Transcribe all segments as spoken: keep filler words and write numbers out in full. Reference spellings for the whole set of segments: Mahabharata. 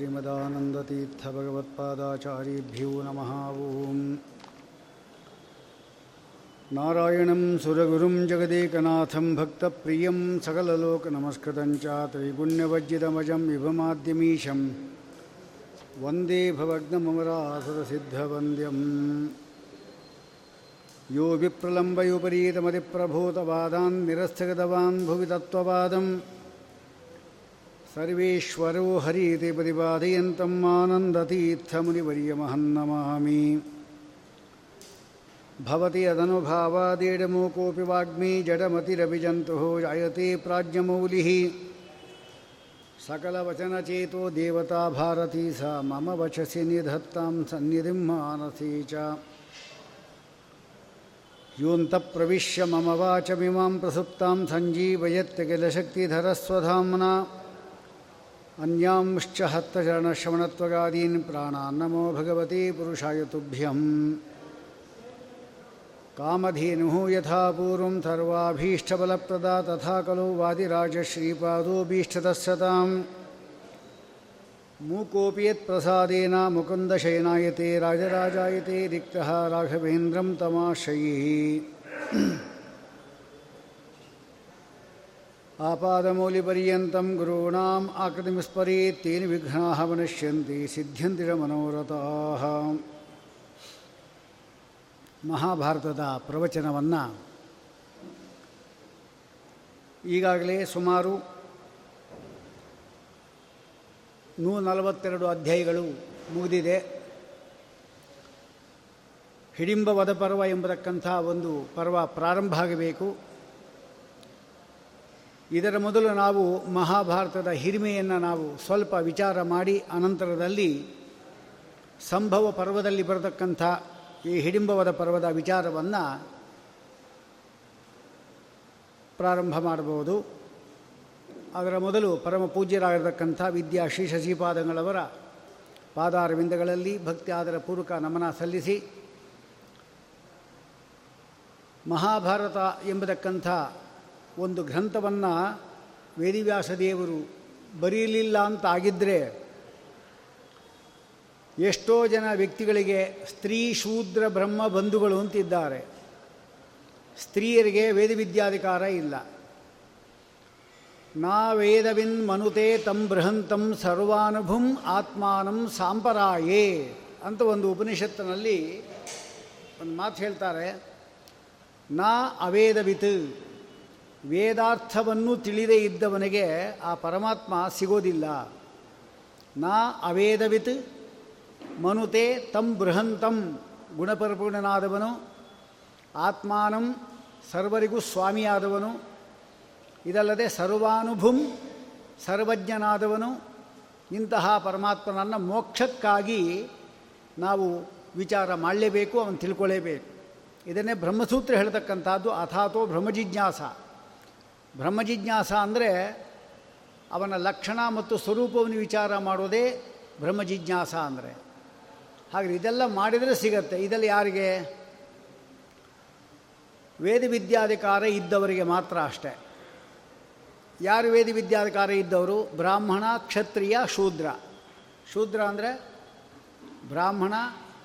श्रीमदानन्दतीर्थभगवत्पादाचार्येभ्यो नमः। ॐ नारायणं सुरगुरुं जगदेकनाथं भक्तप्रियं सकललोकनमस्कृतं च त्रैगुण्यवज्जितमजं विभमाद्यमीशं वन्दे भवग्नममरासुरसिद्धवन्द्यम्। यो विप्रलम्बयोपरीतमतिप्रभूतवादान् निरस्तगतवान् भुवि तत्त्ववादम् सर्वेश्वरो हरीति प्रतिपादयन्तं आनन्दतीर्थमुनिवर्यमहं नमामि। भवति यदनुभावादेडमो कोऽपि वाग्मी जडमतिरभिजन्तुः जायते प्राज्ञमौलिः। सकलवचनचेतो देवता भारती सा मम वचसि निधत्तां सन्निधिं मानसी च। योऽन्तःप्रविश्य मम वाचमिमां प्रसुप्तां सञ्जीवयत्यखिलशक्तिधरस्वधाम्ना। अन्यांश्च हत्तचरणश्रवणत्वगादीन् प्राणान् नमो भगवते पुरुषाय तुभ्यं। कामधेनुः यथा पूर्वं सर्वाभीष्टबलप्रदा तथा कलौ वादिराजश्रीपादोऽभीष्टतस्सतां। मूकोऽपि यत्प्रसादेन मुकुन्दशयनायते राजराजायते रिक्तः राघवेन्द्रं तमाश्रयेः। आपादमौलिपर्यन्तं गुरूणाम् आकृतिमस्मरेत् तेन विघ्नाः वनश्यन्ति सिद्ध्यन्ति च मनोरथाः। ಮಹಾಭಾರತದ ಪ್ರವಚನವನ್ನು ಈಗಾಗಲೇ ಸುಮಾರು ನೂರ ನಲವತ್ತೆರಡು ಅಧ್ಯಾಯಗಳು ಮುಗಿದಿದೆ. ಹಿಡಿಂಬವದ ಪರ್ವ ಎಂಬತಕ್ಕಂಥ ಒಂದು ಪರ್ವ ಪ್ರಾರಂಭ ಆಗಬೇಕು. ಇದರ ಮೊದಲು ನಾವು ಮಹಾಭಾರತದ ಹಿರಿಮೆಯನ್ನು ನಾವು ಸ್ವಲ್ಪ ವಿಚಾರ ಮಾಡಿ ಅನಂತರದಲ್ಲಿ ಸಂಭವ ಪರ್ವದಲ್ಲಿ ಬರತಕ್ಕಂಥ ಈ ಹಿಡಿಂಬವದ ಪರ್ವದ ವಿಚಾರವನ್ನು ಪ್ರಾರಂಭ ಮಾಡಬಹುದು. ಅದರ ಮೊದಲು ಪರಮ ಪೂಜ್ಯರಾಗಿರತಕ್ಕಂಥ ವಿದ್ಯಾ ಶ್ರೀ ಶಶಿಪಾದಂಗಳವರ ಪಾದಾರವಿಂದಗಳಲ್ಲಿ ಭಕ್ತಿ ಆದರ ಪೂರ್ವಕ ನಮನ ಸಲ್ಲಿಸಿ ಮಹಾಭಾರತ ಎಂಬತಕ್ಕಂಥ ಒಂದು ಗ್ರಂಥವನ್ನು ವೇದಿವ್ಯಾಸ ದೇವರು ಬರೀಲಿಲ್ಲ ಅಂತಾಗಿದ್ದರೆ ಎಷ್ಟೋ ಜನ ವ್ಯಕ್ತಿಗಳಿಗೆ ಸ್ತ್ರೀ ಶೂದ್ರ ಬ್ರಹ್ಮ ಬಂಧುಗಳು ಅಂತಿದ್ದಾರೆ. ಸ್ತ್ರೀಯರಿಗೆ ವೇದವಿದ್ಯಾಧಿಕಾರ ಇಲ್ಲ. ನಾ ವೇದವಿನ್ ಮನುತೆ ತಂ ಬೃಹಂತಂ ಸರ್ವಾನುಭುಂ ಆತ್ಮಾನಂ ಸಾಂಪರಾಯೇ ಅಂತ ಒಂದು ಉಪನಿಷತ್ತಿನಲ್ಲಿ ಒಂದು ಮಾತು ಹೇಳ್ತಾರೆ. ನಾ ಅವೇದವಿತು, ವೇದಾರ್ಥವನ್ನು ತಿಳಿದೇ ಇದ್ದವನಿಗೆ ಆ ಪರಮಾತ್ಮ ಸಿಗೋದಿಲ್ಲ. ನಾ ಅವೇದವಿತು ಮನುತೆ ತಂ ಬೃಹಂತಂ, ಗುಣಪರಿಪೂರ್ಣನಾದವನು, ಆತ್ಮಾನಂ ಸರ್ವರಿಗೂ ಸ್ವಾಮಿಯಾದವನು, ಇದಲ್ಲದೆ ಸರ್ವಾನುಭುಂ ಸರ್ವಜ್ಞನಾದವನು. ಇಂತಹ ಪರಮಾತ್ಮನನ್ನು ಮೋಕ್ಷಕ್ಕಾಗಿ ನಾವು ವಿಚಾರ ಮಾಡಲೇಬೇಕು, ಅವನು ತಿಳ್ಕೊಳ್ಳೇಬೇಕು. ಇದನ್ನೇ ಬ್ರಹ್ಮಸೂತ್ರ ಹೇಳ್ತಕ್ಕಂಥದ್ದು. ಅಥಾತೋ ಬ್ರಹ್ಮಜಿಜ್ಞಾಸ. ಬ್ರಹ್ಮಜಿಜ್ಞಾಸ ಅಂದರೆ ಅವನ ಲಕ್ಷಣ ಮತ್ತು ಸ್ವರೂಪವನ್ನು ವಿಚಾರ ಮಾಡೋದೇ ಬ್ರಹ್ಮಜಿಜ್ಞಾಸ ಅಂದರೆ. ಹಾಗೆ ಇದೆಲ್ಲ ಮಾಡಿದರೆ ಸಿಗತ್ತೆ. ಇದೆಲ್ಲ ಯಾರಿಗೆ? ವೇದವಿದ್ಯಾಧಿಕಾರ ಇದ್ದವರಿಗೆ ಮಾತ್ರ ಅಷ್ಟೆ. ಯಾರು ವೇದವಿದ್ಯಾಧಿಕಾರ ಇದ್ದವರು? ಬ್ರಾಹ್ಮಣ, ಕ್ಷತ್ರಿಯ, ಶೂದ್ರ. ಶೂದ್ರ ಅಂದರೆ ಬ್ರಾಹ್ಮಣ,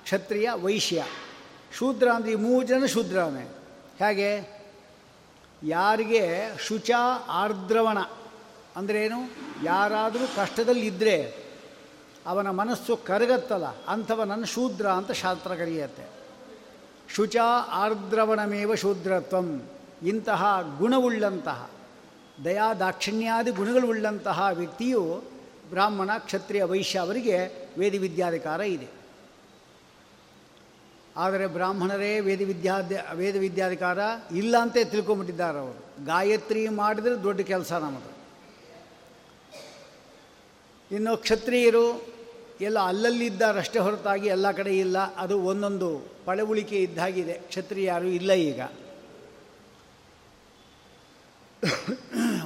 ಕ್ಷತ್ರಿಯ, ವೈಶ್ಯ. ಶೂದ್ರ ಅಂದರೆ ಈ ಮೂರು ಜನ ಶೂದ್ರನೇ. ಹೇಗೆ? ಯಾರಿಗೆ ಶುಚ ಆರ್ದ್ರವಣ ಅಂದ್ರೇನು? ಯಾರಾದರೂ ಕಷ್ಟದಲ್ಲಿದ್ದರೆ ಅವನ ಮನಸ್ಸು ಕರಗತ್ತಲ್ಲ, ಅಂಥವನನ್ನು ಶೂದ್ರ ಅಂತ ಶಾಸ್ತ್ರ ಕರೆಯುತ್ತೆ. ಶುಚ ಆರ್ದ್ರವಣಮೇವ ಶೂದ್ರತ್ವಂ. ಇಂತಹ ಗುಣವುಳ್ಳಂತಹ, ದಯಾ ದಾಕ್ಷಿಣ್ಯಾದಿ ಗುಣಗಳುಳ್ಳಂತಹ ವ್ಯಕ್ತಿಯು ಬ್ರಾಹ್ಮಣ, ಕ್ಷತ್ರಿಯ, ವೈಶ್ಯ ಅವರಿಗೆ ವೇದವಿದ್ಯಾಧಿಕಾರ ಇದೆ. ಆದರೆ ಬ್ರಾಹ್ಮಣರೇ ವೇದವಿದ್ಯಾಧಿ ವೇದವಿದ್ಯಾಧಿಕಾರ ಇಲ್ಲ ಅಂತ ತಿಳ್ಕೊಂಬಿಟ್ಟಿದ್ದಾರೆ ಅವರು. ಗಾಯತ್ರಿ ಮಾಡಿದರೆ ದೊಡ್ಡ ಕೆಲಸ ನಮ್ಮದು. ಇನ್ನು ಕ್ಷತ್ರಿಯರು ಎಲ್ಲ ಅಲ್ಲಲ್ಲಿದ್ದಾರಷ್ಟೇ ಹೊರತಾಗಿ ಎಲ್ಲ ಕಡೆ ಇಲ್ಲ. ಅದು ಒಂದೊಂದು ಪಳವಳಿಕೆ ಇದ್ದಾಗಿದೆ. ಕ್ಷತ್ರಿಯ ಯಾರೂ ಇಲ್ಲ ಈಗ.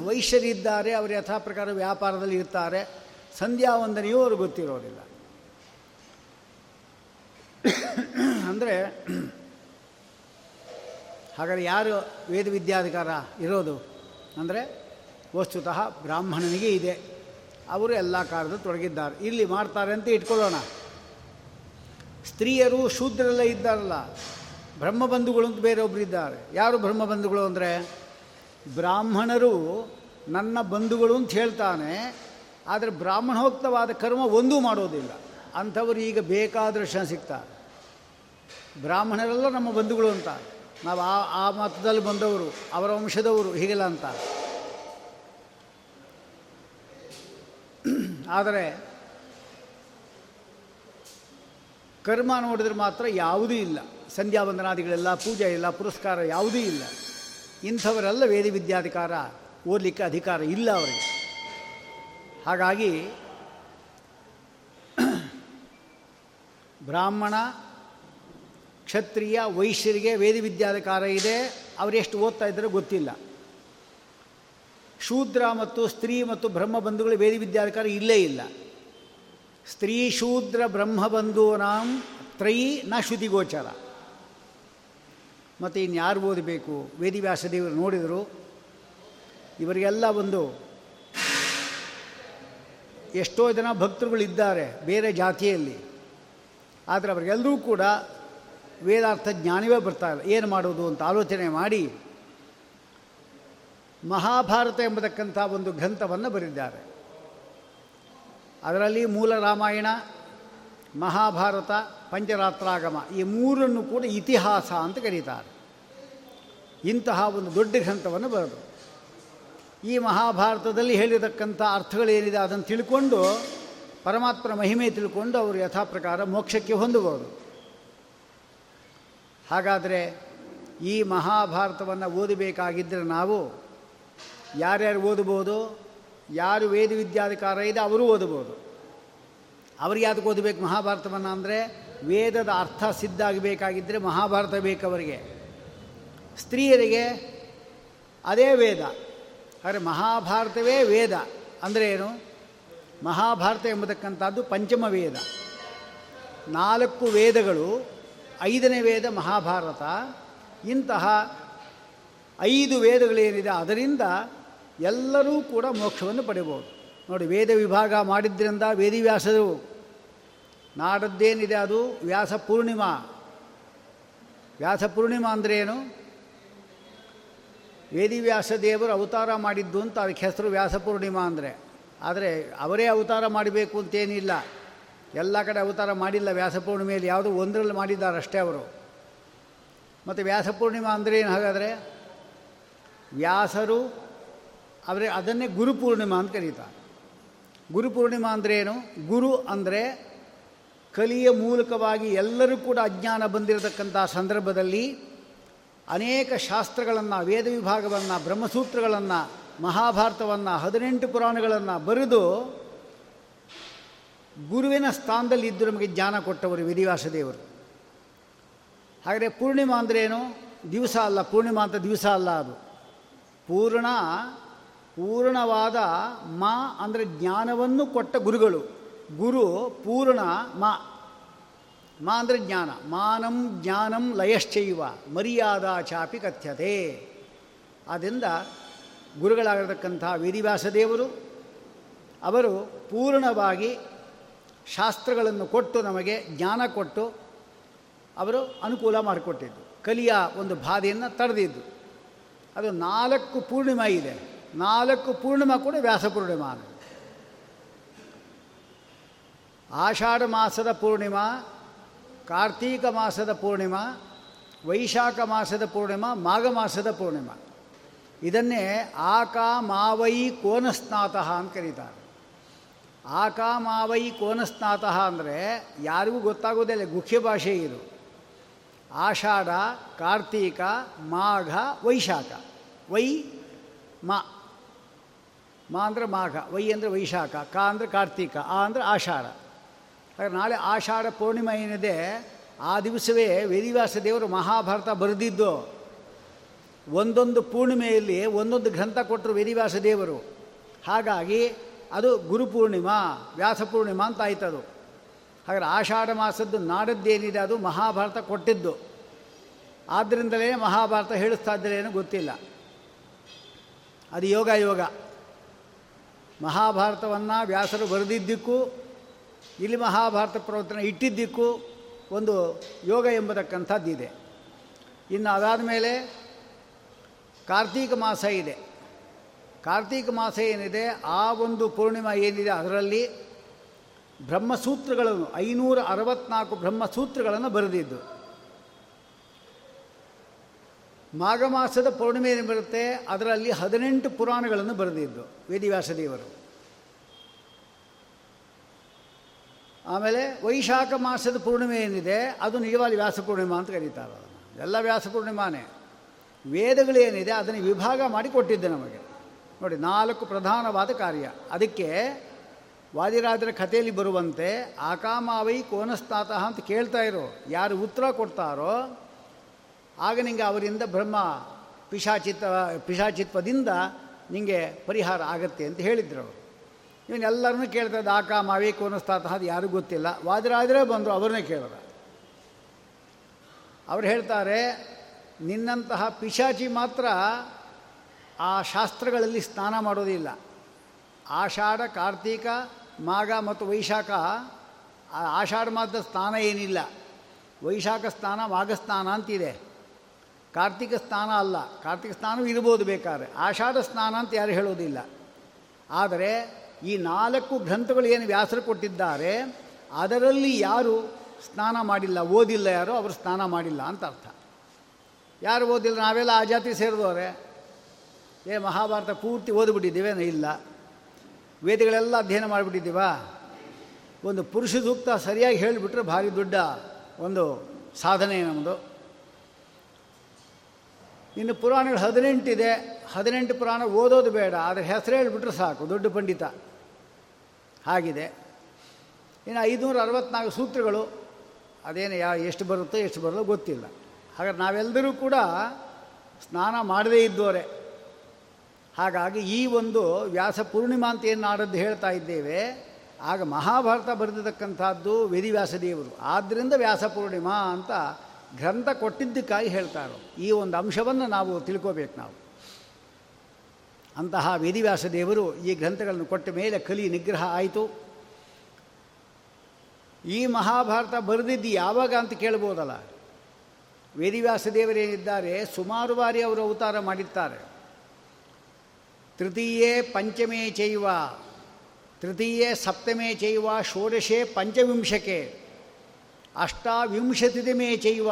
ವೈಶ್ಯರಿದ್ದಾರೆ, ಅವರು ಯಥಾ ಪ್ರಕಾರ ವ್ಯಾಪಾರದಲ್ಲಿ ಇರ್ತಾರೆ. ಸಂಧ್ಯಾ ವಂದನೆಯೂ ಅವರು ಗೊತ್ತಿರೋದಿಲ್ಲ. ಅಂದರೆ ಹಾಗಾದರೆ ಯಾರು ವೇದವಿದ್ಯಾಧಿಕಾರ ಇರೋದು ಅಂದರೆ ವಸ್ತುತಃ ಬ್ರಾಹ್ಮಣನಿಗೆ ಇದೆ. ಅವರು ಎಲ್ಲ ಕಾರ್ಯದಲ್ಲಿ ತೊಡಗಿದ್ದಾರೆ. ಇಲ್ಲಿ ಮಾಡ್ತಾರೆ ಅಂತ ಇಟ್ಕೊಳ್ಳೋಣ. ಸ್ತ್ರೀಯರು ಶೂದ್ರರಲ್ಲೇ ಇದ್ದಾರಲ್ಲ, ಬ್ರಹ್ಮಬಂಧುಗಳು ಅಂತ ಬೇರೆಯೊಬ್ಬರು ಇದ್ದಾರೆ. ಯಾರು ಬ್ರಹ್ಮಬಂಧುಗಳು ಅಂದರೆ, ಬ್ರಾಹ್ಮಣರು ನನ್ನ ಬಂಧುಗಳು ಅಂತ ಹೇಳ್ತಾನೆ, ಆದರೆ ಬ್ರಾಹ್ಮಣೋಕ್ತವಾದ ಕರ್ಮ ಒಂದೂ ಮಾಡೋದಿಲ್ಲ. ಅಂಥವರು ಈಗ ಬೇಕಾದೃಷ್ಟ ಸಿಗ್ತಾರೆ. ಬ್ರಾಹ್ಮಣರೆಲ್ಲ ನಮ್ಮ ಬಂಧುಗಳು ಅಂತ, ನಾವು ಆ ಆ ಮತದಲ್ಲಿ ಬಂದವರು, ಅವರ ವಂಶದವರು, ಹೀಗೆಲ್ಲ ಅಂತ. ಆದರೆ ಕರ್ಮ ನೋಡಿದ್ರೆ ಮಾತ್ರ ಯಾವುದೂ ಇಲ್ಲ. ಸಂಧ್ಯಾ ವಂದನಾದಿಗಳೆಲ್ಲ, ಪೂಜೆ ಇಲ್ಲ, ಪುರಸ್ಕಾರ ಯಾವುದೂ ಇಲ್ಲ. ಇಂಥವರೆಲ್ಲ ವೇದ ವಿದ್ಯಾಧಿಕಾರ ಓದಲಿಕ್ಕೆ ಅಧಿಕಾರ ಇಲ್ಲ ಅವರಿಗೆ. ಹಾಗಾಗಿ ಬ್ರಾಹ್ಮಣ ಕ್ಷತ್ರಿಯ ವೈಶ್ಯರಿಗೆ ವೇದ ವಿದ್ಯಾಧಿಕಾರ ಇದೆ, ಅವರೆಷ್ಟು ಓದ್ತಾ ಇದ್ದರೆ ಗೊತ್ತಿಲ್ಲ. ಶೂದ್ರ ಮತ್ತು ಸ್ತ್ರೀ ಮತ್ತು ಬ್ರಹ್ಮಬಂಧುಗಳ ವೇದ ವಿದ್ಯಾಧಿಕಾರ ಇಲ್ಲೇ ಇಲ್ಲ. ಸ್ತ್ರೀ ಶೂದ್ರ ಬ್ರಹ್ಮಬಂಧೂನಾಂ ತ್ರೈ ನ ಶ್ರುತಿಗೋಚರ. ಮತ್ತು ಇನ್ಯಾರು ಓದಬೇಕು? ವೇದವ್ಯಾಸದೇವರು ನೋಡಿದರು, ಇವರಿಗೆಲ್ಲ ಒಂದು ಎಷ್ಟೋ ಜನ ಭಕ್ತರುಗಳಿದ್ದಾರೆ ಬೇರೆ ಜಾತಿಯಲ್ಲಿ, ಆದರೆ ಅವರಿಗೆಲ್ಲರೂ ಕೂಡ ವೇದಾರ್ಥ ಜ್ಞಾನವೇ ಬರ್ತಾಯಿಲ್ಲ. ಏನು ಮಾಡೋದು ಅಂತ ಆಲೋಚನೆ ಮಾಡಿ ಮಹಾಭಾರತ ಎಂಬತಕ್ಕಂಥ ಒಂದು ಗ್ರಂಥವನ್ನು ಬರೆದಿದ್ದಾರೆ. ಅದರಲ್ಲಿ ಮೂಲ ರಾಮಾಯಣ, ಮಹಾಭಾರತ, ಪಂಚರಾತ್ರಾಗಮ ಈ ಮೂರನ್ನು ಕೂಡ ಇತಿಹಾಸ ಅಂತ ಕರೀತಾರೆ. ಇಂತಹ ಒಂದು ದೊಡ್ಡ ಗ್ರಂಥವನ್ನು ಬರೆದರು. ಈ ಮಹಾಭಾರತದಲ್ಲಿ ಹೇಳಿರತಕ್ಕಂಥ ಅರ್ಥಗಳೇನಿದೆ ಅದನ್ನು ತಿಳ್ಕೊಂಡು, ಪರಮಾತ್ಮನ ಮಹಿಮೆ ತಿಳ್ಕೊಂಡು ಅವರು ಯಥಾ ಪ್ರಕಾರ ಮೋಕ್ಷಕ್ಕೆ ಹೊಂದಬಹುದು. ಹಾಗಾದರೆ ಈ ಮಹಾಭಾರತವನ್ನು ಓದಬೇಕಾಗಿದ್ದರೆ ನಾವು ಯಾರ್ಯಾರು ಓದಬಹುದು? ಯಾರು ವೇದ ವಿದ್ಯಾಧಿಕಾರ ಇದೆ ಅವರು ಓದಬಹುದು. ಅವ್ರಿಗೆ ಯಾತಕ್ಕೆ ಓದಬೇಕು ಮಹಾಭಾರತವನ್ನು ಅಂದರೆ, ವೇದದ ಅರ್ಥ ಸಿದ್ಧಾಗಬೇಕಾಗಿದ್ದರೆ ಮಹಾಭಾರತ ಬೇಕು ಅವರಿಗೆ. ಸ್ತ್ರೀಯರಿಗೆ ಅದೇ ವೇದ, ಆದರೆ ಮಹಾಭಾರತವೇ ವೇದ ಅಂದರೆ ಏನು? ಮಹಾಭಾರತ ಎಂಬತಕ್ಕಂಥದ್ದು ಪಂಚಮ ವೇದ. ನಾಲ್ಕು ವೇದಗಳು, ಐದನೇ ವೇದ ಮಹಾಭಾರತ. ಇಂತಹ ಐದು ವೇದಗಳೇನಿದೆ ಅದರಿಂದ ಎಲ್ಲರೂ ಕೂಡ ಮೋಕ್ಷವನ್ನು ಪಡೆಯಬಹುದು. ನೋಡಿ, ವೇದ ವಿಭಾಗ ಮಾಡಿದ್ದರಿಂದ ವೇದಿವ್ಯಾಸರು ನಾಡದ್ದೇನಿದೆ ಅದು ವ್ಯಾಸ ಪೂರ್ಣಿಮಾ. ವ್ಯಾಸ ಪೂರ್ಣಿಮಾ ಅಂದರೆ ಏನು? ವೇದಿವ್ಯಾಸ ದೇವರು ಅವತಾರ ಮಾಡಿದ್ದು ಅಂತ ಅದಕ್ಕೆ ಹೆಸರು ವ್ಯಾಸ ಪೂರ್ಣಿಮಾ ಅಂದರೆ. ಆದರೆ ಅವರೇ ಅವತಾರ ಮಾಡಬೇಕು ಅಂತೇನಿಲ್ಲ, ಎಲ್ಲ ಕಡೆ ಅವತಾರ ಮಾಡಿಲ್ಲ. ವ್ಯಾಸ ಪೂರ್ಣಿಮೆಯಲ್ಲಿ ಯಾವುದೋ ಒಂದರಲ್ಲಿ ಮಾಡಿದ್ದಾರೆ ಅಷ್ಟೇ ಅವರು. ಮತ್ತು ವ್ಯಾಸ ಪೂರ್ಣಿಮಾ ಅಂದರೆ ಏನು? ಹಾಗಾದರೆ ವ್ಯಾಸರು ಅವರೇ, ಅದನ್ನೇ ಗುರುಪೂರ್ಣಿಮಾ ಅಂತ ಕರೀತಾರೆ. ಗುರುಪೂರ್ಣಿಮಾ ಅಂದರೆ ಏನು? ಗುರು ಅಂದರೆ ಕಲಿಯ ಮೂಲಕವಾಗಿ ಎಲ್ಲರೂ ಕೂಡ ಅಜ್ಞಾನ ಬಂದಿರತಕ್ಕಂಥ ಸಂದರ್ಭದಲ್ಲಿ ಅನೇಕ ಶಾಸ್ತ್ರಗಳನ್ನು, ವೇದ ವಿಭಾಗವನ್ನು, ಬ್ರಹ್ಮಸೂತ್ರಗಳನ್ನು, ಮಹಾಭಾರತವನ್ನು, ಹದಿನೆಂಟು ಪುರಾಣಗಳನ್ನು ಬರೆದು ಗುರುವಿನ ಸ್ಥಾನದಲ್ಲಿ ಇದ್ದು ನಮಗೆ ಜ್ಞಾನ ಕೊಟ್ಟವರು ವೇದವ್ಯಾಸ ದೇವರು. ಹಾಗಾದರೆ ಪೂರ್ಣಿಮಾ ಅಂದರೆ ಏನು? ದಿವಸ ಅಲ್ಲ, ಪೂರ್ಣಿಮಾ ಅಂತ ದಿವಸ ಅಲ್ಲ, ಅದು ಪೂರ್ಣ ಪೂರ್ಣವಾದ ಮಾ ಅಂದರೆ ಜ್ಞಾನವನ್ನು ಕೊಟ್ಟ ಗುರುಗಳು. ಗುರು ಪೂರ್ಣ ಮಾ, ಮಾ ಅಂದರೆ ಜ್ಞಾನ. ಮಾನಂ ಜ್ಞಾನಂ ಲಯಶ್ಚೈವ ಮರ್ಯಾದಾ ಚಾಪಿ ಕಥ್ಯತೆ. ಆದ್ದರಿಂದ ಗುರುಗಳಾಗಿರತಕ್ಕಂಥ ವೇದವ್ಯಾಸ ದೇವರು ಅವರು ಪೂರ್ಣವಾಗಿ ಶಾಸ್ತ್ರಗಳನ್ನು ಕೊಟ್ಟು ನಮಗೆ ಜ್ಞಾನ ಕೊಟ್ಟು ಅವರು ಅನುಕೂಲ ಮಾಡಿಕೊಟ್ಟಿದ್ದು, ಕಲಿಯ ಒಂದು ಬಾಧೆಯನ್ನು ತಡೆದಿದ್ದು. ಅದು ನಾಲ್ಕು ಪೂರ್ಣಿಮಾ ಇದೆ, ನಾಲ್ಕು ಪೂರ್ಣಿಮಾ ಕೂಡ ವ್ಯಾಸ ಪೂರ್ಣಿಮಾ. ಆಷಾಢ ಮಾಸದ ಪೂರ್ಣಿಮಾ, ಕಾರ್ತೀಕ ಮಾಸದ ಪೂರ್ಣಿಮಾ, ವೈಶಾಖ ಮಾಸದ ಪೂರ್ಣಿಮಾ, ಮಾಘ ಮಾಸದ ಪೂರ್ಣಿಮಾ. ಇದನ್ನೇ ಆಕಾ ಮಾವೈ ಕೋನಸ್ನಾತಃ ಅಂತ ಕರೀತಾರೆ. ಆಕಾ ಮಾವೈ ಕೋನಸ್ನಾತಃ ಅಂದರೆ ಯಾರಿಗೂ ಗೊತ್ತಾಗೋದಿಲ್ಲ, ಗುಖ್ಯ ಭಾಷೆ ಇದು. ಆಷಾಢ, ಕಾರ್ತೀಕ, ಮಾಘ, ವೈಶಾಖ. ವೈ ಮಾ, ಮಾ ಅಂದರೆ ಮಾಘ, ವೈ ಅಂದರೆ ವೈಶಾಖ, ಕಾ ಅಂದರೆ ಕಾರ್ತೀಕ, ಆ ಅಂದರೆ ಆಷಾಢ. ಹಾಗೆ ನಾಳೆ ಆಷಾಢ ಪೂರ್ಣಿಮಾ ಏನಿದೆ ಆ ದಿವಸವೇ ವೇದವ್ಯಾಸ ದೇವರು ಮಹಾಭಾರತ ಬರೆದಿದ್ದು. ಒಂದೊಂದು ಪೂರ್ಣಿಮೆಯಲ್ಲಿ ಒಂದೊಂದು ಗ್ರಂಥ ಕೊಟ್ಟರು ವೇದವ್ಯಾಸ ದೇವರು. ಹಾಗಾಗಿ ಅದು ಗುರುಪೂರ್ಣಿಮಾ, ವ್ಯಾಸ ಪೂರ್ಣಿಮಾ ಅಂತ ಆಯ್ತದು. ಹಾಗಾದ್ರೆ ಆಷಾಢ ಮಾಸದ್ದು ನಾಡದ್ದೇನಿದೆ ಅದು ಮಹಾಭಾರತ ಕೊಟ್ಟಿದ್ದು. ಆದ್ದರಿಂದಲೇ ಮಹಾಭಾರತ ಹೇಳಿಸ್ತಾ ಇದ್ದರೆ ಏನೂ ಗೊತ್ತಿಲ್ಲ, ಅದು ಯೋಗ ಯೋಗ. ಮಹಾಭಾರತವನ್ನು ವ್ಯಾಸರು ಬರೆದಿದ್ದಕ್ಕೂ ಇಲ್ಲಿ ಮಹಾಭಾರತ ಪ್ರವಚನ ಇಟ್ಟಿದ್ದಕ್ಕೂ ಒಂದು ಯೋಗ ಎಂಬತಕ್ಕಂಥದ್ದಿದೆ. ಇನ್ನು ಅದಾದ ಮೇಲೆ ಕಾರ್ತೀಕ ಮಾಸ ಇದೆ. ಕಾರ್ತೀಕ ಮಾಸ ಏನಿದೆ, ಆ ಒಂದು ಪೂರ್ಣಿಮಾ ಏನಿದೆ ಅದರಲ್ಲಿ ಬ್ರಹ್ಮಸೂತ್ರಗಳನ್ನು ಐನೂರ ಅರವತ್ತ್ನಾಲ್ಕು ಬ್ರಹ್ಮಸೂತ್ರಗಳನ್ನು ಬರೆದಿದ್ದು. ಮಾಘ ಮಾಸದ ಪೂರ್ಣಿಮೆ ಬರುತ್ತೆ, ಅದರಲ್ಲಿ ಹದಿನೆಂಟು ಪುರಾಣಗಳನ್ನು ಬರೆದಿದ್ದು ವೇದಿವ್ಯಾಸದೇವರು. ಆಮೇಲೆ ವೈಶಾಖ ಮಾಸದ ಪೂರ್ಣಿಮೆ ಏನಿದೆ ಅದು ನಿಜವಾಗಿ ವ್ಯಾಸಪೂರ್ಣಿಮಾ ಅಂತ ಕರೀತಾರೆ. ಅದನ್ನು ಎಲ್ಲ ವ್ಯಾಸಪೂರ್ಣಿಮಾನೇ. ವೇದಗಳೇನಿದೆ ಅದನ್ನು ವಿಭಾಗ ಮಾಡಿ ಕೊಟ್ಟಿದ್ದೆ ನಮಗೆ. ನೋಡಿ, ನಾಲ್ಕು ಪ್ರಧಾನವಾದ ಕಾರ್ಯ. ಅದಕ್ಕೆ ವಾದಿರಾಜರ ಕಥೆಯಲ್ಲಿ ಬರುವಂತೆ ಆಕಾಮಾವೈ ಕೋನಸ್ತಾತಃ ಅಂತ ಕೇಳ್ತಾ ಇರೋ, ಯಾರು ಉತ್ತರ ಕೊಡ್ತಾರೋ ಆಗ ನಿಂಗೆ ಅವರಿಂದ ಬ್ರಹ್ಮ ಪಿಶಾಚಿತ್ವ ಪಿಶಾಚಿತ್ವದಿಂದ ನಿಮಗೆ ಪರಿಹಾರ ಆಗತ್ತೆ ಅಂತ ಹೇಳಿದ್ರು ಅವರು. ಇವನ್ನೆಲ್ಲರನ್ನೂ ಕೇಳ್ತಾ ಇದ್ದ. ಆಕಾಮಾವೈ ಕೋನಸ್ತಾತಃ ಅದು ಯಾರಿಗೂ ಗೊತ್ತಿಲ್ಲ. ವಾದಿರಾಜರೇ ಬಂದರು, ಅವ್ರನ್ನೇ ಕೇಳಿದ. ಅವ್ರು ಹೇಳ್ತಾರೆ, ನಿನ್ನಂತಹ ಪಿಶಾಚಿ ಮಾತ್ರ ಆ ಶಾಸ್ತ್ರಗಳಲ್ಲಿ ಸ್ನಾನ ಮಾಡೋದಿಲ್ಲ. ಆಷಾಢ, ಕಾರ್ತೀಕ, ಮಾಘ ಮತ್ತು ವೈಶಾಖ. ಆಷಾಢ ಮಾಸದ ಸ್ನಾನ ಏನಿಲ್ಲ. ವೈಶಾಖ ಸ್ನಾನ ಮಾಘ ಸ್ನಾನ ಅಂತಿದೆ. ಕಾರ್ತೀಕ ಸ್ನಾನ ಅಲ್ಲ. ಕಾರ್ತೀಕ ಸ್ನಾನವೂ ಇರ್ಬೋದು ಬೇಕಾದ್ರೆ. ಆಷಾಢ ಸ್ನಾನ ಅಂತ ಯಾರು ಹೇಳೋದಿಲ್ಲ. ಆದರೆ ಈ ನಾಲ್ಕು ಗ್ರಂಥಗಳು ಏನು ವ್ಯಾಸರು ಕೊಟ್ಟಿದ್ದಾರೆ ಅದರಲ್ಲಿ ಯಾರು ಸ್ನಾನ ಮಾಡಿಲ್ಲ, ಓದಿಲ್ಲ, ಯಾರೋ ಅವರು ಸ್ನಾನ ಮಾಡಿಲ್ಲ ಅಂತ ಅರ್ಥ. ಯಾರು ಓದಿಲ್ಲ, ನಾವೆಲ್ಲ ಆ ಜಾತಿ ಸೇರಿದವರೇ. ಏ ಮಹಾಭಾರತ ಪೂರ್ತಿ ಓದಿಬಿಟ್ಟಿದ್ದೀವೇನೋ? ಇಲ್ಲ. ವೇದಗಳೆಲ್ಲ ಅಧ್ಯಯನ ಮಾಡಿಬಿಟ್ಟಿದ್ದೀವ? ಒಂದು ಪುರುಷ ಸೂಕ್ತ ಸರಿಯಾಗಿ ಹೇಳಿಬಿಟ್ರೆ ಭಾರಿ ದೊಡ್ಡ ಒಂದು ಸಾಧನೆ ನಮ್ಮದು. ಇನ್ನು ಪುರಾಣಗಳು ಹದಿನೆಂಟಿದೆ. ಹದಿನೆಂಟು ಪುರಾಣ ಓದೋದು ಬೇಡ, ಆದರೆ ಹೆಸರು ಹೇಳಿಬಿಟ್ರೆ ಸಾಕು, ದೊಡ್ಡ ಪಂಡಿತ ಆಗಿದೆ. ಇನ್ನು ಐದುನೂರ ಅರವತ್ತ್ನಾಲ್ಕು ಸೂತ್ರಗಳು, ಅದೇನು ಯಾ ಎಷ್ಟು ಬರುತ್ತೋ ಎಷ್ಟು ಬರಲೋ ಗೊತ್ತಿಲ್ಲ. ಹಾಗಾದ್ರೆ ನಾವೆಲ್ಲರೂ ಕೂಡ ಸ್ನಾನ ಮಾಡದೇ ಇದ್ದವರೇ. ಹಾಗಾಗಿ ಈ ಒಂದು ವ್ಯಾಸ ಪೂರ್ಣಿಮಾ ಅಂತ ಏನು ನಾಡದ್ದು ಹೇಳ್ತಾ ಇದ್ದೇವೆ, ಆಗ ಮಹಾಭಾರತ ಬರೆದಿರ್ತಕ್ಕಂಥದ್ದು ವೇದಿವ್ಯಾಸದೇವರು. ಆದ್ದರಿಂದ ವ್ಯಾಸ ಪೂರ್ಣಿಮಾ ಅಂತ ಗ್ರಂಥ ಕೊಟ್ಟಿದ್ದಕ್ಕಾಗಿ ಹೇಳ್ತಾರೋ ಈ ಒಂದು ಅಂಶವನ್ನು ನಾವು ತಿಳ್ಕೋಬೇಕು. ನಾವು ಅಂತಹ ವೇದಿವ್ಯಾಸದೇವರು ಈ ಗ್ರಂಥಗಳನ್ನು ಕೊಟ್ಟ ಮೇಲೆ ಕಲಿ ನಿಗ್ರಹ ಆಯಿತು. ಈ ಮಹಾಭಾರತ ಬರೆದಿದ್ದು ಯಾವಾಗ ಅಂತ ಕೇಳ್ಬೋದಲ್ಲ. ವೇದಿವ್ಯಾಸದೇವರೇನಿದ್ದಾರೆ ಸುಮಾರು ಬಾರಿ ಅವರು ಅವತಾರ ಮಾಡಿರ್ತಾರೆ. ತೃತೀಯೇ ಪಂಚಮೇ ಚೈವ, ತೃತೀಯೇ ಸಪ್ತಮೇ ಚೈವ, ಷೋಡಶೆ ಪಂಚವಿಂಶಕೆ, ಅಷ್ಟಾವಿಂಶತಿತಮೇ ಚೈವ,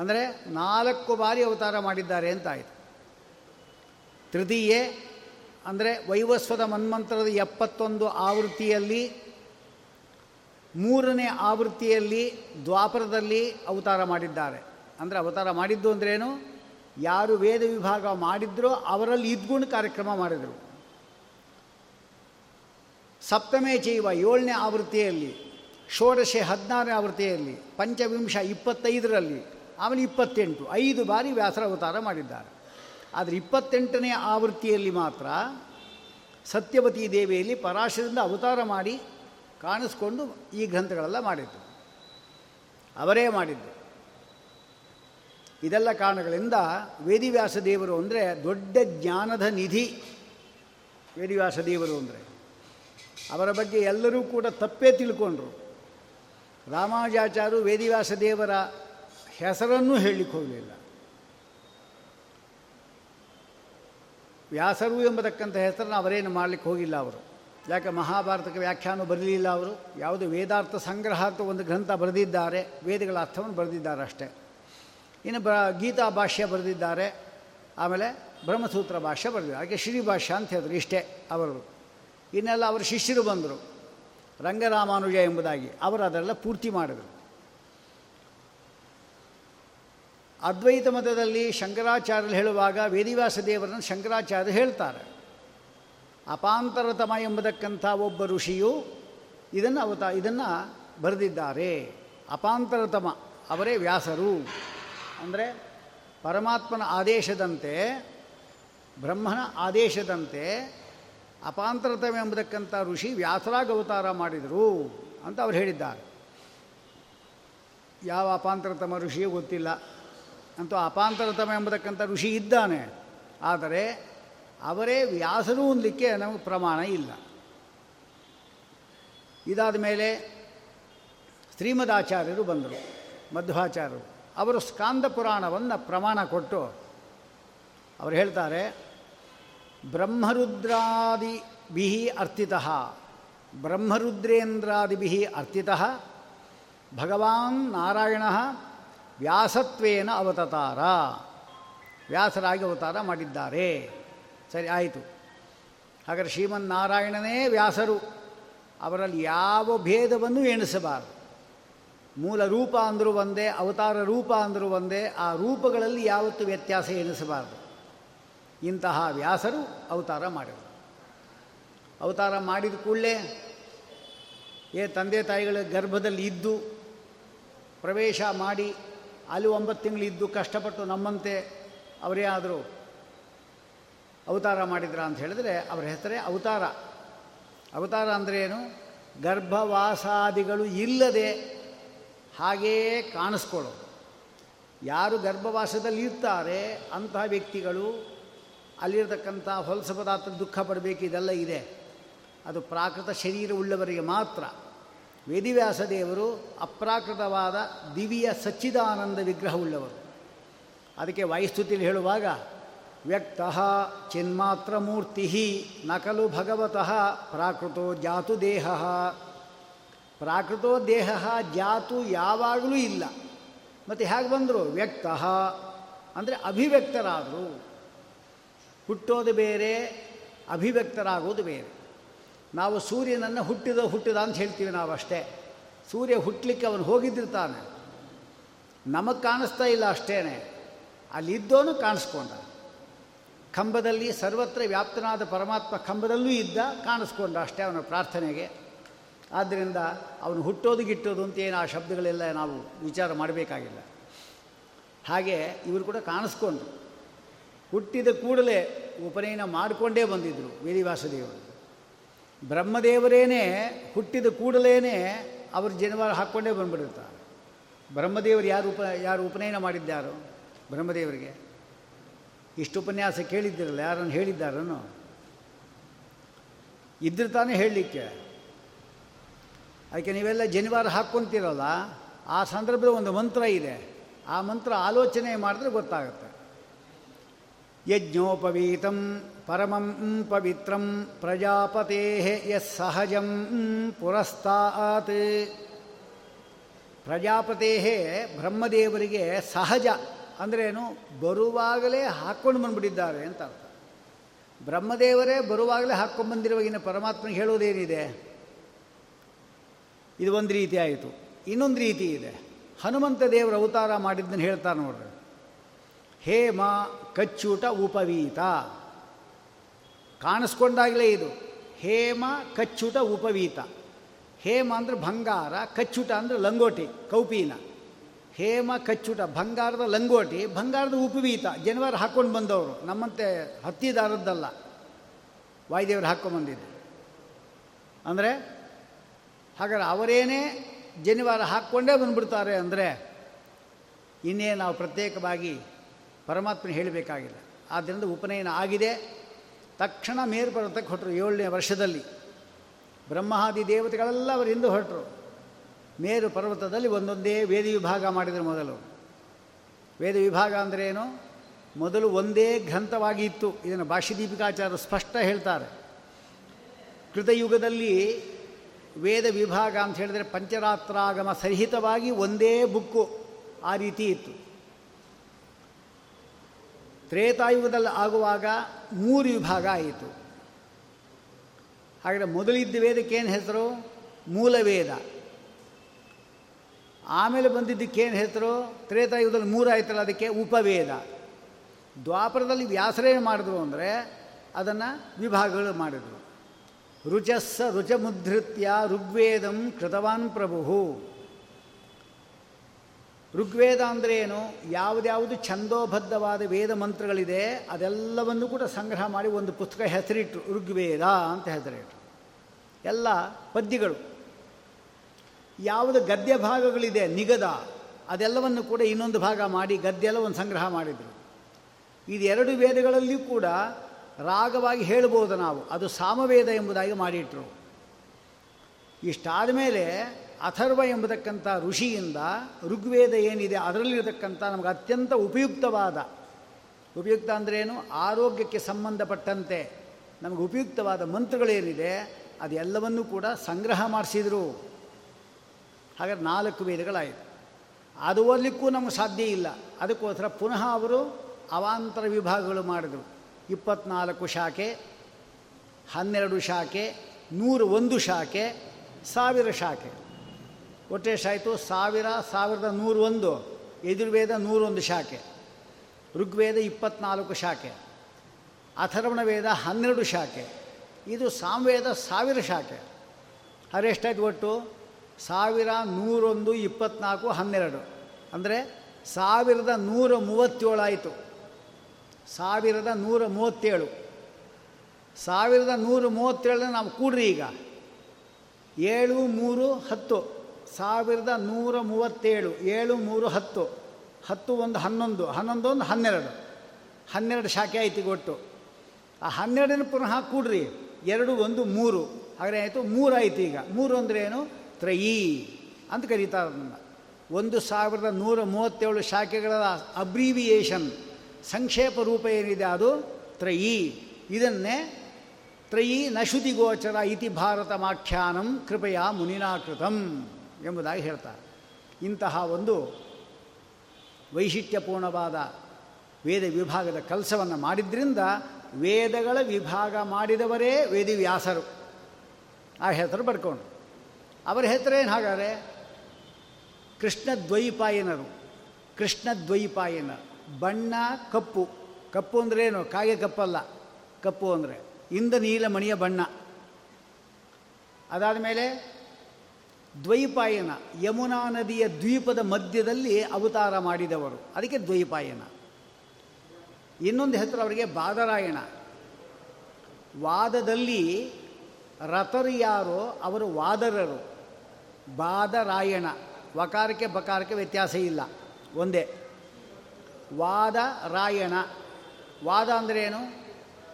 ಅಂದರೆ ನಾಲ್ಕು ಬಾರಿ ಅವತಾರ ಮಾಡಿದ್ದಾರೆ ಅಂತಾಯಿತು. ತೃತೀಯೇ ಅಂದರೆ ವೈವಸ್ವದ ಮನ್ಮಂತ್ರದ ಎಪ್ಪತ್ತೊಂದು ಆವೃತ್ತಿಯಲ್ಲಿ, ಮೂರನೇ ಆವೃತ್ತಿಯಲ್ಲಿ ದ್ವಾಪರದಲ್ಲಿ ಅವತಾರ ಮಾಡಿದ್ದಾರೆ. ಅಂದರೆ ಅವತಾರ ಮಾಡಿದ್ದು ಅಂದ್ರೇನು, ಯಾರು ವೇದ ವಿಭಾಗ ಮಾಡಿದ್ರೋ ಅವರಲ್ಲಿ ಇದ್ಗುಣ್ ಕಾರ್ಯಕ್ರಮ ಮಾಡಿದರು. ಸಪ್ತಮೇ ಜೀವ ಏಳನೇ ಆವೃತ್ತಿಯಲ್ಲಿ, ಷೋಡಶೆ ಹದಿನಾರನೇ ಆವೃತ್ತಿಯಲ್ಲಿ, ಪಂಚವಿಂಶ ಇಪ್ಪತ್ತೈದರಲ್ಲಿ, ಆಮೇಲೆ ಇಪ್ಪತ್ತೆಂಟು, ಐದು ಬಾರಿ ವ್ಯಾಸರ ಅವತಾರ ಮಾಡಿದ್ದಾರೆ. ಆದರೆ ಇಪ್ಪತ್ತೆಂಟನೇ ಆವೃತ್ತಿಯಲ್ಲಿ ಮಾತ್ರ ಸತ್ಯವತಿ ದೇವಿಯಲ್ಲಿ ಪರಾಶರದಿಂದ ಅವತಾರ ಮಾಡಿ ಕಾಣಿಸ್ಕೊಂಡು ಈ ಗ್ರಂಥಗಳೆಲ್ಲ ಮಾಡಿದ್ದು ಅವರೇ ಮಾಡಿದ್ದು. ಇದೆಲ್ಲ ಕಾರಣಗಳಿಂದ ವೇದಿವ್ಯಾಸ ದೇವರು ಅಂದರೆ ದೊಡ್ಡ ಜ್ಞಾನದ ನಿಧಿ. ವೇದಿವ್ಯಾಸ ದೇವರು ಅಂದರೆ ಅವರ ಬಗ್ಗೆ ಎಲ್ಲರೂ ಕೂಡ ತಪ್ಪೇ ತಿಳ್ಕೊಂಡ್ರು. ರಾಮಾನುಜಾಚಾರ್ಯರು ವೇದಿವ್ಯಾಸ ದೇವರ ಹೆಸರನ್ನೂ ಹೇಳಲಿಕ್ಕೆ ಹೋಗಲಿಲ್ಲ. ವ್ಯಾಸರು ಎಂಬತಕ್ಕಂಥ ಹೆಸರನ್ನು ಅವರೇನು ಮಾಡಲಿಕ್ಕೆ ಹೋಗಿಲ್ಲ ಅವರು. ಯಾಕೆ ಮಹಾಭಾರತಕ್ಕೆ ವ್ಯಾಖ್ಯಾನ ಬರಲಿಲ್ಲ ಅವರು. ಯಾವುದು ವೇದಾರ್ಥ ಸಂಗ್ರಹ ಅಂತ ಒಂದು ಗ್ರಂಥ ಬರೆದಿದ್ದಾರೆ, ವೇದಗಳ ಅರ್ಥವನ್ನು ಬರೆದಿದ್ದಾರೆ ಅಷ್ಟೇ. ಇನ್ನು ಬ ಗೀತಾ ಭಾಷ್ಯ ಬರೆದಿದ್ದಾರೆ, ಆಮೇಲೆ ಬ್ರಹ್ಮಸೂತ್ರ ಭಾಷ್ಯ ಬರೆದಿದ್ದಾರೆ. ಅದಕ್ಕೆ ಶ್ರೀ ಭಾಷ್ಯ ಅಂತ ಹೇಳಿದ್ರು, ಇಷ್ಟೇ ಅವರು. ಇನ್ನೆಲ್ಲ ಅವರ ಶಿಷ್ಯರು ಬಂದರು ರಂಗರಾಮಾನುಜ ಎಂಬುದಾಗಿ, ಅವರು ಅದೆಲ್ಲ ಪೂರ್ತಿ ಮಾಡಿದರು. ಅದ್ವೈತ ಮತದಲ್ಲಿ ಶಂಕರಾಚಾರ್ಯರು ಹೇಳುವಾಗ ವೇದಿವ್ಯಾಸ ದೇವರನ್ನು ಶಂಕರಾಚಾರ್ಯರು ಹೇಳ್ತಾರೆ. ಅಪಾಂತರತಮ ಎಂಬತಕ್ಕಂಥ ಒಬ್ಬ ಋಷಿಯು ಇದನ್ನು ಅವತ ಇದನ್ನು ಬರೆದಿದ್ದಾರೆ. ಅಪಾಂತರತಮ ಅವರೇ ವ್ಯಾಸರು. ಅಂದರೆ ಪರಮಾತ್ಮನ ಆದೇಶದಂತೆ, ಬ್ರಹ್ಮನ ಆದೇಶದಂತೆ ಅಪಾಂತರತಮ ಎಂಬತಕ್ಕಂಥ ಋಷಿ ವ್ಯಾಸರಾಗ ಅವತಾರ ಮಾಡಿದರು ಅಂತ ಅವ್ರು ಹೇಳಿದ್ದಾರೆ. ಯಾವ ಅಪಾಂತರತಮ ಋಷಿಯೂ ಗೊತ್ತಿಲ್ಲ. ಅಂತೂ ಅಪಾಂತರತಮ ಎಂಬತಕ್ಕಂಥ ಋಷಿ ಇದ್ದಾನೆ, ಆದರೆ ಅವರೇ ವ್ಯಾಸರು ಅನ್ನಲಿಕ್ಕೆ ನಮಗೆ ಪ್ರಮಾಣ ಇಲ್ಲ. ಇದಾದ ಮೇಲೆ ಶ್ರೀಮದಾಚಾರ್ಯರು ಬಂದರು, ಮಧ್ವಾಚಾರ್ಯರು. ಅವರು ಸ್ಕಾಂದ ಪುರಾಣವನ್ನು ಪ್ರಮಾಣ ಕೊಟ್ಟು ಅವರು ಹೇಳ್ತಾರೆ, ಬ್ರಹ್ಮರುದ್ರಾದಿಭಿ ಅರ್ಥಿತಃ ಬ್ರಹ್ಮರುದ್ರೇಂದ್ರಾದಿಭಿ ಅರ್ಥಿತಃ ಭಗವಾನ್ ನಾರಾಯಣಃ ವ್ಯಾಸತ್ವೇನ ಅವತಾರ, ವ್ಯಾಸರಾಗಿ ಅವತಾರ ಮಾಡಿದ್ದಾರೆ. ಸರಿ ಆಯಿತು. ಹಾಗಾದರೆ ಶ್ರೀಮನ್ನಾರಾಯಣನೇ ವ್ಯಾಸರು, ಅವರಲ್ಲಿ ಯಾವ ಭೇದವನ್ನು ಎಣಿಸಬಾರದು. ಮೂಲ ರೂಪ ಅಂದರೂ ಒಂದೇ, ಅವತಾರ ರೂಪ ಅಂದರೂ ಒಂದೇ, ಆ ರೂಪಗಳಲ್ಲಿ ಯಾವತ್ತೂ ವ್ಯತ್ಯಾಸ ಎಣಿಸಬಾರದು. ಇಂತಹ ವ್ಯಾಸರು ಅವತಾರ ಮಾಡಿದರು. ಅವತಾರ ಮಾಡಿದ ಕೂಡಲೇ ಏ ತಂದೆ ತಾಯಿಗಳ ಗರ್ಭದಲ್ಲಿ ಇದ್ದು ಪ್ರವೇಶ ಮಾಡಿ ಅಲ್ಲಿ ಒಂಬತ್ತು ತಿಂಗಳಿದ್ದು ಕಷ್ಟಪಟ್ಟು ನಮ್ಮಂತೆ ಅವರೇ ಆದರೂ ಅವತಾರ ಮಾಡಿದ್ರ ಅಂತ ಹೇಳಿದ್ರೆ ಅವರ ಹೆಸರೇ ಅವತಾರ. ಅವತಾರ ಅಂದ್ರೇನು? ಗರ್ಭವಾಸಾದಿಗಳು ಇಲ್ಲದೆ ಹಾಗೆಯೇ ಕಾಣಿಸ್ಕೊಳ್ಳೋದು. ಯಾರು ಗರ್ಭವಾಸದಲ್ಲಿ ಇರ್ತಾರೆ ಅಂತಹ ವ್ಯಕ್ತಿಗಳು ಅಲ್ಲಿರ್ತಕ್ಕಂಥ ಹೊಲಸು ಪದಾರ್ಥ ದುಃಖ ಪಡಬೇಕು, ಇದೆಲ್ಲ ಇದೆ. ಅದು ಪ್ರಾಕೃತ ಶರೀರವುಳ್ಳವರಿಗೆ ಮಾತ್ರ. ವೇದಿವ್ಯಾಸ ದೇವರು ಅಪ್ರಾಕೃತವಾದ ದಿವ್ಯ ಸಚ್ಚಿದಾನಂದ ವಿಗ್ರಹವುಳ್ಳವರು. ಅದಕ್ಕೆ ವಾಯುಸ್ತುತಿಯಲ್ಲಿ ಹೇಳುವಾಗ ವ್ಯಕ್ತಃ ಚಿನ್ಮಾತ್ರ ಮೂರ್ತಿ ನಕಲು ಭಗವತಃ ಪ್ರಾಕೃತೋ ಜಾತು ದೇಹ. ಪ್ರಾಕೃತೋ ದೇಹ ಜಾತು ಯಾವಾಗಲೂ ಇಲ್ಲ. ಮತ್ತು ಹೇಗೆ ಬಂದರು? ವ್ಯಕ್ತಃ ಅಂದರೆ ಅಭಿವ್ಯಕ್ತರಾದರು. ಹುಟ್ಟೋದು ಬೇರೆ, ಅಭಿವ್ಯಕ್ತರಾಗೋದು ಬೇರೆ. ನಾವು ಸೂರ್ಯನನ್ನು ಹುಟ್ಟಿದ ಹುಟ್ಟಿದ ಅಂತ ಹೇಳ್ತೀವಿ ನಾವು ಅಷ್ಟೇ. ಸೂರ್ಯ ಹುಟ್ಟಲಿಕ್ಕೆ ಅವನು ಹೋಗಿದ್ದಿರ್ತಾನೆ, ನಮಗೆ ಕಾಣಿಸ್ತಾ ಇಲ್ಲ ಅಷ್ಟೇ. ಅಲ್ಲಿದ್ದೋನು ಕಾಣಿಸ್ಕೊಂಡ. ಕಂಬದಲ್ಲಿ ಸರ್ವತ್ರ ವ್ಯಾಪ್ತನಾದ ಪರಮಾತ್ಮ ಕಂಬದಲ್ಲೂ ಇದ್ದ, ಕಾಣಿಸ್ಕೊಂಡ ಅಷ್ಟೇ ಅವನ ಪ್ರಾರ್ಥನೆಗೆ. ಆದ್ದರಿಂದ ಅವನು ಹುಟ್ಟೋದು ಗಿಟ್ಟೋದು ಅಂತ ಏನು ಆ ಶಬ್ದಗಳೆಲ್ಲ ನಾವು ವಿಚಾರ ಮಾಡಬೇಕಾಗಿಲ್ಲ. ಹಾಗೆ ಇವರು ಕೂಡ ಕಾಣಿಸ್ಕೊಂಡ್ರು. ಹುಟ್ಟಿದ ಕೂಡಲೇ ಉಪನಯನ ಮಾಡಿಕೊಂಡೇ ಬಂದಿದ್ದರು ವೇದಿವ್ಯಾಸದೇವರು. ಬ್ರಹ್ಮದೇವರೇನೇ ಹುಟ್ಟಿದ ಕೂಡಲೇ ಅವರು ಜನವಾರ ಹಾಕ್ಕೊಂಡೇ ಬಂದುಬಿಡುತ್ತಾರೆ. ಬ್ರಹ್ಮದೇವರು ಯಾರು ಉಪ ಯಾರು ಉಪನಯನ ಮಾಡಿದ್ದಾರೋ ಬ್ರಹ್ಮದೇವರಿಗೆ ಇಷ್ಟು ಉಪನ್ಯಾಸ ಕೇಳಿದ್ದಿರಲ್ಲ, ಯಾರನ್ನು ಹೇಳಿದ್ದಾರನು ಇದ್ದರೆ ತಾನೇ ಹೇಳಲಿಕ್ಕೆ. ಅದಕ್ಕೆ ನೀವೆಲ್ಲ ಜನಿವಾರ ಹಾಕ್ಕೊತಿರಲ್ಲ, ಆ ಸಂದರ್ಭದ ಒಂದು ಮಂತ್ರ ಇದೆ. ಆ ಮಂತ್ರ ಆಲೋಚನೆ ಮಾಡಿದ್ರೆ ಗೊತ್ತಾಗುತ್ತೆ. ಯಜ್ಞೋಪವೀತಂ ಪರಮಂ ಪವಿತ್ರಂ ಪ್ರಜಾಪತೇ ಯಸ್ ಸಹಜಂ ಪುರಸ್ತಾತ್. ಪ್ರಜಾಪತೇ ಬ್ರಹ್ಮದೇವರಿಗೆ ಸಹಜ ಅಂದ್ರೇನು? ಬರುವಾಗಲೇ ಹಾಕ್ಕೊಂಡು ಬಂದುಬಿಟ್ಟಿದ್ದಾರೆ ಅಂತ ಅರ್ಥ. ಬ್ರಹ್ಮದೇವರೇ ಬರುವಾಗಲೇ ಹಾಕ್ಕೊಂಡು ಬಂದಿರುವಾಗಿನ ಪರಮಾತ್ಮನಿಗೆ ಹೇಳೋದೇನಿದೆ? ಇದು ಒಂದು ರೀತಿ ಆಯಿತು. ಇನ್ನೊಂದು ರೀತಿ ಇದೆ. ಹನುಮಂತ ದೇವರ ಅವತಾರ ಮಾಡಿದ್ದನ್ನು ಹೇಳ್ತಾರೆ ನೋಡ್ರಿ. ಹೇಮ ಕಚ್ಚುಟ ಉಪವೀತ, ಕಾಣಿಸ್ಕೊಂಡಾಗಲೇ ಇದು ಹೇಮ ಕಚ್ಚುಟ ಉಪವೀತ. ಹೇಮ ಅಂದರೆ ಬಂಗಾರ, ಕಚ್ಚುಟ ಅಂದರೆ ಲಂಗೋಟಿ ಕೌಪೀನ. ಹೇಮ ಕಚ್ಚುಟ ಬಂಗಾರದ ಲಂಗೋಟಿ, ಬಂಗಾರದ ಉಪವೀತ. ಜನವಾರ ಹಾಕ್ಕೊಂಡು ಬಂದವರು, ನಮ್ಮಂತೆ ಹತ್ತಿದಾರದ್ದಲ್ಲ, ವಾಯುದೇವರು ಹಾಕ್ಕೊಂಬಂದಿದ್ದು ಅಂದರೆ. ಹಾಗಾದ್ರೆ ಅವರೇನೇ ಜನಿವಾರ ಹಾಕ್ಕೊಂಡೇ ಬಂದುಬಿಡ್ತಾರೆ ಅಂದರೆ ಇನ್ನೇ ನಾವು ಪ್ರತ್ಯೇಕವಾಗಿ ಪರಮಾತ್ಮನ ಹೇಳಬೇಕಾಗಿಲ್ಲ. ಆದ್ದರಿಂದ ಉಪನಯನ ಆಗಿದೆ. ತಕ್ಷಣ ಮೇಲ್ಪರ್ವತಕ್ಕೆ ಹೊರಟರು. ಏಳನೇ ವರ್ಷದಲ್ಲಿ ಬ್ರಹ್ಮಾದಿ ದೇವತೆಗಳೆಲ್ಲ ಅವರಿಂದ ಹೊರಟರು. ಮೇರು ಪರ್ವತದಲ್ಲಿ ಒಂದೊಂದೇ ವೇದ ವಿಭಾಗ ಮಾಡಿದರು. ಮೊದಲು ವೇದ ವಿಭಾಗ ಅಂದರೆ ಏನು? ಮೊದಲು ಒಂದೇ ಗ್ರಂಥವಾಗಿ ಇತ್ತು. ಇದನ್ನು ಭಾಷ್ಯದೀಪಿಕಾಚಾರ್ಯರು ಸ್ಪಷ್ಟ ಹೇಳ್ತಾರೆ. ಕೃತಯುಗದಲ್ಲಿ ವೇದ ವಿಭಾಗ ಅಂತ ಹೇಳಿದ್ರೆ ಪಂಚರಾತ್ರಾಗಮ ಸಹಿತವಾಗಿ ಒಂದೇ ಬುಕ್ಕು, ಆ ರೀತಿ ಇತ್ತು. ತ್ರೇತಾಯುಗದಲ್ಲಿ ಆಗುವಾಗ ಮೂರು ವಿಭಾಗ ಆಯಿತು. ಹಾಗಾದರೆ ಮೊದಲಿದ್ದ ವೇದಕ್ಕೇನು ಹೆಸರು? ಮೂಲವೇದ. ಆಮೇಲೆ ಬಂದಿದ್ದಕ್ಕೇನು ಹೆಸರು? ತ್ರೇತಾಯುಗದಲ್ಲಿ ಮೂರು ಆಯ್ತಲ್ಲ, ಅದಕ್ಕೆ ಉಪವೇದ. ದ್ವಾಪರದಲ್ಲಿ ವ್ಯಾಸರೇನು ಮಾಡಿದ್ರು ಅಂದರೆ ಅದನ್ನು ವಿಭಾಗಗಳು ಮಾಡಿದರು. ರುಚಸ್ಸ ರುಚಮುದ್ಧೃತ್ಯ ಋಗ್ವೇದಂ ಕೃತವಾನ್ ಪ್ರಭು. ಋಗ್ವೇದ ಅಂದರೆ ಏನು? ಯಾವುದ್ಯಾವುದು ಛಂದೋಬದ್ಧವಾದ ವೇದ ಮಂತ್ರಗಳಿದೆ ಅದೆಲ್ಲವನ್ನು ಕೂಡ ಸಂಗ್ರಹ ಮಾಡಿ ಒಂದು ಪುಸ್ತಕ ಹೆಸರಿಟ್ಟರು, ಋಗ್ವೇದ ಅಂತ ಹೆಸರಿಟ್ಟರು. ಎಲ್ಲ ಪದ್ಯಗಳು, ಯಾವುದು ಗದ್ಯ ಭಾಗಗಳಿದೆ ನಿಗದ, ಅದೆಲ್ಲವನ್ನು ಕೂಡ ಇನ್ನೊಂದು ಭಾಗ ಮಾಡಿ ಗದ್ಯ ಎಲ್ಲ ಒಂದು ಸಂಗ್ರಹ ಮಾಡಿದರು. ಇದೆರಡು ವೇದಗಳಲ್ಲಿಯೂ ಕೂಡ ರಾಗವಾಗಿ ಹೇಳ್ಬೋದು ನಾವು, ಅದು ಸಾಮವೇದ ಎಂಬುದಾಗಿ ಮಾಡಿಟ್ಟರು. ಇಷ್ಟಾದ ಮೇಲೆ ಅಥರ್ವ ಎಂಬತಕ್ಕಂಥ ಋಷಿಯಿಂದ ಋಗ್ವೇದ ಏನಿದೆ ಅದರಲ್ಲಿರತಕ್ಕಂಥ ನಮಗೆ ಅತ್ಯಂತ ಉಪಯುಕ್ತವಾದ, ಉಪಯುಕ್ತ ಅಂದ್ರೇನು, ಆರೋಗ್ಯಕ್ಕೆ ಸಂಬಂಧಪಟ್ಟಂತೆ ನಮಗೆ ಉಪಯುಕ್ತವಾದ ಮಂತ್ರಗಳೇನಿದೆ ಅದೆಲ್ಲವನ್ನೂ ಕೂಡ ಸಂಗ್ರಹ ಮಾಡಿಸಿದರು. ಹಾಗಾದ್ರೆ ನಾಲ್ಕು ವೇದಗಳಾಯಿತು. ಅದು ಓದಲಿಕ್ಕೂ ನಮಗೆ ಸಾಧ್ಯ ಇಲ್ಲ, ಅದಕ್ಕೋಸ್ಕರ ಪುನಃ ಅವರು ಅವಾಂತರ ವಿಭಾಗಗಳು ಮಾಡಿದರು. ಇಪ್ಪತ್ತ್ನಾಲ್ಕು ಶಾಖೆ, ಹನ್ನೆರಡು ಶಾಖೆ, ನೂರ ಒಂದು ಶಾಖೆ, ಸಾವಿರ ಶಾಖೆ. ಒಟ್ಟು ಎಷ್ಟಾಯಿತು? ಸಾವಿರ, ಸಾವಿರದ ನೂರೊಂದು. ಯಜುರ್ವೇದ ನೂರೊಂದು ಶಾಖೆ, ಋಗ್ವೇದ ಇಪ್ಪತ್ತ್ನಾಲ್ಕು ಶಾಖೆ, ಅಥರ್ವಣ ವೇದ ಹನ್ನೆರಡು ಶಾಖೆ, ಇದು ಸಾಮವೇದ ಸಾವಿರ ಶಾಖೆ. ಆದರೆ ಎಷ್ಟಾಯ್ತು ಒಟ್ಟು? ಸಾವಿರ, ನೂರೊಂದು, ಇಪ್ಪತ್ತ್ನಾಲ್ಕು, ಹನ್ನೆರಡು, ಅಂದರೆ ಸಾವಿರದ ನೂರ ಮೂವತ್ತೇಳು ಆಯಿತು. ಸಾವಿರದ ನೂರ ಮೂವತ್ತೇಳು ಸಾವಿರದ ನೂರ ಮೂವತ್ತೇಳನ್ನ ನಾವು ಕೂಡ್ರಿ ಈಗ, ಏಳು ಮೂರು ಹತ್ತು, ಸಾವಿರದ ನೂರ ಮೂವತ್ತೇಳು, ಏಳು ಮೂರು ಹತ್ತು, ಹತ್ತು ಒಂದು ಹನ್ನೊಂದು, ಹನ್ನೊಂದು ಒಂದು ಹನ್ನೆರಡು, ಹನ್ನೆರಡು ಶಾಖೆ ಆಯ್ತು ಒಟ್ಟು. ಆ ಹನ್ನೆರಡನ್ನ ಪುನಃ ಕೂಡ್ರಿ, ಎರಡು ಒಂದು ಮೂರು, ಹಾಗೆ ಆಯಿತು ಮೂರಾಯಿತು. ಈಗ ಮೂರು ಅಂದರೆ ಏನು? ತ್ರಯೀ ಅಂತ ಕರೀತಾರೆ ಅದನ್ನು. ಒಂದು ಸಾವಿರದ ನೂರ ಮೂವತ್ತೇಳು ಶಾಖೆಗಳ ಅಬ್ರಿವಿಯೇಷನ್, ಸಂಕ್ಷೇಪ ರೂಪ ಏನಿದೆ ಅದು ತ್ರಯೀ. ಇದನ್ನೇ ತ್ರಯೀ ನಶುತಿ ಗೋಚರ ಇತಿ ಭಾರತಮಾಖ್ಯಾನಂ ಕೃಪೆಯ ಮುನಿನಾಕೃತಂ ಎಂಬುದಾಗಿ ಹೇಳ್ತಾರೆ. ಇಂತಹ ಒಂದು ವೈಶಿಷ್ಟ್ಯಪೂರ್ಣವಾದ ವೇದ ವಿಭಾಗದ ಕೆಲಸವನ್ನು ಮಾಡಿದ್ರಿಂದ ವೇದಗಳ ವಿಭಾಗ ಮಾಡಿದವರೇ ವೇದವ್ಯಾಸರು ಆ ಹೆಸರು ಪಡ್ಕೊಂಡು. ಅವರ ಹೆಸರೇನು ಹಾಗಾದರೆ? ಕೃಷ್ಣದ್ವೈಪಾಯನರು. ಕೃಷ್ಣದ್ವೈಪಾಯನ. ಬಣ್ಣ ಕಪ್ಪು. ಕಪ್ಪು ಅಂದ್ರೇನು? ಕಾಗೆ ಕಪ್ಪಲ್ಲ, ಕಪ್ಪು ಅಂದರೆ ಇಂದ ನೀಲಮಣಿಯ ಬಣ್ಣ. ಅದಾದ ಮೇಲೆ ದ್ವೈಪಾಯನ, ಯಮುನಾ ನದಿಯ ದ್ವೀಪದ ಮಧ್ಯದಲ್ಲಿ ಅವತಾರ ಮಾಡಿದವರು, ಅದಕ್ಕೆ ದ್ವೈಪಾಯನ. ಇನ್ನೊಂದು ಹೆಸರು ಅವರಿಗೆ ಬಾದರಾಯಣ. ವಾದದಲ್ಲಿ ರಥರು ಯಾರೋ ಅವರು ವಾದರರು. ಬಾದರಾಯಣ, ವಕಾರಕ್ಕೆ ಬಕಾರಕ್ಕೆ ವ್ಯತ್ಯಾಸ ಇಲ್ಲ, ಒಂದೇ. ವಾದರಾಯಣ. ವಾದ ಅಂದ್ರೇನು?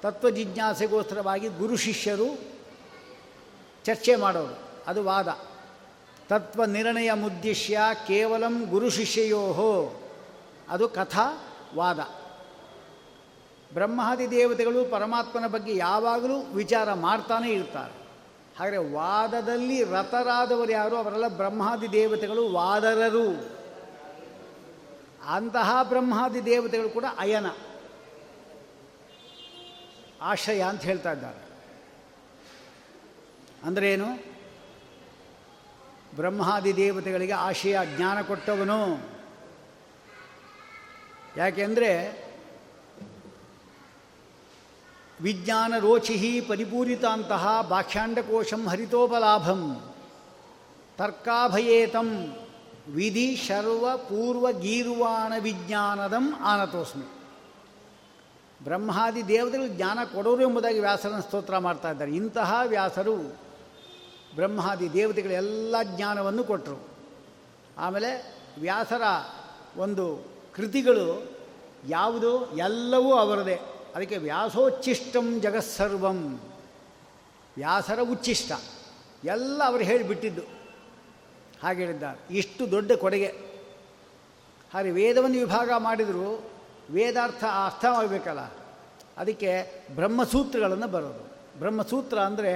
ತತ್ವಜಿಜ್ಞಾಸೆಗೋಸ್ಕರವಾಗಿ ಗುರು ಶಿಷ್ಯರು ಚರ್ಚೆ ಮಾಡೋರು, ಅದು ವಾದ. ತತ್ವ ನಿರ್ಣಯ ಮುದ್ದಿಶ್ಯ ಕೇವಲಂ ಗುರು ಶಿಷ್ಯಯೋಹೋ, ಅದು ಕಥಾ ವಾದ. ಬ್ರಹ್ಮಾದಿ ದೇವತೆಗಳು ಪರಮಾತ್ಮನ ಬಗ್ಗೆ ಯಾವಾಗಲೂ ವಿಚಾರ ಮಾಡ್ತಾನೇ ಇರ್ತಾರೆ. ಹಾಗೆ ವಾದದಲ್ಲಿ ರಥರಾದವರು ಯಾರು ಅವರೆಲ್ಲ ಬ್ರಹ್ಮಾದಿ ದೇವತೆಗಳು ವಾದರರು. ಅಂತಹ ಬ್ರಹ್ಮಾದಿ ದೇವತೆಗಳು ಕೂಡ ಅಯನ ಆಶ್ರಯ ಅಂತ ಹೇಳ್ತಾ ಇದ್ದಾರೆ. ಅಂದರೆ ಏನು? ಬ್ರಹ್ಮಾದಿ ದೇವತೆಗಳಿಗೆ ಆಶ್ರಯ, ಜ್ಞಾನ ಕೊಟ್ಟವನು. ಯಾಕೆಂದರೆ ವಿಜ್ಞಾನ ರೋಚಿಹಿ ಪರಿಪೂರಿತಾಂತಹ ಬಾಹ್ಯಾಂಡಕೋಶಂ ಹರಿತೋಪಲಾಭಂ ತರ್ಕಾಭಯೇತಂ ವಿಧಿ ಶರ್ವ ಪೂರ್ವ ಗೀರ್ವಾಣ ವಿಜ್ಞಾನದಂ ಆನತೋಸ್ಮಿ. ಬ್ರಹ್ಮಾದಿ ದೇವತೆಗಳು ಜ್ಞಾನ ಕೊಡೋರು ಎಂಬುದಾಗಿ ವ್ಯಾಸರನ ಸ್ತೋತ್ರ ಮಾಡ್ತಾ ಇದ್ದಾರೆ. ಇಂತಹ ವ್ಯಾಸರು ಬ್ರಹ್ಮಾದಿ ದೇವತೆಗಳೆಲ್ಲ ಜ್ಞಾನವನ್ನು ಕೊಟ್ಟರು. ಆಮೇಲೆ ವ್ಯಾಸರ ಒಂದು ಕೃತಿಗಳು ಯಾವುದು? ಎಲ್ಲವೂ ಅವರದೇ. ಅದಕ್ಕೆ ವ್ಯಾಸೋಚ್ಚಿಷ್ಟಂ ಜಗತ್ಸರ್ವಂ, ವ್ಯಾಸರ ಉಚ್ಚಿಷ್ಟ ಎಲ್ಲ ಅವರು ಹೇಳಿಬಿಟ್ಟಿದ್ದು ಹಾಗೆ ಹೇಳಿದ್ದಾರೆ. ಇಷ್ಟು ದೊಡ್ಡ ಕೊಡುಗೆ. ಹಾಗೆ ವೇದವನ್ನು ವಿಭಾಗ ಮಾಡಿದರೂ ವೇದಾರ್ಥ ಅರ್ಥ ಆಗಬೇಕಲ್ಲ, ಅದಕ್ಕೆ ಬ್ರಹ್ಮಸೂತ್ರಗಳನ್ನು ಬರೋದು. ಬ್ರಹ್ಮಸೂತ್ರ ಅಂದರೆ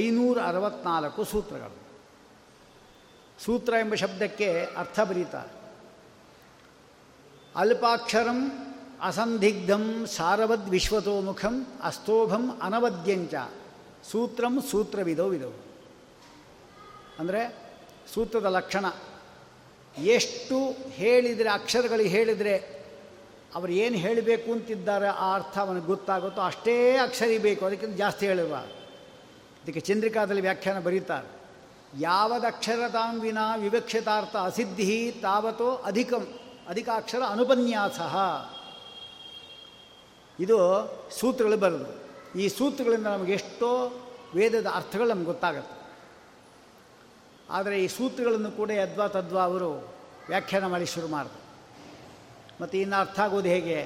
ಐನೂರ ಅರವತ್ತ್ನಾಲ್ಕು ಸೂತ್ರಗಳು. ಸೂತ್ರ ಎಂಬ ಶಬ್ದಕ್ಕೆ ಅರ್ಥ ಬರೀತಾರೆ. ಅಲ್ಪಾಕ್ಷರಂ ಅಸಂದಿಗ್ಧಂ ಸಾರವದ್ ವಿಶ್ವತೋಮುಖಂ ಅಸ್ತೋಭಂ ಅನವದ್ಯಂಚ ಸೂತ್ರಂ ಸೂತ್ರವಿದೋ ವಿಧವು. ಅಂದರೆ ಸೂತ್ರದ ಲಕ್ಷಣ ಎಷ್ಟು ಹೇಳಿದರೆ, ಅಕ್ಷರಗಳಿಗೆ ಹೇಳಿದರೆ ಅವರು ಏನು ಹೇಳಬೇಕು ಅಂತಿದ್ದಾರೆ ಆ ಅರ್ಥ ಅವನಿಗೆ ಗೊತ್ತಾಗುತ್ತೋ ಅಷ್ಟೇ ಅಕ್ಷರಿ ಬೇಕು, ಅದಕ್ಕಿಂತ ಜಾಸ್ತಿ ಹೇಳುವ. ಇದಕ್ಕೆ ಚಂದ್ರಿಕಾದಲ್ಲಿ ವ್ಯಾಖ್ಯಾನ ಬರೀತಾರೆ. ಯಾವದಕ್ಷರತಾಂ ವಿನಾ ವಿವಕ್ಷಿತಾರ್ಥ ಅಸಿದ್ಧಿ ತಾವತೋ ಅಧಿಕಂ ಅಧಿಕಾಕ್ಷರ ಅನುಪನ್ಯಾಸ. ಇದು ಸೂತ್ರಗಳು ಬರೋದು. ಈ ಸೂತ್ರಗಳಿಂದ ನಮಗೆ ಎಷ್ಟೋ ವೇದದ ಅರ್ಥಗಳು ನಮ್ಗೆ ಗೊತ್ತಾಗುತ್ತೆ. ಆದರೆ ಈ ಸೂತ್ರಗಳನ್ನು ಕೂಡ ಯದ್ವಾ ತದ್ವಾ ಅವರು ವ್ಯಾಖ್ಯಾನ ಮಾಡಿ ಶುರು ಮಾಡಿದ್ರು. ಮತ್ತು ಇನ್ನು ಅರ್ಥ ಆಗೋದು ಹೇಗೆ?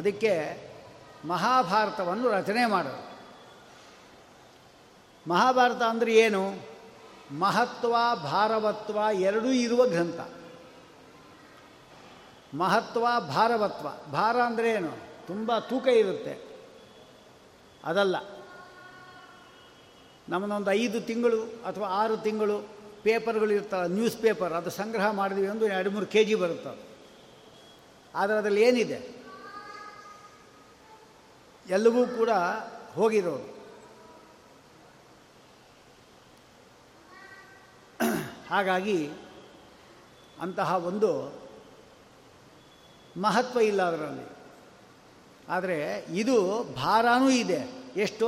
ಅದಕ್ಕೆ ಮಹಾಭಾರತವನ್ನು ರಚನೆ ಮಾಡೋದು. ಮಹಾಭಾರತ ಅಂದರೆ ಏನು? ಮಹತ್ವ ಭಾರವತ್ವ ಎರಡೂ ಇರುವ ಗ್ರಂಥ. ಮಹತ್ವ ಭಾರವತ್ವ, ಭಾರ ಅಂದರೆ ಏನು? ತುಂಬ ತೂಕ ಇರುತ್ತೆ, ಅದಲ್ಲ. ನಮ್ಮದೊಂದು ಐದು ತಿಂಗಳು ಅಥವಾ ಆರು ತಿಂಗಳು ಪೇಪರ್ಗಳು ಇರ್ತವೆ, ನ್ಯೂಸ್ ಪೇಪರ್, ಅದು ಸಂಗ್ರಹ ಮಾಡಿದ್ವಿ ಒಂದು ಎರಡು ಮೂರು ಕೆ ಜಿ ಬರುತ್ತೆ. ಆದರೆ ಅದರಲ್ಲಿ ಏನಿದೆ ಎಲ್ಲವೂ ಕೂಡ ಹೋಗಿರೋದು. ಹಾಗಾಗಿ ಅಂತಹ ಒಂದು ಮಹತ್ವ ಇಲ್ಲ ಅದರಲ್ಲಿ. ಆದರೆ ಇದು ಭಾರವೂ ಇದೆ. ಎಷ್ಟು?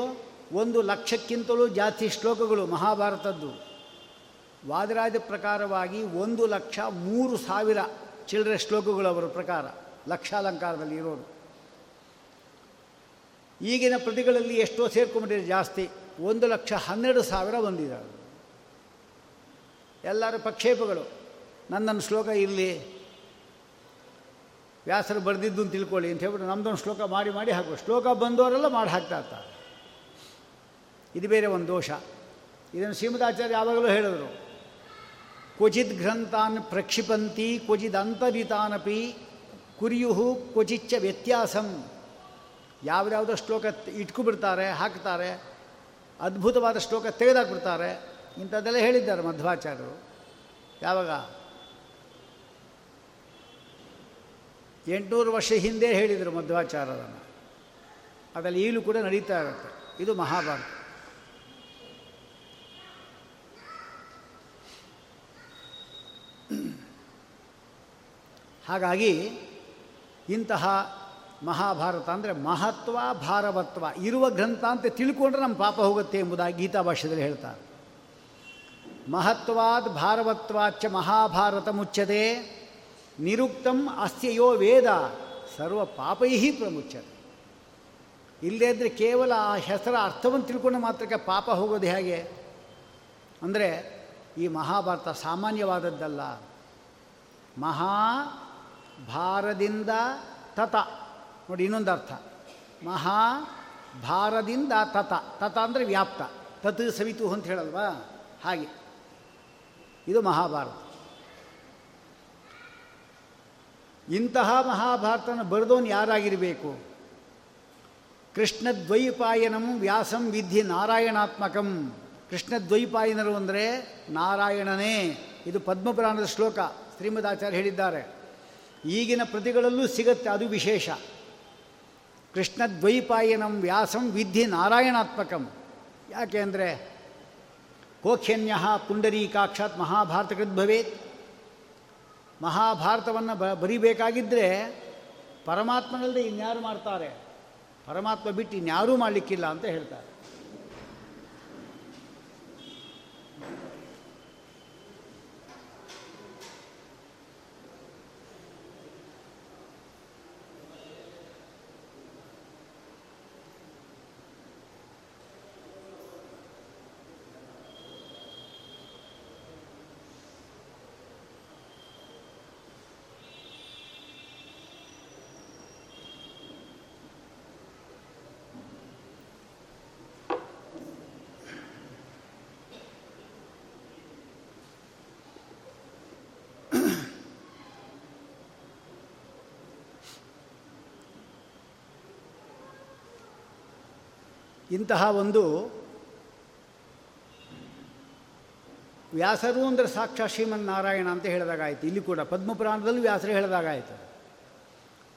ಒಂದು ಲಕ್ಷಕ್ಕಿಂತಲೂ ಜಾಸ್ತಿ ಶ್ಲೋಕಗಳು ಮಹಾಭಾರತದ್ದು. ವಾದಿರಾಜ ಪ್ರಕಾರವಾಗಿ ಒಂದು ಲಕ್ಷ ಮೂರು ಸಾವಿರ ಚಿಲ್ಲರೆ ಶ್ಲೋಕಗಳು ಅವರ ಪ್ರಕಾರ, ಲಕ್ಷಾಲಂಕಾರದಲ್ಲಿ ಇರೋದು. ಈಗಿನ ಪ್ರತಿಗಳಲ್ಲಿ ಎಷ್ಟೋ ಸೇರ್ಕೊಂಡ್ಬಿಟ್ಟಿದೆ ಜಾಸ್ತಿ, ಒಂದು ಲಕ್ಷ ಹನ್ನೆರಡು ಸಾವಿರ ಬಂದಿದ್ದಾರೆ. ಎಲ್ಲರ ಪ್ರಕ್ಷೇಪಗಳು, ನನ್ನೊಂದು ಶ್ಲೋಕ ಇರಲಿ, ವ್ಯಾಸರು ಬರೆದಿದ್ದು ಅಂತ ತಿಳ್ಕೊಳ್ಳಿ ಅಂತ ಹೇಳ್ಬಿಟ್ಟು ನಮ್ಮದೊಂದು ಶ್ಲೋಕ ಮಾಡಿ ಮಾಡಿ ಹಾಕುವ, ಶ್ಲೋಕ ಬಂದವರೆಲ್ಲ ಮಾಡಿ ಹಾಕ್ತಾ ಇರ್ತಾರೆ. ಇದು ಬೇರೆ ಒಂದು ದೋಷ. ಇದನ್ನು ಶ್ರೀಮದಾಚಾರ್ಯ ಯಾವಾಗಲೂ ಹೇಳಿದರು, ಕ್ವಚಿತ್ ಗ್ರಂಥಾನ್ ಪ್ರಕ್ಷಿಪಂತಿ ಕ್ವಚಿದ್ ಅಂತರಿತಾನಪಿ ಕುರಿಯುಹು ಕ್ವಚಿಚ್ಚ ವ್ಯತ್ಯಾಸಂ. ಯಾವುದ್ಯಾವುದೋ ಶ್ಲೋಕ ಇಟ್ಕೊಬಿಡ್ತಾರೆ, ಹಾಕ್ತಾರೆ, ಅದ್ಭುತವಾದ ಶ್ಲೋಕ ತೆಗೆದಾಕ್ಬಿಡ್ತಾರೆ, ಇಂಥದ್ದೆಲ್ಲ ಹೇಳಿದ್ದಾರೆ ಮಧ್ವಾಚಾರ್ಯರು. ಯಾವಾಗ? ಎಂಟುನೂರು ವರ್ಷ ಹಿಂದೆ ಹೇಳಿದರು ಮಧ್ವಾಚಾರ್ಯರನ್ನು. ಅದರಲ್ಲಿ ಈಗಲೂ ಕೂಡ ನಡೀತಾ ಇರುತ್ತೆ. ಇದು ಮಹಾಭಾರತ. ಹಾಗಾಗಿ ಇಂತಹ ಮಹಾಭಾರತ ಅಂದರೆ ಮಹತ್ವ ಭಾರವತ್ವ ಇರುವ ಗ್ರಂಥ ಅಂತ ತಿಳ್ಕೊಂಡ್ರೆ ನಮ್ಮ ಪಾಪ ಹೋಗುತ್ತೆ ಎಂಬುದಾಗಿ ಗೀತಾ ಭಾಷ್ಯದಲ್ಲಿ ಹೇಳ್ತಾರೆ. ಮಹತ್ವಾದ್ ಭಾರವತ್ವಾಚ್ಚ ಮಹಾಭಾರತ ಮುಚ್ಚತೆ ನಿರುಕ್ತಂ ಅಸ್ಯಯೋ ವೇದ ಸರ್ವ ಪಾಪೈಹಿ ಪ್ರಮುಚ್ಚತೆ. ಇಲ್ಲದೇ ಅಂದರೆ ಕೇವಲ ಆ ಹೆಸರ ಅರ್ಥವನ್ನು ತಿಳ್ಕೊಂಡು ಮಾತ್ರಕ್ಕೆ ಪಾಪ ಹೋಗೋದು ಹೇಗೆ ಅಂದರೆ, ಈ ಮಹಾಭಾರತ ಸಾಮಾನ್ಯವಾದದ್ದಲ್ಲ. ಮಹಾಭಾರದಿಂದ ತತ ನೋಡಿ, ಇನ್ನೊಂದು ಅರ್ಥ ಮಹಾಭಾರದಿಂದ ತತ. ತತ ಅಂದರೆ ವ್ಯಾಪ್ತ, ತತ್ ಸವಿತು ಅಂತ ಹೇಳಲ್ವಾ, ಹಾಗೆ ಇದು ಮಹಾಭಾರತ. ಇಂತಹ ಮಹಾಭಾರತನ ಬರೆದೋನು ಯಾರಾಗಿರಬೇಕು? ಕೃಷ್ಣದ್ವೈಪಾಯನಂ ವ್ಯಾಸಂ ವಿಧಿ ನಾರಾಯಣಾತ್ಮಕಂ. ಕೃಷ್ಣದ್ವೈಪಾಯನರು ಅಂದರೆ ನಾರಾಯಣನೇ. ಇದು ಪದ್ಮಪುರಾಣದ ಶ್ಲೋಕ, ಶ್ರೀಮದಾಚಾರ್ಯ ಹೇಳಿದ್ದಾರೆ. ಈಗಿನ ಪ್ರತಿಗಳಲ್ಲೂ ಸಿಗುತ್ತೆ, ಅದು ವಿಶೇಷ. ಕೃಷ್ಣದ್ವೈಪಾಯನಂ ವ್ಯಾಸಂ ವಿಧಿ ನಾರಾಯಣಾತ್ಮಕಂ. ಯಾಕೆ ಅಂದರೆ ಕೋಖ್ಯನ್ಯಃ ಪುಂಡರೀಕಾಕ್ಷಾತ್ ಮಹಾಭಾರತ ಕೃದ್ಭವೇತ್. ಮಹಾಭಾರತವನ್ನು ಬ ಬರಿಬೇಕಾಗಿದ್ದರೆ ಪರಮಾತ್ಮನಲ್ಲದೆ ಇನ್ಯಾರು ಮಾಡ್ತಾರೆ? ಪರಮಾತ್ಮ ಬಿಟ್ಟು ಇನ್ಯಾರೂ ಮಾಡಲಿಕ್ಕಿಲ್ಲ ಅಂತ ಹೇಳ್ತಾರೆ. ಇಂತಹ ಒಂದು ವ್ಯಾಸರು ಅಂದರೆ ಸಾಕ್ಷಾತ್ ಶ್ರೀಮನ್ನಾರಾಯಣ ಅಂತ ಹೇಳಿದಾಗಾಯಿತು. ಇಲ್ಲಿ ಕೂಡ ಪದ್ಮಪುರಾಣದಲ್ಲೂ ವ್ಯಾಸರು ಹೇಳಿದಾಗಾಯಿತು.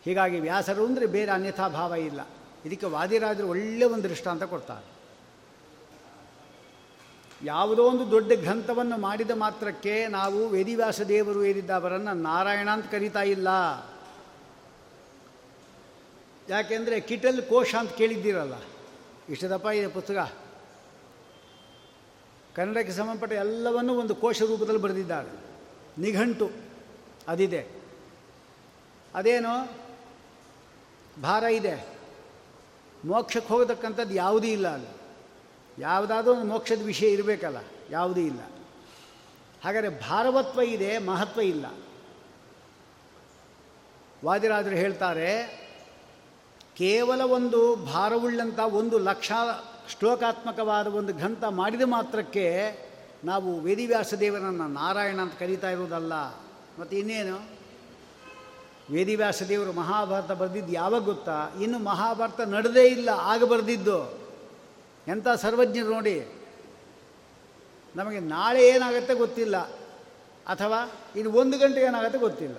ಹೀಗಾಗಿ ವ್ಯಾಸರು ಅಂದರೆ ಬೇರೆ ಅನ್ಯಥಾ ಭಾವ ಇಲ್ಲ. ಇದಕ್ಕೆ ವಾದಿರಾಜರು ಒಳ್ಳೆಯ ಒಂದು ದೃಷ್ಟಾಂತ ಕೊಡ್ತಾರೆ. ಯಾವುದೋ ಒಂದು ದೊಡ್ಡ ಗ್ರಂಥವನ್ನು ಮಾಡಿದ ಮಾತ್ರಕ್ಕೆ ನಾವು ವೇದಿವ್ಯಾಸ ದೇವರು ಏರಿದ್ದವರನ್ನು ನಾರಾಯಣ ಅಂತ ಕರೀತಾ ಇಲ್ಲ. ಯಾಕೆಂದರೆ ಕಿಟಲ್ ಕೋಶ ಅಂತ ಕೇಳಿದ್ದೀರಲ್ಲ, ಇಷ್ಟದಪ್ಪ ಇದೆ ಪುಸ್ತಕ. ಕನ್ನಡಕ್ಕೆ ಸಂಬಂಧಪಟ್ಟ ಎಲ್ಲವನ್ನೂ ಒಂದು ಕೋಶ ರೂಪದಲ್ಲಿ ಬರೆದಿದ್ದಾರೆ. ನಿಘಂಟು ಅದಿದೆ. ಅದೇನು ಭಾರ ಇದೆ, ಮೋಕ್ಷಕ್ಕೆ ಹೋಗತಕ್ಕಂಥದ್ದು ಯಾವುದೂ ಇಲ್ಲ ಅಲ್ಲಿ. ಯಾವುದಾದ್ರೂ ಒಂದು ಮೋಕ್ಷದ ವಿಷಯ ಇರಬೇಕಲ್ಲ, ಯಾವುದೂ ಇಲ್ಲ. ಹಾಗಾದರೆ ಭಾರವತ್ವ ಇದೆ, ಮಹತ್ವ ಇಲ್ಲ. ವಾದಿರಾಜರು ಹೇಳ್ತಾರೆ, ಕೇವಲ ಒಂದು ಭಾರವುಳ್ಳಂಥ ಒಂದು ಲಕ್ಷ ಶ್ಲೋಕಾತ್ಮಕವಾದ ಒಂದು ಗ್ರಂಥ ಮಾಡಿದ ಮಾತ್ರಕ್ಕೆ ನಾವು ವೇದಿವ್ಯಾಸದೇವರನ್ನು ನಾರಾಯಣ ಅಂತ ಕರೀತಾ ಇರೋದಲ್ಲ. ಮತ್ತು ಇನ್ನೇನು, ವೇದಿವ್ಯಾಸದೇವರು ಮಹಾಭಾರತ ಬರೆದಿದ್ದು ಯಾವಾಗ ಗೊತ್ತಾ? ಇನ್ನು ಮಹಾಭಾರತ ನಡೆದೇ ಇಲ್ಲ ಆಗ ಬರೆದಿದ್ದು. ಎಂಥ ಸರ್ವಜ್ಞರು ನೋಡಿ, ನಮಗೆ ನಾಳೆ ಏನಾಗುತ್ತೆ ಗೊತ್ತಿಲ್ಲ, ಅಥವಾ ಇನ್ನು ಒಂದು ಗಂಟೆ ಏನಾಗುತ್ತೆ ಗೊತ್ತಿಲ್ಲ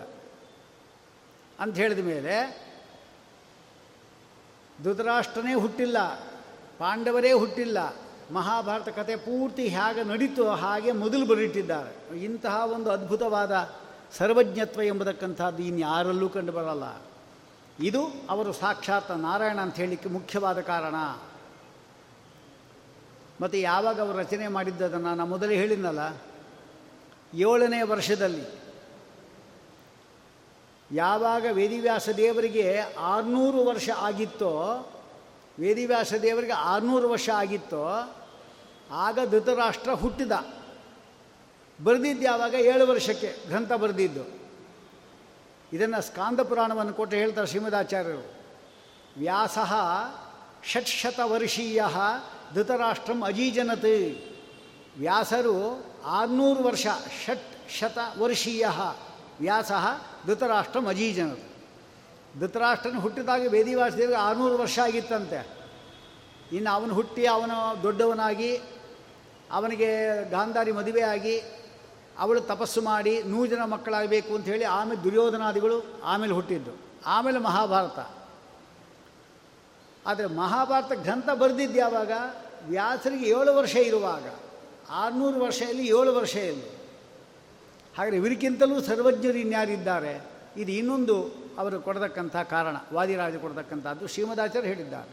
ಅಂತ ಹೇಳಿದ ಮೇಲೆ ಧೃತರಾಷ್ಟ್ರನೇ ಹುಟ್ಟಿಲ್ಲ, ಪಾಂಡವರೇ ಹುಟ್ಟಿಲ್ಲ, ಮಹಾಭಾರತ ಕಥೆ ಪೂರ್ತಿ ಹೇಗೆ ನಡೀತೋ ಹಾಗೆ ಮೊದಲು ಬರೆದಿಟ್ಟಿದ್ದಾರೆ. ಇಂತಹ ಒಂದು ಅದ್ಭುತವಾದ ಸರ್ವಜ್ಞತ್ವ ಎಂಬತಕ್ಕಂಥದ್ದು ಇನ್ಯಾರಲ್ಲೂ ಕಂಡುಬರಲ್ಲ. ಇದು ಅವರು ಸಾಕ್ಷಾತ್ ನಾರಾಯಣ ಅಂತ ಹೇಳಲಿಕ್ಕೆ ಮುಖ್ಯವಾದ ಕಾರಣ. ಮತ್ತು ಯಾವಾಗ ಅವರು ರಚನೆ ಮಾಡಿದ್ದದನ್ನು ನಾನು ಮೊದಲೇ ಹೇಳಿದ್ನಲ್ಲ, ಏಳನೇ ವರ್ಷದಲ್ಲಿ ಯಾವಾಗ ವೇದಿವ್ಯಾಸ ದೇವರಿಗೆ ಆರುನೂರು ವರ್ಷ ಆಗಿತ್ತೋ, ವೇದಿವ್ಯಾಸ ದೇವರಿಗೆ ಆರುನೂರು ವರ್ಷ ಆಗಿತ್ತೋ ಆಗ ಧೃತರಾಷ್ಟ್ರ ಹುಟ್ಟಿದ. ಬರೆದಿದ್ದು ಯಾವಾಗ? ಏಳು ವರ್ಷಕ್ಕೆ ಗ್ರಂಥ ಬರೆದಿದ್ದು. ಇದನ್ನು ಸ್ಕಾಂದ ಪುರಾಣವನ್ನು ಕೊಟ್ಟು ಹೇಳ್ತಾರೆ ಶ್ರೀಮದಾಚಾರ್ಯರು. ವ್ಯಾಸ ಷಟ್ಶತ ವರ್ಷೀಯ ಧೃತರಾಷ್ಟ್ರಂ ಅಜೀಜನತ್. ವ್ಯಾಸರು ಆರುನೂರು ವರ್ಷ, ಷಟ್ ಶತ ವರ್ಷೀಯ ವ್ಯಾಸ ಧೃತರಾಷ್ಟ್ರಂ ಅಜೀಜನತ್. ಧೃತರಾಷ್ಟ್ರನ ಹುಟ್ಟಿದಾಗ ವೇದಿವ್ಯಾಸದೇವರಿಗೆ ಆರುನೂರು ವರ್ಷ ಆಗಿತ್ತಂತೆ. ಇನ್ನು ಅವನು ಹುಟ್ಟಿ ಅವನು ದೊಡ್ಡವನಾಗಿ ಅವನಿಗೆ ಗಾಂಧಾರಿ ಮದುವೆಯಾಗಿ ಅವಳು ತಪಸ್ಸು ಮಾಡಿ ನೂರು ಜನ ಮಕ್ಕಳಾಗಬೇಕು ಅಂಥೇಳಿ ಆಮೇಲೆ ದುರ್ಯೋಧನಾದಿಗಳು ಆಮೇಲೆ ಹುಟ್ಟಿದ್ದು, ಆಮೇಲೆ ಮಹಾಭಾರತ. ಆದರೆ ಮಹಾಭಾರತ ಗ್ರಂಥ ಬರೆದಿದ್ದು ಯಾವಾಗ? ವ್ಯಾಸರಿಗೆ ಏಳು ವರ್ಷ ಇರುವಾಗ. ಆರುನೂರು ವರ್ಷ ಇಲ್ಲಿ, ಏಳು ವರ್ಷ ಇಲ್ಲಿ. ಹಾಗೆ ಇವರಿಗಿಂತಲೂ ಸರ್ವಜ್ಞರು ಇನ್ಯಾರಿದ್ದಾರೆ? ಇದು ಇನ್ನೊಂದು ಅವರು ಕೊಡತಕ್ಕಂಥ ಕಾರಣ, ವಾದಿರಾಜ ಕೊಡತಕ್ಕಂಥದ್ದು ಶ್ರೀಮದಾಚಾರ್ಯರು ಹೇಳಿದ್ದಾರೆ.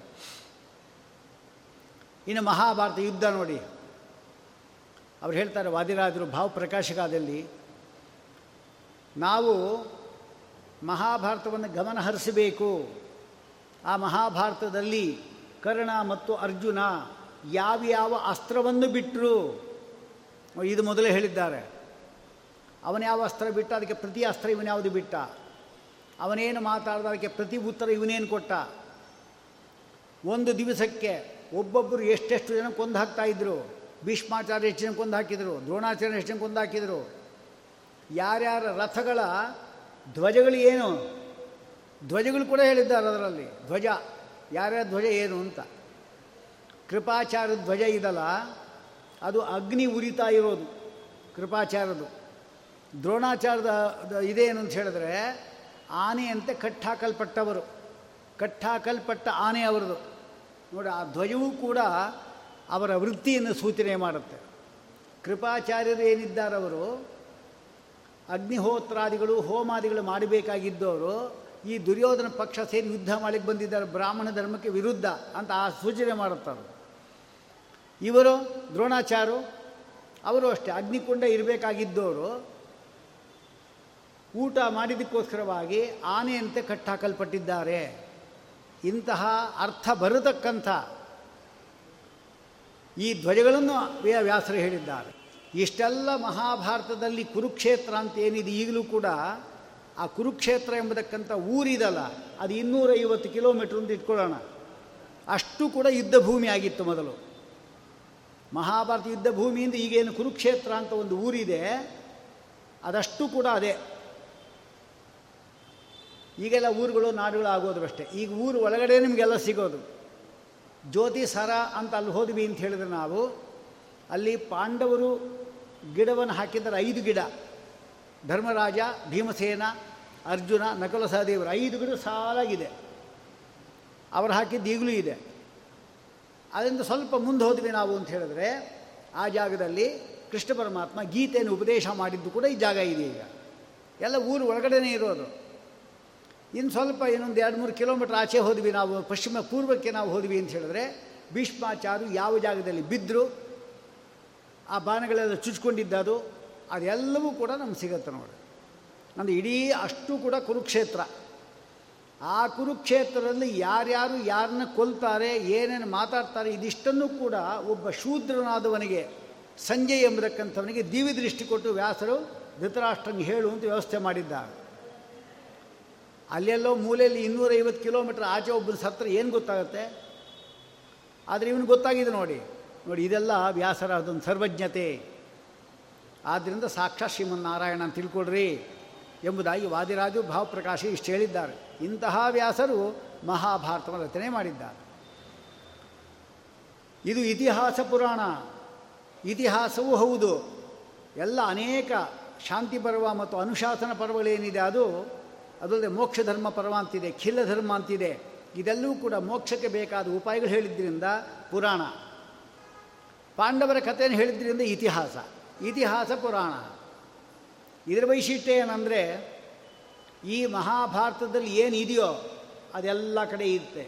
ಇನ್ನು ಮಹಾಭಾರತ ಯುದ್ಧ ನೋಡಿ, ಅವ್ರು ಹೇಳ್ತಾರೆ ವಾದಿರಾಜರು ಭಾವಪ್ರಕಾಶಿಕದಲ್ಲಿ, ನಾವು ಮಹಾಭಾರತವನ್ನು ಗಮನ ಹರಿಸಬೇಕು. ಆ ಮಹಾಭಾರತದಲ್ಲಿ ಕರ್ಣ ಮತ್ತು ಅರ್ಜುನ ಯಾವ್ಯಾವ ಅಸ್ತ್ರವನ್ನು ಬಿಟ್ಟರು, ಇದು ಮೊದಲೇ ಹೇಳಿದ್ದಾರೆ. ಅವನ ಯಾವ ಅಸ್ತ್ರ ಬಿಟ್ಟ, ಅದಕ್ಕೆ ಪ್ರತಿ ಅಸ್ತ್ರ ಇವನ್ಯಾವುದು ಬಿಟ್ಟ, ಅವನೇನು ಮಾತಾಡ್ದ, ಅದಕ್ಕೆ ಪ್ರತಿ ಉತ್ತರ ಇವನೇನು ಕೊಟ್ಟ, ಒಂದು ದಿವಸಕ್ಕೆ ಒಬ್ಬೊಬ್ಬರು ಎಷ್ಟೆಷ್ಟು ಜನ ಕೊಂದು ಹಾಕ್ತಾಯಿದ್ರು. ಭೀಷ್ಮಾಚಾರ್ಯ ಎಷ್ಟು ಜನ ಕೊಂದು ಹಾಕಿದರು, ದ್ರೋಣಾಚಾರ್ಯ ಎಷ್ಟು ಜನ ಕೊಂದು ಹಾಕಿದರು, ಯಾರ್ಯಾರ ರಥಗಳ ಧ್ವಜಗಳು ಏನು, ಧ್ವಜಗಳು ಕೂಡ ಹೇಳಿದ್ದಾರೆ ಅದರಲ್ಲಿ. ಧ್ವಜ ಯಾರ್ಯಾರ ಧ್ವಜ ಏನು ಅಂತ. ಕೃಪಾಚಾರ್ಯ ಧ್ವಜ ಇದಲ್ಲ, ಅದು ಅಗ್ನಿ ಉರಿತಾ ಇರೋದು ಕೃಪಾಚಾರ್ಯದು. ದ್ರೋಣಾಚಾರ್ಯದ ಇದೇನು ಅಂತ ಹೇಳಿದ್ರೆ ಆನೆಯಂತೆ ಕಟ್ಟಾಕಲ್ಪಟ್ಟವರು, ಕಟ್ಟಾಕಲ್ಪಟ್ಟ ಆನೆ ಅವರದು ನೋಡಿ. ಆ ಧ್ವಜವೂ ಕೂಡ ಅವರ ವೃತ್ತಿಯನ್ನು ಸೂಚನೆ ಮಾಡುತ್ತೆ. ಕೃಪಾಚಾರ್ಯರು ಏನಿದ್ದಾರವರು ಅಗ್ನಿಹೋತ್ರಾದಿಗಳು ಹೋಮಾದಿಗಳು ಮಾಡಬೇಕಾಗಿದ್ದವರು ಈ ದುರ್ಯೋಧನ ಪಕ್ಷ ಸೇರಿ ಯುದ್ಧ ಮಾಡಲಿಕ್ಕೆ ಬಂದಿದ್ದಾರೆ, ಬ್ರಾಹ್ಮಣ ಧರ್ಮಕ್ಕೆ ವಿರುದ್ಧ ಅಂತ ಆ ಸೂಚನೆ ಮಾಡುತ್ತಾರೆ. ಇವರು ದ್ರೋಣಾಚಾರ್ಯರು, ಅವರು ಅಷ್ಟೇ ಅಗ್ನಿಕುಂಡ ಇರಬೇಕಾಗಿದ್ದವರು ಊಟ ಮಾಡಿದ್ದಕ್ಕೋಸ್ಕರವಾಗಿ ಆನೆಯಂತೆ ಕಟ್ಟಾಕಲ್ಪಟ್ಟಿದ್ದಾರೆ. ಇಂತಹ ಅರ್ಥ ಬರತಕ್ಕಂಥ ಈ ಧ್ವಜಗಳನ್ನು ವ್ಯಾಸರು ಹೇಳಿದ್ದಾರೆ. ಇಷ್ಟೆಲ್ಲ ಮಹಾಭಾರತದಲ್ಲಿ ಕುರುಕ್ಷೇತ್ರ ಅಂತ ಏನಿದೆ ಈಗಲೂ ಕೂಡ, ಆ ಕುರುಕ್ಷೇತ್ರ ಎಂಬತಕ್ಕಂಥ ಊರಿದಲ್ಲ, ಅದು ಇನ್ನೂರೈವತ್ತು ಕಿಲೋಮೀಟ್ರ್ ಅಂತ ಇಟ್ಕೊಳ್ಳೋಣ, ಅಷ್ಟು ಕೂಡ ಯುದ್ಧ ಭೂಮಿ ಆಗಿತ್ತು ಮೊದಲು. ಮಹಾಭಾರತ ಯುದ್ಧ ಭೂಮಿಯಿಂದ ಈಗೇನು ಕುರುಕ್ಷೇತ್ರ ಅಂತ ಒಂದು ಊರಿದೆ, ಅದಷ್ಟು ಕೂಡ ಅದೇ. ಈಗೆಲ್ಲ ಊರುಗಳು ನಾಡುಗಳು ಆಗೋದು ಅಷ್ಟೇ. ಈಗ ಊರು ಒಳಗಡೆ ನಿಮಗೆಲ್ಲ ಸಿಗೋದು. ಜ್ಯೋತಿ ಸರ ಅಂತ ಅಲ್ಲಿ ಹೋದ್ವಿ ಅಂತ ಹೇಳಿದ್ರೆ ನಾವು, ಅಲ್ಲಿ ಪಾಂಡವರು ಗಿಡವನ್ನು ಹಾಕಿದ್ದಾರೆ, ಐದು ಗಿಡ. ಧರ್ಮರಾಜ, ಭೀಮಸೇನ, ಅರ್ಜುನ, ನಕುಲ ಸಹದೇವರು, ಐದು ಗಿಡ ಸಾಲಾಗಿದೆ ಅವರು ಹಾಕಿದ್ದು, ಈಗಲೂ ಇದೆ. ಅದರಿಂದ ಸ್ವಲ್ಪ ಮುಂದೆ ಹೋದ್ವಿ ನಾವು ಅಂತ ಹೇಳಿದ್ರೆ ಆ ಜಾಗದಲ್ಲಿ ಕೃಷ್ಣ ಪರಮಾತ್ಮ ಗೀತೆಯನ್ನು ಉಪದೇಶ ಮಾಡಿದ್ದು ಕೂಡ ಈ ಜಾಗ ಇದೆ. ಈಗ ಎಲ್ಲ ಊರು ಒಳಗಡೆನೇ ಇರೋದು. ಇನ್ನು ಸ್ವಲ್ಪ ಇನ್ನೊಂದು ಎರಡು ಮೂರು ಕಿಲೋಮೀಟ್ರ್ ಆಚೆ ಹೋದ್ವಿ ನಾವು, ಪಶ್ಚಿಮ ಪೂರ್ವಕ್ಕೆ ನಾವು ಹೋದ್ವಿ ಅಂತ ಹೇಳಿದ್ರೆ ಭೀಷ್ಮಾಚಾರ್ಯರು ಯಾವ ಜಾಗದಲ್ಲಿ ಬಿದ್ದರು, ಆ ಬಾಣಗಳೆಲ್ಲ ಚುಚ್ಕೊಂಡಿದ್ದದು, ಅದೆಲ್ಲವೂ ಕೂಡ ನಮ್ಗೆ ಸಿಗುತ್ತೆ ನೋಡಿ. ಅಂದರೆ ಇಡೀ ಅಷ್ಟು ಕೂಡ ಕುರುಕ್ಷೇತ್ರ. ಆ ಕುರುಕ್ಷೇತ್ರದಲ್ಲಿ ಯಾರ್ಯಾರು ಯಾರನ್ನ ಕೊಲ್ತಾರೆ, ಏನೇನು ಮಾತಾಡ್ತಾರೆ, ಇದಿಷ್ಟನ್ನು ಕೂಡ ಒಬ್ಬ ಶೂದ್ರನಾದವನಿಗೆ, ಸಂಜಯ್ ಎಂಬತಕ್ಕಂಥವನಿಗೆ ದಿವ್ಯ ದೃಷ್ಟಿ ಕೊಟ್ಟು ವ್ಯಾಸರು ಧೃತರಾಷ್ಟ್ರಂಗೆ ಹೇಳು ಅಂತ ವ್ಯವಸ್ಥೆ ಮಾಡಿದ್ದಾರೆ. ಅಲ್ಲೆಲ್ಲೋ ಮೂಲೆಯಲ್ಲಿ ಇನ್ನೂರೈವತ್ತು ಕಿಲೋಮೀಟ್ರ್ ಆಚೆ ಒಬ್ಬರು ಸತ್ರ ಏನು ಗೊತ್ತಾಗುತ್ತೆ? ಆದರೆ ಇವನು ಗೊತ್ತಾಗಿದೆ ನೋಡಿ ನೋಡಿ ಇದೆಲ್ಲ ವ್ಯಾಸರ ಅದೊಂದು ಸರ್ವಜ್ಞತೆ. ಆದ್ದರಿಂದ ಸಾಕ್ಷಾತ್ ಶ್ರೀಮನ್ನಾರಾಯಣ ಅಂತ ತಿಳ್ಕೊಳ್ರಿ ಎಂಬುದಾಗಿ ವಾದಿರಾಜು ಭಾವಪ್ರಕಾಶಿ ಇಷ್ಟು ಹೇಳಿದ್ದಾರೆ. ಇಂತಹ ವ್ಯಾಸರು ಮಹಾಭಾರತವನ್ನು ರಚನೆ ಮಾಡಿದ್ದಾರೆ. ಇದು ಇತಿಹಾಸ ಪುರಾಣ, ಇತಿಹಾಸವೂ ಹೌದು. ಎಲ್ಲ ಅನೇಕ ಶಾಂತಿ ಪರ್ವ ಮತ್ತು ಅನುಶಾಸನ ಪರ್ವಗಳೇನಿದೆ ಅದು, ಅದಲ್ಲದೆ ಮೋಕ್ಷ ಧರ್ಮ ಪರ್ವ ಅಂತಿದೆ, ಖಿಲ್ಲ ಧರ್ಮ ಅಂತಿದೆ. ಇದೆಲ್ಲವೂ ಕೂಡ ಮೋಕ್ಷಕ್ಕೆ ಬೇಕಾದ ಉಪಾಯಗಳು ಹೇಳಿದ್ರಿಂದ ಪುರಾಣ, ಪಾಂಡವರ ಕಥೆಯನ್ನು ಹೇಳಿದ್ರಿಂದ ಇತಿಹಾಸ, ಇತಿಹಾಸ ಪುರಾಣ. ಇದರ ವೈಶಿಷ್ಟ್ಯ ಏನಂದರೆ ಈ ಮಹಾಭಾರತದಲ್ಲಿ ಏನಿದೆಯೋ ಅದೆಲ್ಲ ಕಡೆ ಇರುತ್ತೆ,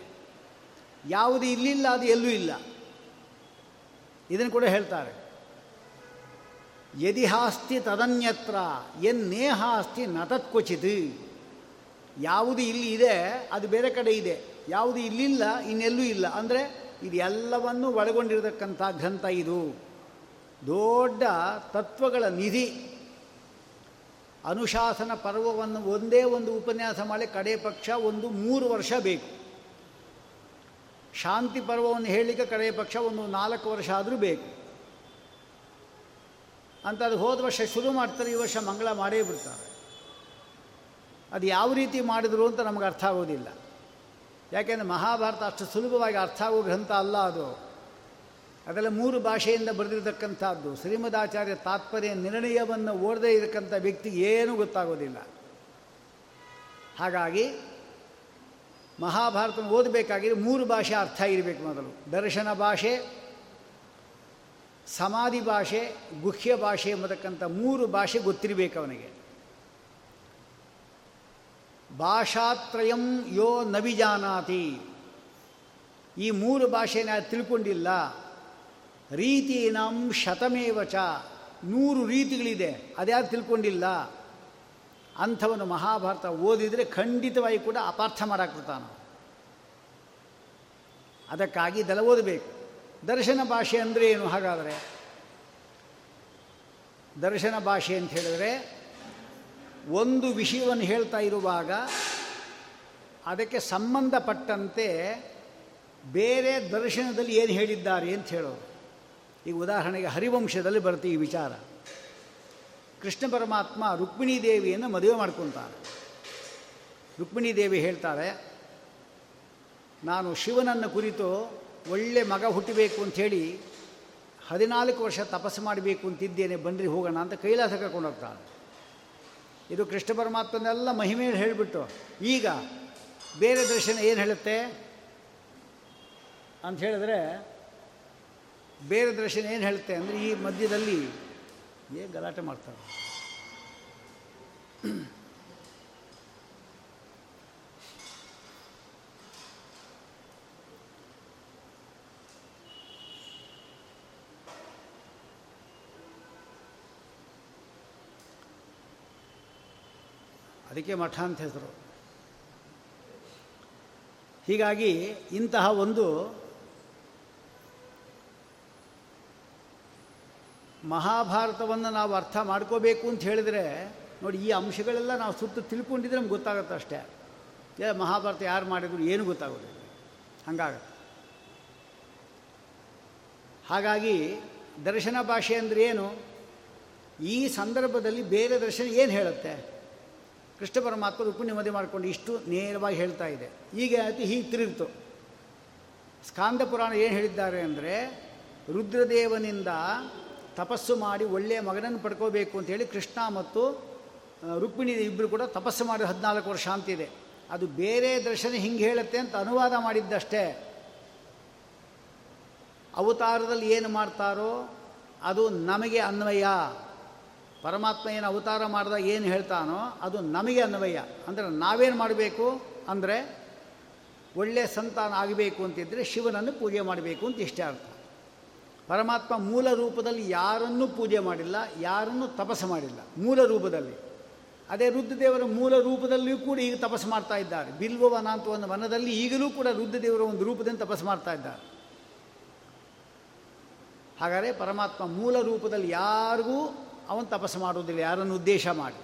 ಯಾವುದು ಇಲ್ಲಿಲ್ಲ ಅದು ಎಲ್ಲೂ ಇಲ್ಲ. ಇದನ್ನು ಕೂಡ ಹೇಳ್ತಾರೆ, ಯದಿಹಾಸ್ತಿ ತದನ್ಯತ್ರ ಎನ್ನೇಹಾಸ್ತಿ ನತತ್ಕ್ವಚಿತ್. ಯಾವುದು ಇಲ್ಲಿ ಇದೆ ಅದು ಬೇರೆ ಕಡೆ ಇದೆ, ಯಾವುದು ಇಲ್ಲಿಲ್ಲ ಇನ್ನೆಲ್ಲೂ ಇಲ್ಲ. ಅಂದರೆ ಇದು ಎಲ್ಲವನ್ನು ಒಳಗೊಂಡಿರತಕ್ಕಂಥ ಗ್ರಂಥ. ಇದು ದೊಡ್ಡ ತತ್ವಗಳ ನಿಧಿ. ಅನುಶಾಸನ ಪರ್ವವನ್ನು ಒಂದೇ ಒಂದು ಉಪನ್ಯಾಸ ಮಾಡಿ ಕಡೆ ಪಕ್ಷ ಒಂದು ಮೂರು ವರ್ಷ ಬೇಕು. ಶಾಂತಿ ಪರ್ವವನ್ನು ಹೇಳಲಿಕ್ಕೆ ಕಡೆ ಪಕ್ಷ ಒಂದು ನಾಲ್ಕು ವರ್ಷ ಆದರೂ ಬೇಕು ಅಂತ. ಅದು ಹೋದ ವರ್ಷ ಶುರು ಮಾಡ್ತಾರೆ, ಈ ವರ್ಷ ಮಂಗಳ ಮಾಡೇ ಬಿಡ್ತಾರೆ. ಅದು ಯಾವ ರೀತಿ ಮಾಡಿದ್ರು ಅಂತ ನಮಗೆ ಅರ್ಥ ಆಗೋದಿಲ್ಲ. ಯಾಕೆಂದರೆ ಮಹಾಭಾರತ ಅಷ್ಟು ಸುಲಭವಾಗಿ ಅರ್ಥ ಆಗೋ ಗ್ರಂಥ ಅಲ್ಲ ಅದು. ಅದೆಲ್ಲ ಮೂರು ಭಾಷೆಯಿಂದ ಬರೆದಿರತಕ್ಕಂಥದ್ದು. ಶ್ರೀಮದಾಚಾರ್ಯ ತಾತ್ಪರ್ಯ ನಿರ್ಣಯವನ್ನು ಓದದೇ ಇರತಕ್ಕಂಥ ವ್ಯಕ್ತಿಗೆ ಏನೂ ಗೊತ್ತಾಗೋದಿಲ್ಲ. ಹಾಗಾಗಿ ಮಹಾಭಾರತನ ಓದಬೇಕಾಗಿದ್ರೆ ಮೂರು ಭಾಷೆ ಅರ್ಥ ಇರಬೇಕು. ಮೊದಲು ದರ್ಶನ ಭಾಷೆ, ಸಮಾಧಿ ಭಾಷೆ, ಗುಹ್ಯ ಭಾಷೆ ಎಂಬತಕ್ಕಂಥ ಮೂರು ಭಾಷೆ ಗೊತ್ತಿರಬೇಕು ಅವನಿಗೆ. ಭಾಷಾತ್ರಯಂ ಯೋ ನವಿಜಾನಾತಿ, ಈ ಮೂರು ಭಾಷೆನ ತಿಳ್ಕೊಂಡಿಲ್ಲ. ರೀತೀನಂ ಶತಮೇವಚ, ನೂರು ರೀತಿಗಳಿದೆ, ಅದ್ಯಾರು ತಿಳ್ಕೊಂಡಿಲ್ಲ ಅಂಥವನು ಮಹಾಭಾರತ ಓದಿದರೆ ಖಂಡಿತವಾಗಿ ಕೂಡ ಅಪಾರ್ಥ ಮಾಡಾಕ್ಬಿಡ್ತಾನು. ಅದಕ್ಕಾಗಿ ಇದೆಲ್ಲ ಓದಬೇಕು. ದರ್ಶನ ಭಾಷೆ ಅಂದರೆ ಏನು? ಹಾಗಾದರೆ ದರ್ಶನ ಭಾಷೆ ಅಂತ ಹೇಳಿದರೆ ಒಂದು ವಿಷಯವನ್ನು ಹೇಳ್ತಾ ಇರುವಾಗ ಅದಕ್ಕೆ ಸಂಬಂಧಪಟ್ಟಂತೆ ಬೇರೆ ದರ್ಶನದಲ್ಲಿ ಏನು ಹೇಳಿದ್ದಾರೆ ಅಂತ ಹೇಳೋದು. ಈಗ ಉದಾಹರಣೆಗೆ ಹರಿವಂಶದಲ್ಲಿ ಬರುತ್ತೆ ಈ ವಿಚಾರ. ಕೃಷ್ಣ ಪರಮಾತ್ಮ ರುಕ್ಮಿಣೀ ದೇವಿಯನ್ನು ಮದುವೆ ಮಾಡ್ಕೊತಾರೆ. ರುಕ್ಮಿಣೀ ದೇವಿ ಹೇಳ್ತಾಳೆ, ನಾನು ಶಿವನನ್ನು ಕುರಿತು ಒಳ್ಳೆ ಮಗ ಹುಟ್ಟಬೇಕು ಅಂಥೇಳಿ ಹದಿನಾಲ್ಕು ವರ್ಷ ತಪಸ್ಸು ಮಾಡಬೇಕು ಅಂತಿದ್ದೇನೆ, ಬಂದ್ರಿ ಹೋಗೋಣ ಅಂತ ಕೈಲಾಸ ಕರ್ಕೊಂಡು ಹೋಗ್ತಾಳೆ. ಇದು ಕೃಷ್ಣ ಪರಮಾತ್ಮನೆಲ್ಲ ಮಹಿಮೆಯನ್ನು ಹೇಳಿಬಿಟ್ಟು ಈಗ ಬೇರೆ ದರ್ಶನ ಏನು ಹೇಳುತ್ತೆ ಅಂತ ಹೇಳಿದ್ರೆ, ಬೇರೆ ದರ್ಶನ ಏನು ಹೇಳುತ್ತೆ ಅಂದರೆ ಈ ಮಧ್ಯದಲ್ಲಿ ಏನು ಗಲಾಟೆ ಮಾಡ್ತಾರೆ. ಅದಕ್ಕೆ ಮಠ ಅಂತ ಹೆಸರು. ಹೀಗಾಗಿ ಇಂತಹ ಒಂದು ಮಹಾಭಾರತವನ್ನು ನಾವು ಅರ್ಥ ಮಾಡ್ಕೋಬೇಕು ಅಂತ ಹೇಳಿದರೆ ನೋಡಿ, ಈ ಅಂಶಗಳೆಲ್ಲ ನಾವು ಸುತ್ತ ತಿಳ್ಕೊಂಡಿದ್ರೆ ನಮ್ಗೆ ಗೊತ್ತಾಗುತ್ತೆ ಅಷ್ಟೇ. ಇಲ್ಲ ಮಹಾಭಾರತ ಯಾರು ಮಾಡಿದ್ರು ಏನು ಗೊತ್ತಾಗೋದಿಲ್ಲ, ಹಂಗಾಗತ್ತೆ. ಹಾಗಾಗಿ ದರ್ಶನ ಭಾಷೆ ಅಂದರೆ ಏನು, ಈ ಸಂದರ್ಭದಲ್ಲಿ ಬೇರೆ ದರ್ಶನ ಏನು ಹೇಳುತ್ತೆ? ಕೃಷ್ಣ ಪರಮಾತ್ಮ ರುಕ್ಮಿಣಿ ಮದುವೆ ಮಾಡಿಕೊಂಡು ಇಷ್ಟು ನೇರವಾಗಿ ಹೇಳ್ತಾ ಇದೆ. ಈಗ ಅತಿ ಹೀಗೆ ತಿರುಗಿತು. ಸ್ಕಾಂದ ಪುರಾಣ ಏನು ಹೇಳಿದ್ದಾರೆ ಅಂದರೆ ರುದ್ರದೇವನಿಂದ ತಪಸ್ಸು ಮಾಡಿ ಒಳ್ಳೆಯ ಮಗನನ್ನು ಪಡ್ಕೋಬೇಕು ಅಂತೇಳಿ ಕೃಷ್ಣ ಮತ್ತು ರುಕ್ಮಿಣಿ ಇಬ್ಬರು ಕೂಡ ತಪಸ್ಸು ಮಾಡಿ ಹದಿನಾಲ್ಕು ವರ್ಷ ಅಂತಿದೆ. ಅದು ಬೇರೆ ದರ್ಶನ ಹಿಂಗೆ ಹೇಳುತ್ತೆ ಅಂತ ಅನುವಾದ ಮಾಡಿದ್ದಷ್ಟೇ. ಅವತಾರದಲ್ಲಿ ಏನು ಮಾಡ್ತಾರೋ ಅದು ನಮಗೆ ಅನ್ವಯ. ಪರಮಾತ್ಮ ಏನು ಅವತಾರ ಮಾಡಿದಾಗ ಏನು ಹೇಳ್ತಾನೋ ಅದು ನಮಗೆ ಅನ್ವಯ. ಅಂದರೆ ನಾವೇನು ಮಾಡಬೇಕು ಅಂದರೆ ಒಳ್ಳೆಯ ಸಂತಾನ ಆಗಬೇಕು ಅಂತಿದ್ದರೆ ಶಿವನನ್ನು ಪೂಜೆ ಮಾಡಬೇಕು ಅಂತ ಇಷ್ಟೇ ಅರ್ಥ. ಪರಮಾತ್ಮ ಮೂಲ ರೂಪದಲ್ಲಿ ಯಾರನ್ನೂ ಪೂಜೆ ಮಾಡಿಲ್ಲ, ಯಾರನ್ನೂ ತಪಸ್ಸು ಮಾಡಿಲ್ಲ ಮೂಲ ರೂಪದಲ್ಲಿ. ಅದೇ ರುದ್ರದೇವರ ಮೂಲ ರೂಪದಲ್ಲಿಯೂ ಕೂಡ ಈಗ ತಪಸ್ಸು ಮಾಡ್ತಾ ಇದ್ದಾರೆ. ಬಿಲ್ವವನ ಅಂತ ಒಂದು ವನದಲ್ಲಿ ಈಗಲೂ ಕೂಡ ರುದ್ರದೇವರ ಒಂದು ರೂಪದಿಂದ ತಪಸ್ಸು ಮಾಡ್ತಾ ಇದ್ದಾರೆ. ಹಾಗಾದರೆ ಪರಮಾತ್ಮ ಮೂಲ ರೂಪದಲ್ಲಿ ಯಾರಿಗೂ ಅವನು ತಪಸ್ಸು ಮಾಡುವುದಿಲ್ಲ, ಯಾರನ್ನು ಉದ್ದೇಶ ಮಾಡಿ.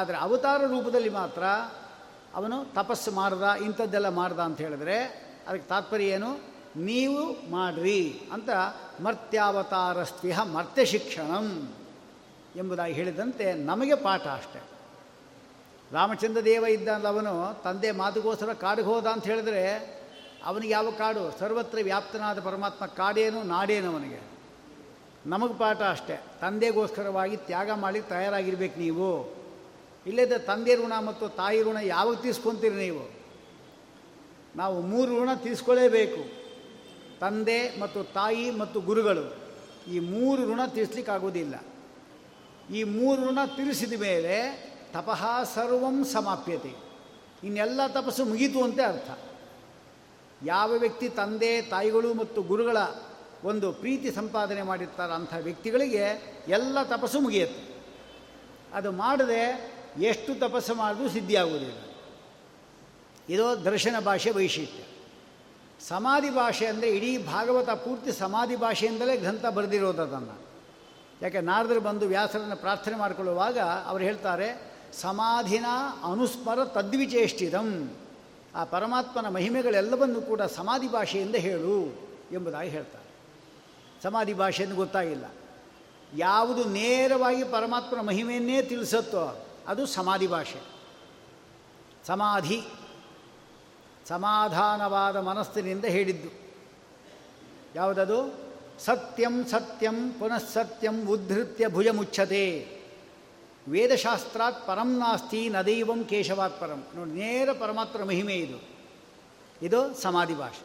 ಆದರೆ ಅವತಾರ ರೂಪದಲ್ಲಿ ಮಾತ್ರ ಅವನು ತಪಸ್ಸು ಮಾಡ್ದ ಇಂಥದ್ದೆಲ್ಲ ಮಾಡ್ದ ಅಂತ ಹೇಳಿದ್ರೆ ಅದಕ್ಕೆ ತಾತ್ಪರ್ಯ ಏನು, ನೀವು ಮಾಡ್ರಿ ಅಂತ ಮರ್ತ್ಯಾವತಾರಸ್ತ್ವಿಹ ಮರ್ತ್ಯ ಶಿಕ್ಷಣಂ ಎಂಬುದಾಗಿ ಹೇಳಿದಂತೆ ನಮಗೆ ಪಾಠ ಅಷ್ಟೆ. ರಾಮಚಂದ್ರ ದೇವ ಇದ್ದಂತ ಅವನು ತಂದೆ ಮಾತುಗೋಸ್ಕರ ಕಾಡಿಗೆ ಹೋದ ಅಂತ ಹೇಳಿದ್ರೆ ಅವನಿಗೆ ಯಾವ ಕಾಡು, ಸರ್ವತ್ರ ವ್ಯಾಪ್ತನಾದ ಪರಮಾತ್ಮ ಕಾಡೇನು ನಾಡೇನು ಅವನಿಗೆ. ನಮಗೆ ಪಾಠ ಅಷ್ಟೆ, ತಂದೆಗೋಸ್ಕರವಾಗಿ ತ್ಯಾಗ ಮಾಡಲಿಕ್ಕೆ ತಯಾರಾಗಿರ್ಬೇಕು ನೀವು. ಇಲ್ಲದ ತಂದೆ ಋಣ ಮತ್ತು ತಾಯಿ ಋಣ ಯಾವಾಗ ತೀರ್ಸ್ಕೊತೀರಿ ನೀವು? ನಾವು ಮೂರು ಋಣ ತೀರ್ಸ್ಕೊಳ್ಳೇಬೇಕು, ತಂದೆ ಮತ್ತು ತಾಯಿ ಮತ್ತು ಗುರುಗಳು. ಈ ಮೂರು ಋಣ ತೀರಿಸ್ಲಿಕ್ಕಾಗೋದಿಲ್ಲ. ಈ ಮೂರು ಋಣ ತೀರಿಸಿದ ಮೇಲೆ ತಪಃ ಸರ್ವಂ ಸಮಾಪ್ಯತೆ, ಇನ್ನೆಲ್ಲ ತಪಸ್ಸು ಮುಗೀತು ಅಂತ ಅರ್ಥ. ಯಾವ ವ್ಯಕ್ತಿ ತಂದೆ ತಾಯಿಗಳು ಮತ್ತು ಗುರುಗಳ ಒಂದು ಪ್ರೀತಿ ಸಂಪಾದನೆ ಮಾಡಿರ್ತಾರೆ ಅಂಥ ವ್ಯಕ್ತಿಗಳಿಗೆ ಎಲ್ಲ ತಪಸ್ಸು ಮುಗಿಯುತ್ತೆ. ಅದು ಮಾಡದೆ ಎಷ್ಟು ತಪಸ್ಸು ಮಾಡಿದ್ರೂ ಸಿದ್ಧಿಯಾಗುವುದಿಲ್ಲ. ಇದು ದರ್ಶನ ಭಾಷೆ ವೈಶಿಷ್ಟ್ಯ. ಸಮಾಧಿ ಭಾಷೆ ಅಂದರೆ ಇಡೀ ಭಾಗವತ ಪೂರ್ತಿ ಸಮಾಧಿ ಭಾಷೆಯಿಂದಲೇ ಗ್ರಂಥ ಬರೆದಿರೋದನ್ನು. ಯಾಕೆ ನಾರದರು ಬಂದು ವ್ಯಾಸರನ್ನು ಪ್ರಾರ್ಥನೆ ಮಾಡಿಕೊಳ್ಳುವಾಗ ಅವರು ಹೇಳ್ತಾರೆ, ಸಮಾಧಿನ ಅನುಸ್ಮರ ತದ್ವಿಚೇಷ್ಟಿದಂ, ಆ ಪರಮಾತ್ಮನ ಮಹಿಮೆಗಳೆಲ್ಲವನ್ನು ಕೂಡ ಸಮಾಧಿ ಭಾಷೆಯಿಂದ ಹೇಳು ಎಂಬುದಾಗಿ ಹೇಳ್ತಾರೆ. ಸಮಾಧಿ ಭಾಷೆಯನ್ನು ಗೊತ್ತಾಗಿಲ್ಲ, ಯಾವುದು ನೇರವಾಗಿ ಪರಮಾತ್ಮನ ಮಹಿಮೆಯನ್ನೇ ತಿಳಿಸುತ್ತೋ ಅದು ಸಮಾಧಿ ಭಾಷೆ. ಸಮಾಧಿ ಸಮಾಧಾನವಾದ ಮನಸ್ಸಿನಿಂದ ಹೇಳಿದ್ದು ಯಾವುದದು? ಸತ್ಯಂ ಸತ್ಯಂ ಪುನಃಸತ್ಯಂ ಉದ್ಧೃತ್ಯ ಭುಜ ಮುಚ್ಚತೆ, ವೇದಶಾಸ್ತ್ರಾತ್ ಪರಂ ನಾಸ್ತಿ ನದೈವಂ ಕೇಶವಾತ್ ಪರಂ. ನೋಡಿ, ನೇರ ಪರಮಾತ್ಮನ ಮಹಿಮೆ ಇದು. ಇದು ಸಮಾಧಿ ಭಾಷೆ.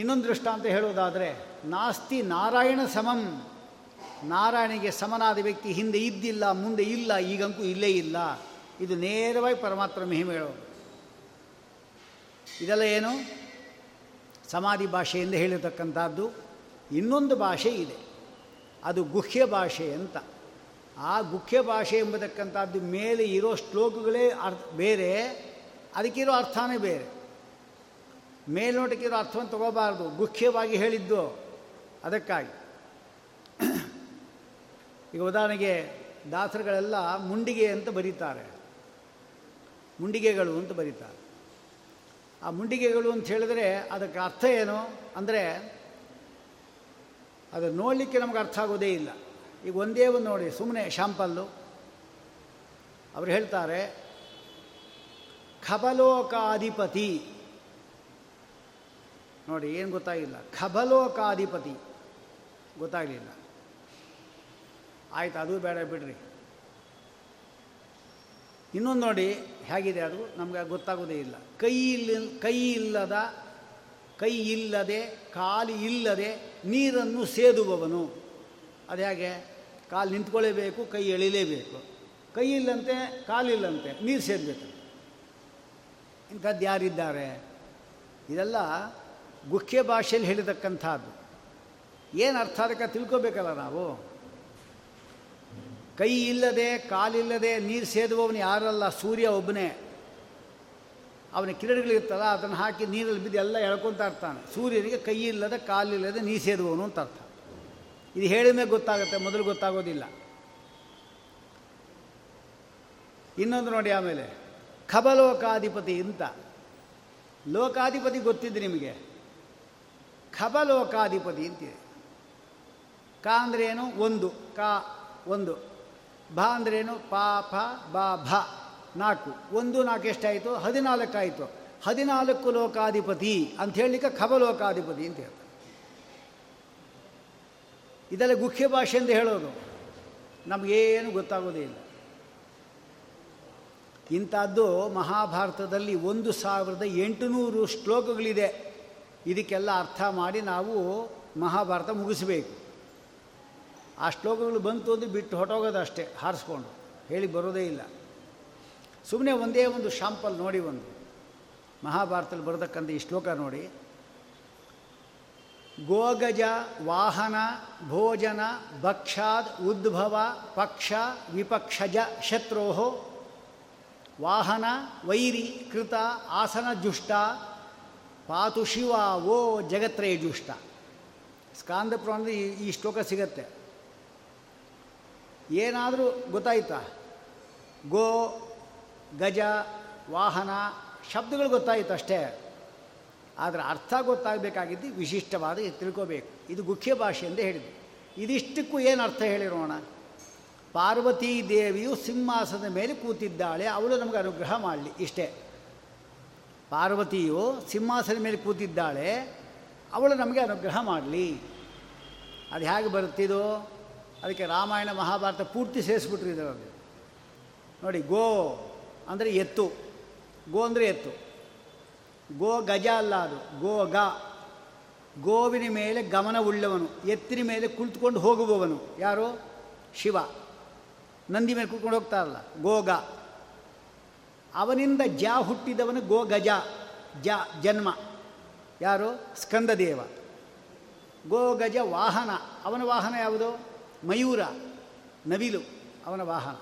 ಇನ್ನೊಂದು ದೃಷ್ಟಾಂತ ಹೇಳೋದಾದರೆ, ನಾಸ್ತಿ ನಾರಾಯಣ ಸಮಂ, ನಾರಾಯಣಿಗೆ ಸಮನಾದ ವ್ಯಕ್ತಿ ಹಿಂದೆ ಇದ್ದಿಲ್ಲ, ಮುಂದೆ ಇಲ್ಲ, ಈಗಂತೂ ಇಲ್ಲೇ ಇಲ್ಲ. ಇದು ನೇರವಾಗಿ ಪರಮಾತ್ಮನ ಮಹಿಮೆ ಹೇಳೋದು. ಇದೆಲ್ಲ ಏನು? ಸಮಾಧಿ ಭಾಷೆಯಿಂದ ಹೇಳಿರ್ತಕ್ಕಂಥದ್ದು. ಇನ್ನೊಂದು ಭಾಷೆ ಇದೆ, ಅದು ಗುಹ್ಯ ಭಾಷೆ ಅಂತ. ಆ ಗುಹ್ಯ ಭಾಷೆ ಎಂಬತಕ್ಕಂಥದ್ದು ಮೇಲೆ ಇರೋ ಶ್ಲೋಕಗಳೇ ಅರ್ಥ ಬೇರೆ, ಅದಕ್ಕಿರೋ ಅರ್ಥನೇ ಬೇರೆ. ಮೇಲ್ನೋಟಕ್ಕಿರೋ ಅರ್ಥವನ್ನು ತಗೋಬಾರ್ದು, ಗುಹ್ಯವಾಗಿ ಹೇಳಿದ್ದು ಅದಕ್ಕಾಗಿ. ಈಗ ಉದಾಹರಣೆಗೆ ದಾಸರುಗಳೆಲ್ಲ ಮುಂಡಿಗೆ ಅಂತ ಬರೀತಾರೆ, ಮುಂಡಿಗೆಗಳು ಅಂತ ಬರೀತಾರೆ. ಆ ಮುಂಡಿಗೆಗಳು ಅಂತ ಹೇಳಿದ್ರೆ ಅದಕ್ಕೆ ಅರ್ಥ ಏನು ಅಂದರೆ, ಅದು ನೋಡಲಿಕ್ಕೆ ನಮ್ಗೆ ಅರ್ಥ ಆಗೋದೇ ಇಲ್ಲ. ಈಗ ಒಂದೇ ಒಂದು ನೋಡಿ, ಸುಮ್ಮನೆ ಶಾಂಪಲ್ಲು. ಅವರು ಹೇಳ್ತಾರೆ, ಖಬಲೋಕಾಧಿಪತಿ. ನೋಡಿ, ಏನು ಗೊತ್ತಾಗಿಲ್ಲ, ಖಬಲೋಕಾಧಿಪತಿ ಗೊತ್ತಾಗಲಿಲ್ಲ. ಆಯಿತು, ಅದು ಬೇಡ ಬಿಡ್ರಿ. ಇನ್ನೊಂದು ನೋಡಿ ಹೇಗಿದೆ, ಅದು ನಮಗೆ ಗೊತ್ತಾಗೋದೇ ಇಲ್ಲ. ಕೈ ಇಲ್ಲ ಕೈ ಇಲ್ಲದ ಕೈ ಇಲ್ಲದೆ ಕಾಲು ಇಲ್ಲದೆ ನೀರನ್ನು ಸೇದುವವನು. ಅದು ಹೇಗೆ? ಕಾಲು ನಿಂತ್ಕೊಳ್ಳೇಬೇಕು, ಕೈ ಎಳಿಲೇಬೇಕು, ಕೈ ಇಲ್ಲಂತೆ ಕಾಲಿಲ್ಲಂತೆ ನೀರು ಸೇದಬೇಕು. ಇಂಥದ್ದು ಯಾರಿದ್ದಾರೆ? ಇದೆಲ್ಲ ಗುಹ್ಯ ಭಾಷೆಯಲ್ಲಿ ಹೇಳಿರ್ತಕ್ಕಂಥದ್ದು. ಏನು ಅರ್ಥ ಅದಕ್ಕೆ ತಿಳ್ಕೊಬೇಕಲ್ಲ ನಾವು. ಕೈ ಇಲ್ಲದೆ ಕಾಲಿಲ್ಲದೆ ನೀರು ಸೇದುವವನು ಯಾರಲ್ಲ, ಸೂರ್ಯ ಒಬ್ಬನೇ. ಅವನ ಕಿರಣಗಳಿರ್ತಲ್ಲ, ಅದನ್ನು ಹಾಕಿ ನೀರಲ್ಲಿ ಬಿದ್ದು ಎಲ್ಲ ಎಳ್ಕೊತಾ ಇರ್ತಾನೆ. ಸೂರ್ಯನಿಗೆ ಕೈ ಇಲ್ಲದೆ ಕಾಲಿಲ್ಲದೆ ನೀರು ಸೇದುವವನು ಅಂತ ಅರ್ಥ. ಇದು ಹೇಳಿದ ಮೇಲೆ ಗೊತ್ತಾಗುತ್ತೆ, ಮೊದಲು ಗೊತ್ತಾಗೋದಿಲ್ಲ. ಇನ್ನೊಂದು ನೋಡಿ, ಆಮೇಲೆ ಖಬಲೋಕಾಧಿಪತಿ ಅಂತ. ಲೋಕಾಧಿಪತಿ ಗೊತ್ತಿದ್ದು ನಿಮಗೆ, ಖಬಲೋಕಾಧಿಪತಿ ಅಂತಿದೆ. ಕ ಅಂದರೆ ಏನು? ಒಂದು. ಕ ಒಂದು. ಭ ಅಂದ್ರೇನು? ಪ ಫ ಬ ಭ, ನಾಲ್ಕು. ಒಂದು ನಾಲ್ಕು ಎಷ್ಟಾಯಿತು? ಹದಿನಾಲ್ಕಾಯಿತು. ಹದಿನಾಲ್ಕು ಲೋಕಾಧಿಪತಿ ಅಂತ ಹೇಳಲಿಕ್ಕೆ ಖಬಲೋಕಾಧಿಪತಿ ಅಂತ ಹೇಳ್ತಾರೆ. ಇದೆಲ್ಲ ಗುಹ್ಯ ಭಾಷೆ ಅಂತ ಹೇಳೋದು, ನಮಗೇನು ಗೊತ್ತಾಗೋದೇ ಇಲ್ಲ. ಇಂಥದ್ದು ಮಹಾಭಾರತದಲ್ಲಿ ಒಂದು ಸಾವಿರದ ಎಂಟುನೂರು ಶ್ಲೋಕಗಳಿದೆ. ಇದಕ್ಕೆಲ್ಲ ಅರ್ಥ ಮಾಡಿ ನಾವು ಮಹಾಭಾರತ ಮುಗಿಸಬೇಕು. ಆ ಶ್ಲೋಕಗಳು ಬಂತು ಅಂದರೆ ಬಿಟ್ಟು ಹೊಟ್ಟೋಗೋದಷ್ಟೇ, ಹಾರಿಸ್ಕೊಂಡು ಹೇಳಿ ಬರೋದೇ ಇಲ್ಲ. ಸುಮ್ಮನೆ ಒಂದೇ ಒಂದು ಶಾಂಪಲ್ ನೋಡಿ, ಒಂದು ಮಹಾಭಾರತದಲ್ಲಿ ಬರತಕ್ಕಂಥ ಈ ಶ್ಲೋಕ ನೋಡಿ. ಗೋಗಜ ವಾಹನ ಭೋಜನ ಭಕ್ಷಾದ್ ಉದ್ಭವ ಪಕ್ಷ ವಿಪಕ್ಷಜ ಶತ್ರೋಃ ವಾಹನ ವೈರಿ ಕೃತ ಆಸನ ಜುಷ್ಟ ಪಾತು ಶಿವ ವೋ ಜಗತ್ರೇ ಜುಷ್ಟ. ಸ್ಕಾಂದ ಪುರಾಣದ ಈ ಶ್ಲೋಕ ಸಿಗತ್ತೆ. ಏನಾದರೂ ಗೊತ್ತಾಯ್ತಾ? ಗೋ ಗಜ ವಾಹನ ಶಬ್ದಗಳು ಗೊತ್ತಾಯಿತು ಅಷ್ಟೇ, ಆದರೆ ಅರ್ಥ ಗೊತ್ತಾಗಬೇಕಾಗಿದ್ದು ವಿಶಿಷ್ಟವಾದ ತಿಳ್ಕೋಬೇಕು. ಇದು ಗುಖ್ಯ ಭಾಷೆ ಎಂದು ಹೇಳಿದರು. ಇದಿಷ್ಟಕ್ಕೂ ಏನು ಅರ್ಥ ಹೇಳಿರೋಣ, ಪಾರ್ವತೀ ದೇವಿಯು ಸಿಂಹಾಸನದ ಮೇಲೆ ಕೂತಿದ್ದಾಳೆ, ಅವಳು ನಮಗೆ ಅನುಗ್ರಹ ಮಾಡಲಿ, ಇಷ್ಟೇ. ಪಾರ್ವತಿಯು ಸಿಂಹಾಸನದ ಮೇಲೆ ಕೂತಿದ್ದಾಳೆ, ಅವಳು ನಮಗೆ ಅನುಗ್ರಹ ಮಾಡಲಿ. ಅದು ಹೇಗೆ ಬರುತ್ತಿದೋ ಅದಕ್ಕೆ ರಾಮಾಯಣ ಮಹಾಭಾರತ ಪೂರ್ತಿ ಸೇರಿಸ್ಬಿಟ್ರಿ ಇದರಲ್ಲಿ ನೋಡಿ. ಗೋ ಅಂದರೆ ಎತ್ತು, ಗೋ ಅಂದರೆ ಎತ್ತು, ಗೋ ಗಜ ಅಲ್ಲ ಅದು, ಗೋ ಗ, ಗೋವಿನ ಮೇಲೆ ಗಮನವುಳ್ಳವನು, ಎತ್ತಿನ ಮೇಲೆ ಕುಳಿತುಕೊಂಡು ಹೋಗುವವನು ಯಾರು? ಶಿವ. ನಂದಿ ಮೇಲೆ ಕುತ್ಕೊಂಡು ಹೋಗ್ತಾರಲ್ಲ, ಗೋಗ, ಅವನಿಂದ ಜ ಹುಟ್ಟಿದವನು ಗೋ ಗಜ. ಜ ಜನ್ಮ ಯಾರು? ಸ್ಕಂದದೇವ. ಗೋ ಗಜ ವಾಹನ, ಅವನ ವಾಹನ ಯಾವುದು? ಮಯೂರ, ನವಿಲು ಅವನ ವಾಹನ.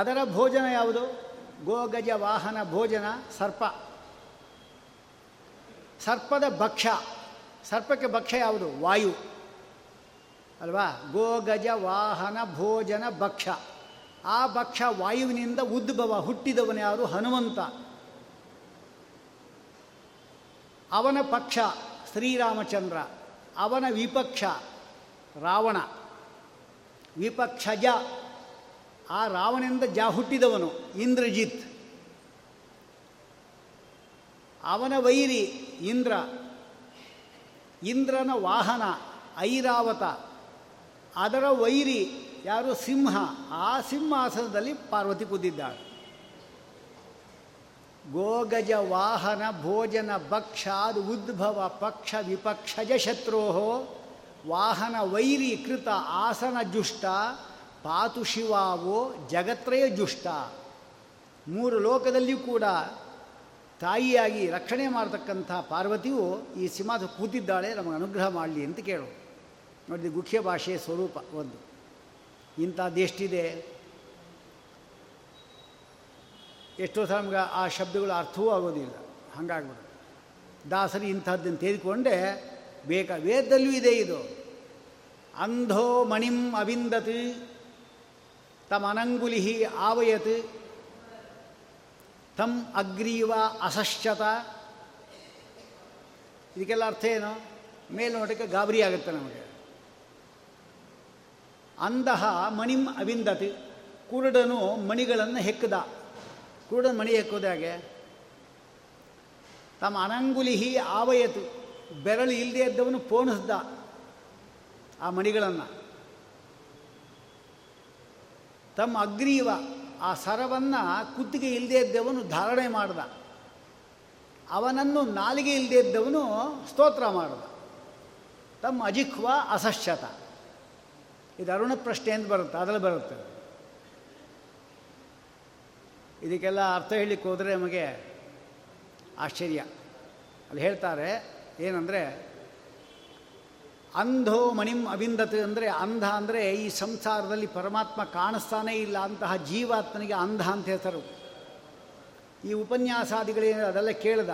ಅದರ ಭೋಜನ ಯಾವುದು? ಗೋ ಗಜ ವಾಹನ ಭೋಜನ ಸರ್ಪ. ಸರ್ಪದ ಭಕ್ಷ್ಯ, ಸರ್ಪಕ್ಕೆ ಭಕ್ಷ್ಯ ಯಾವುದು? ವಾಯು ಅಲ್ವಾ? ಗೋ ಗಜ ವಾಹನ ಭೋಜನ ಭಕ್ಷ್ಯ, ಆ ಭಕ್ಷ್ಯ ವಾಯುವಿನಿಂದ ಉದ್ಭವ, ಹುಟ್ಟಿದವನು ಯಾರು? ಹನುಮಂತ. ಅವನ ಪಕ್ಷ ಶ್ರೀರಾಮಚಂದ್ರ, ಅವನ ವಿಪಕ್ಷ ರಾವಣ. ವಿಪಕ್ಷಜ, ಆ ರಾವಣನಿಂದ ಜ ಹುಟ್ಟಿದವನು ಇಂದ್ರಜಿತ್. ಅವನ ವೈರಿ ಇಂದ್ರ, ಇಂದ್ರನ ವಾಹನ ಐರಾವತ, ಅದರ ವೈರಿ ಯಾರು? ಸಿಂಹ. ಆ ಸಿಂಹಾಸನದಲ್ಲಿ ಪಾರ್ವತಿ ಕೂತಿದ್ದಾಳೆ. ಗೋಗಜ ವಾಹನ ಭೋಜನ ಭಕ್ಷಾದ್ ಉದ್ಭವ ಪಕ್ಷ ವಿಪಕ್ಷಜ ಶತ್ರೋಃ ವಾಹನ ವೈರಿ ಕೃತ ಆಸನ ಜುಷ್ಟ ಪಾತು ಶಿವಾವೋ ಜಗತ್ರಯ ಜುಷ್ಟ. ಮೂರು ಲೋಕದಲ್ಲಿಯೂ ಕೂಡ ತಾಯಿಯಾಗಿ ರಕ್ಷಣೆ ಮಾಡತಕ್ಕಂಥ ಪಾರ್ವತಿಯು ಈ ಸಿಂಹಾಸನ ಕೂತಿದ್ದಾಳೆ, ನಮಗೆ ಅನುಗ್ರಹ ಮಾಡಲಿ ಅಂತ ಕೇಳು. ನೋಡಿದ ಗುಖ್ಯ ಭಾಷೆಯ ಸ್ವರೂಪ ಒಂದು. ಇಂಥದ್ದೆಷ್ಟಿದೆ, ಎಷ್ಟೋ ಸಲ ನಮ್ಗೆ ಆ ಶಬ್ದಗಳು ಅರ್ಥವೂ ಆಗೋದಿಲ್ಲ, ಹಾಗಾಗ್ಬಿಡು. ದಾಸರಿ ಇಂಥದ್ದನ್ನು ತೆಗೆದುಕೊಂಡೆ ಬೇಕಾ? ವೇದದಲ್ಲೂ ಇದೆ ಇದು. ಅಂಧೋ ಮಣಿಂ ಅವಿಂದತ್ ತಮನಂಗುಲಿ ಆವಯತ್ ತಮ್ ಅಗ್ರೀವ ಅಸಶ್ಚತ. ಇದಕ್ಕೆಲ್ಲ ಅರ್ಥ ಏನು? ಮೇಲ್ನೋಟಕ್ಕೆ ಗಾಬರಿ ಆಗುತ್ತೆ ನಮಗೆ. ಅಂಧಃ ಮಣಿಂ ಅವಿಂದತಿ, ಕುರುಡನು ಮಣಿಗಳನ್ನು ಹೆಕ್ಕದ. ಕುರುಡನ ಮಣಿ ಹೆಕ್ಕೋದು ಹಾಗೆ. ತಮ್ಮ ಅನಂಗುಲಿಹಿ ಆವಯತು, ಬೆರಳು ಇಲ್ಲದೆ ಇದ್ದವನು ಪೋಣಿಸ್ದ ಆ ಮಣಿಗಳನ್ನು. ತಮ್ಮ ಅಗ್ರೀವ, ಆ ಸರವನ್ನು ಕುತ್ತಿಗೆ ಇಲ್ಲದೆ ಇದ್ದವನು ಧಾರಣೆ ಮಾಡ್ದ. ಅವನನ್ನು ನಾಲಿಗೆ ಇಲ್ಲದೆ ಇದ್ದವನು ಸ್ತೋತ್ರ ಮಾಡ್ದ. ತಮ್ಮ ಅಜಿಹ್ವ ಅಸಶ್ಯತ, ಇದು ಅರುಣ ಪ್ರಶ್ನೆ ಅಂತ ಬರುತ್ತೆ, ಅದರಲ್ಲಿ ಬರುತ್ತೆ. ಇದಕ್ಕೆಲ್ಲ ಅರ್ಥ ಹೇಳಲಿಕ್ಕೆ ಹೋದರೆ ನಮಗೆ ಆಶ್ಚರ್ಯ. ಅಲ್ಲಿ ಹೇಳ್ತಾರೆ ಏನಂದರೆ, ಅಂಧೋ ಮಣಿಂ ಅವಿಂದತ್ ಅಂದರೆ, ಅಂಧ ಅಂದರೆ ಈ ಸಂಸಾರದಲ್ಲಿ ಪರಮಾತ್ಮ ಕಾಣಿಸ್ತಾನೇ ಇಲ್ಲ ಅಂತಹ ಜೀವಾತ್ಮನಿಗೆ ಅಂಧ ಅಂತ ಹೆಸರು. ಈ ಉಪನ್ಯಾಸಾದಿಗಳೇ ಅದೆಲ್ಲ ಕೇಳ್ದ.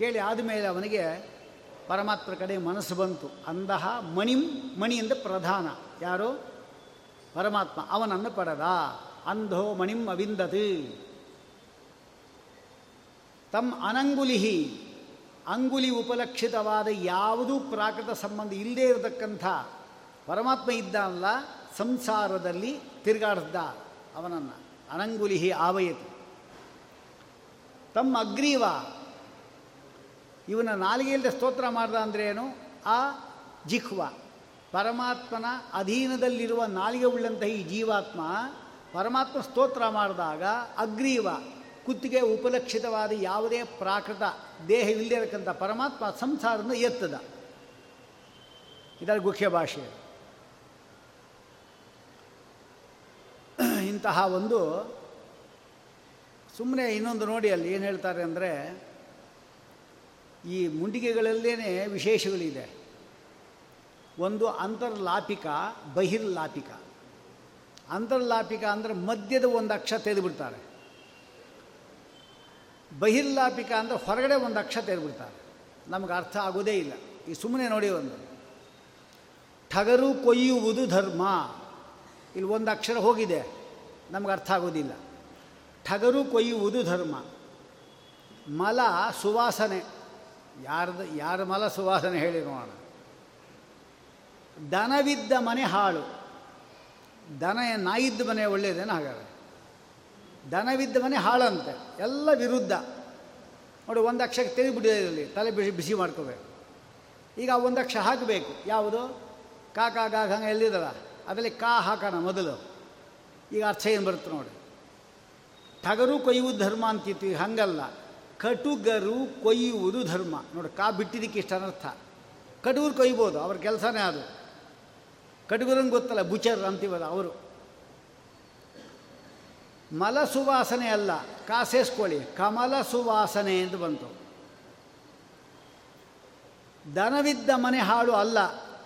ಕೇಳಿ ಆದಮೇಲೆ ಅವನಿಗೆ ಪರಮಾತ್ಮ ಕಡೆ ಮನಸ್ಸು ಬಂತು. ಅಂಧಃ ಮಣಿಂ, ಮಣಿಯಿಂದ ಪ್ರಧಾನ ಯಾರು? ಪರಮಾತ್ಮ. ಅವನನ್ನು ಪಡೆದ. ಅಂಧೋ ಮಣಿಂ ಅವಿಂದತ್ ತಮ್ ಅನಂಗುಲಿಹಿ, ಅಂಗುಲಿ ಉಪಲಕ್ಷಿತವಾದ ಯಾವುದೂ ಪ್ರಾಕೃತ ಸಂಬಂಧ ಇಲ್ಲದೇ ಇರತಕ್ಕಂಥ ಪರಮಾತ್ಮ ಇದ್ದಾನಲ್ಲ, ಸಂಸಾರದಲ್ಲಿ ತಿರುಗಾಡ್ದ ಅವನನ್ನು. ಅನಂಗುಲಿಹಿ ಆವಯತಿ. ತಮ್ಮ ಅಗ್ರೀವ, ಇವನ ನಾಲಿಗೆಯಲ್ಲದೆ ಸ್ತೋತ್ರ ಮಾಡ್ದ ಅಂದರೆ ಏನು? ಆ ಜಿಹ್ವ, ಪರಮಾತ್ಮನ ಅಧೀನದಲ್ಲಿರುವ ನಾಲಿಗೆ ಉಳ್ಳಂತಹ ಈ ಜೀವಾತ್ಮ ಪರಮಾತ್ಮ ಸ್ತೋತ್ರ ಮಾಡಿದಾಗ, ಅಗ್ರೀವ ಕುತ್ತಿಗೆ ಉಪಲಕ್ಷಿತವಾದ ಯಾವುದೇ ಪ್ರಾಕೃತ ದೇಹ ಇಲ್ಲದೆ ಇರತಕ್ಕಂಥ ಪರಮಾತ್ಮ ಸಂಸಾರವನ್ನು ಎತ್ತದ. ಇದರ ಗುಖ್ಯ ಭಾಷೆ. ಇಂತಹ ಒಂದು ಸುಮ್ಮನೆ ಇನ್ನೊಂದು ನೋಡಿ, ಅಲ್ಲಿ ಏನು ಹೇಳ್ತಾರೆ ಅಂದರೆ, ಈ ಮುಂಡಿಗೆಗಳಲ್ಲೇ ವಿಶೇಷಗಳಿದೆ. ಒಂದು ಅಂತರ್ಲಾಪಿಕ, ಬಹಿರ್ಲಾಪಿಕ. ಅಂತರ್ಲಾಪಿಕ ಅಂದರೆ ಮಧ್ಯದ ಒಂದು ಅಕ್ಷರ ತೆಗೆದುಬಿಡ್ತಾರೆ. ಬಹಿರ್ಲಾಪಿಕ ಅಂದರೆ ಹೊರಗಡೆ ಒಂದು ಅಕ್ಷರ ತೆಗೆದುಬಿಡ್ತಾರೆ. ನಮಗೆ ಅರ್ಥ ಆಗೋದೇ ಇಲ್ಲ. ಈ ಸುಮ್ಮನೆ ನೋಡಿ ಒಂದು, ಠಗರು ಕೊಯ್ಯುವುದು ಧರ್ಮ, ಇಲ್ಲಿ ಒಂದು ಅಕ್ಷರ ಹೋಗಿದೆ, ನಮ್ಗೆ ಅರ್ಥ ಆಗೋದಿಲ್ಲ. ಟಗರು ಕೊಯ್ಯುವುದು ಧರ್ಮ. ಮಲ ಸುವಾಸನೆ, ಯಾರ್ದು ಯಾರ ಮಲ ಸುವಾಸನೆ ಹೇಳಿ ನೋಡೋಣ. ದನವಿದ್ದ ಮನೆ ಹಾಳು. ದನ ನಾಯಿದ್ದ ಮನೆ ಒಳ್ಳೆಯದೇನು? ಹಾಗಾದರೆ ದನವಿದ್ದ ಮನೆ ಹಾಳಂತೆ, ಎಲ್ಲ ವಿರುದ್ಧ ನೋಡಿ. ಒಂದು ಅಕ್ಷಕ್ಕೆ ತೆಗೆದುಬಿಟ್ಟಿದೆ, ಇದರಲ್ಲಿ ತಲೆ ಬಿಸಿ ಬಿಸಿ ಮಾಡ್ಕೋಬೇಕು. ಈಗ ಒಂದು ಅಕ್ಷ ಹಾಕಬೇಕು, ಯಾವುದು? ಕಾ ಕಾ ಗಾ ಗಂಗೆ ಎಲ್ಲಿದಲ್ಲ, ಅದರಲ್ಲಿ ಕಾ ಹಾಕೋಣ ಮೊದಲು. ಈಗ ಅರ್ಥ ಏನು ಬರುತ್ತೆ ನೋಡಿ. ಟಗರು ಕೊಯ್ಯುವುದು ಧರ್ಮ ಅಂತಿತ್ತು, ಈಗ ಹಂಗಲ್ಲ. ಕಟುಗರು ಕೊಯ್ಯುವುದು ಧರ್ಮ ನೋಡಿ. ಕಾ ಬಿಟ್ಟಿದ್ದಕ್ಕೆ ಇಷ್ಟು ಅನರ್ಥ. ಕಟುಗರು ಕೊಯ್ಬೋದು, ಅವ್ರ ಕೆಲಸನೇ ಅದು. ಕಟುಗರಂಗೆ ಗೊತ್ತಲ್ಲ, ಬುಚರ್ ಅಂತೀವಲ್ಲ ಅವರು. ಮಲ ಸುವಾಸನೆ ಅಲ್ಲ, ಕಾ ಸೇಸ್ಕೊಳ್ಳಿ, ಕಮಲ ಸುವಾಸನೆ ಎಂದು ಬಂತು. ದನವಿದ್ದ ಮನೆ ಹಾಡು ಅಲ್ಲ,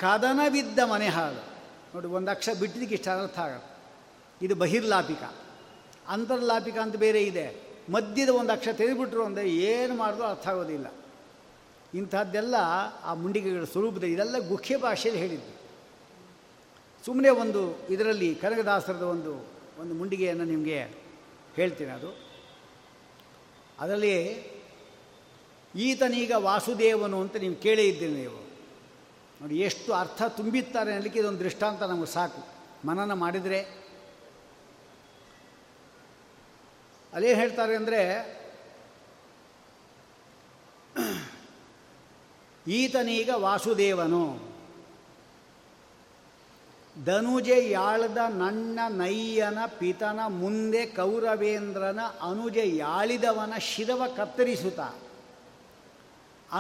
ಕದನವಿದ್ದ ಮನೆ ಹಾಡು ನೋಡಿ. ಒಂದು ಅಕ್ಷ ಬಿಟ್ಟಿದ್ದಕ್ಕೆ ಇಷ್ಟು ಅರ್ಥ ಆಗುತ್ತೆ. ಇದು ಬಹಿರ್ಲಾಪಿಕ, ಅಂತರ್ಲಾಪಿಕ ಅಂತ ಬೇರೆ ಇದೆ. ಮಧ್ಯದ ಒಂದು ಅಕ್ಷ ತೆಗೆದುಬಿಟ್ರು ಅಂದರೆ ಏನು ಮಾಡಿದ್ರೂ ಅರ್ಥ ಆಗೋದಿಲ್ಲ. ಇಂಥದ್ದೆಲ್ಲ ಆ ಮುಂಡಿಕೆಗಳ ಸ್ವರೂಪದಲ್ಲಿ, ಇದೆಲ್ಲ ಗುಖ್ಯ ಭಾಷೆಯಲ್ಲಿ ಹೇಳಿದ್ದು. ಸುಮ್ಮನೆ ಒಂದು ಇದರಲ್ಲಿ ಕನಕದಾಸರದ ಒಂದು ಒಂದು ಮುಂಡಿಗೆಯನ್ನು ನಿಮಗೆ ಹೇಳ್ತೀನಿ. ಅದು ಅದರಲ್ಲಿ ಈತನೀಗ ವಾಸುದೇವನು ಅಂತ ನೀವು ಕೇಳೇ ಇದ್ದೀನಿ ನೀವು ನೋಡಿ. ಎಷ್ಟು ಅರ್ಥ ತುಂಬಿತ್ತಾರೆ ಅನ್ನಲಿಕ್ಕೆ ಇದೊಂದು ದೃಷ್ಟಾಂತ ನಮಗೆ ಸಾಕು. ಮನನ ಮಾಡಿದರೆ ಅಲ್ಲೇನು ಹೇಳ್ತಾರೆ ಅಂದರೆ, ಈತನೀಗ ವಾಸುದೇವನು ಧನುಜೆ ಯಾಳದ ನನ್ನ ನೈಯನ ಪಿತನ ಮುಂದೆ ಕೌರವೇಂದ್ರನ ಅನುಜೆ ಯಾಳಿದವನ ಶಿರವ ಕತ್ತರಿಸುತ್ತ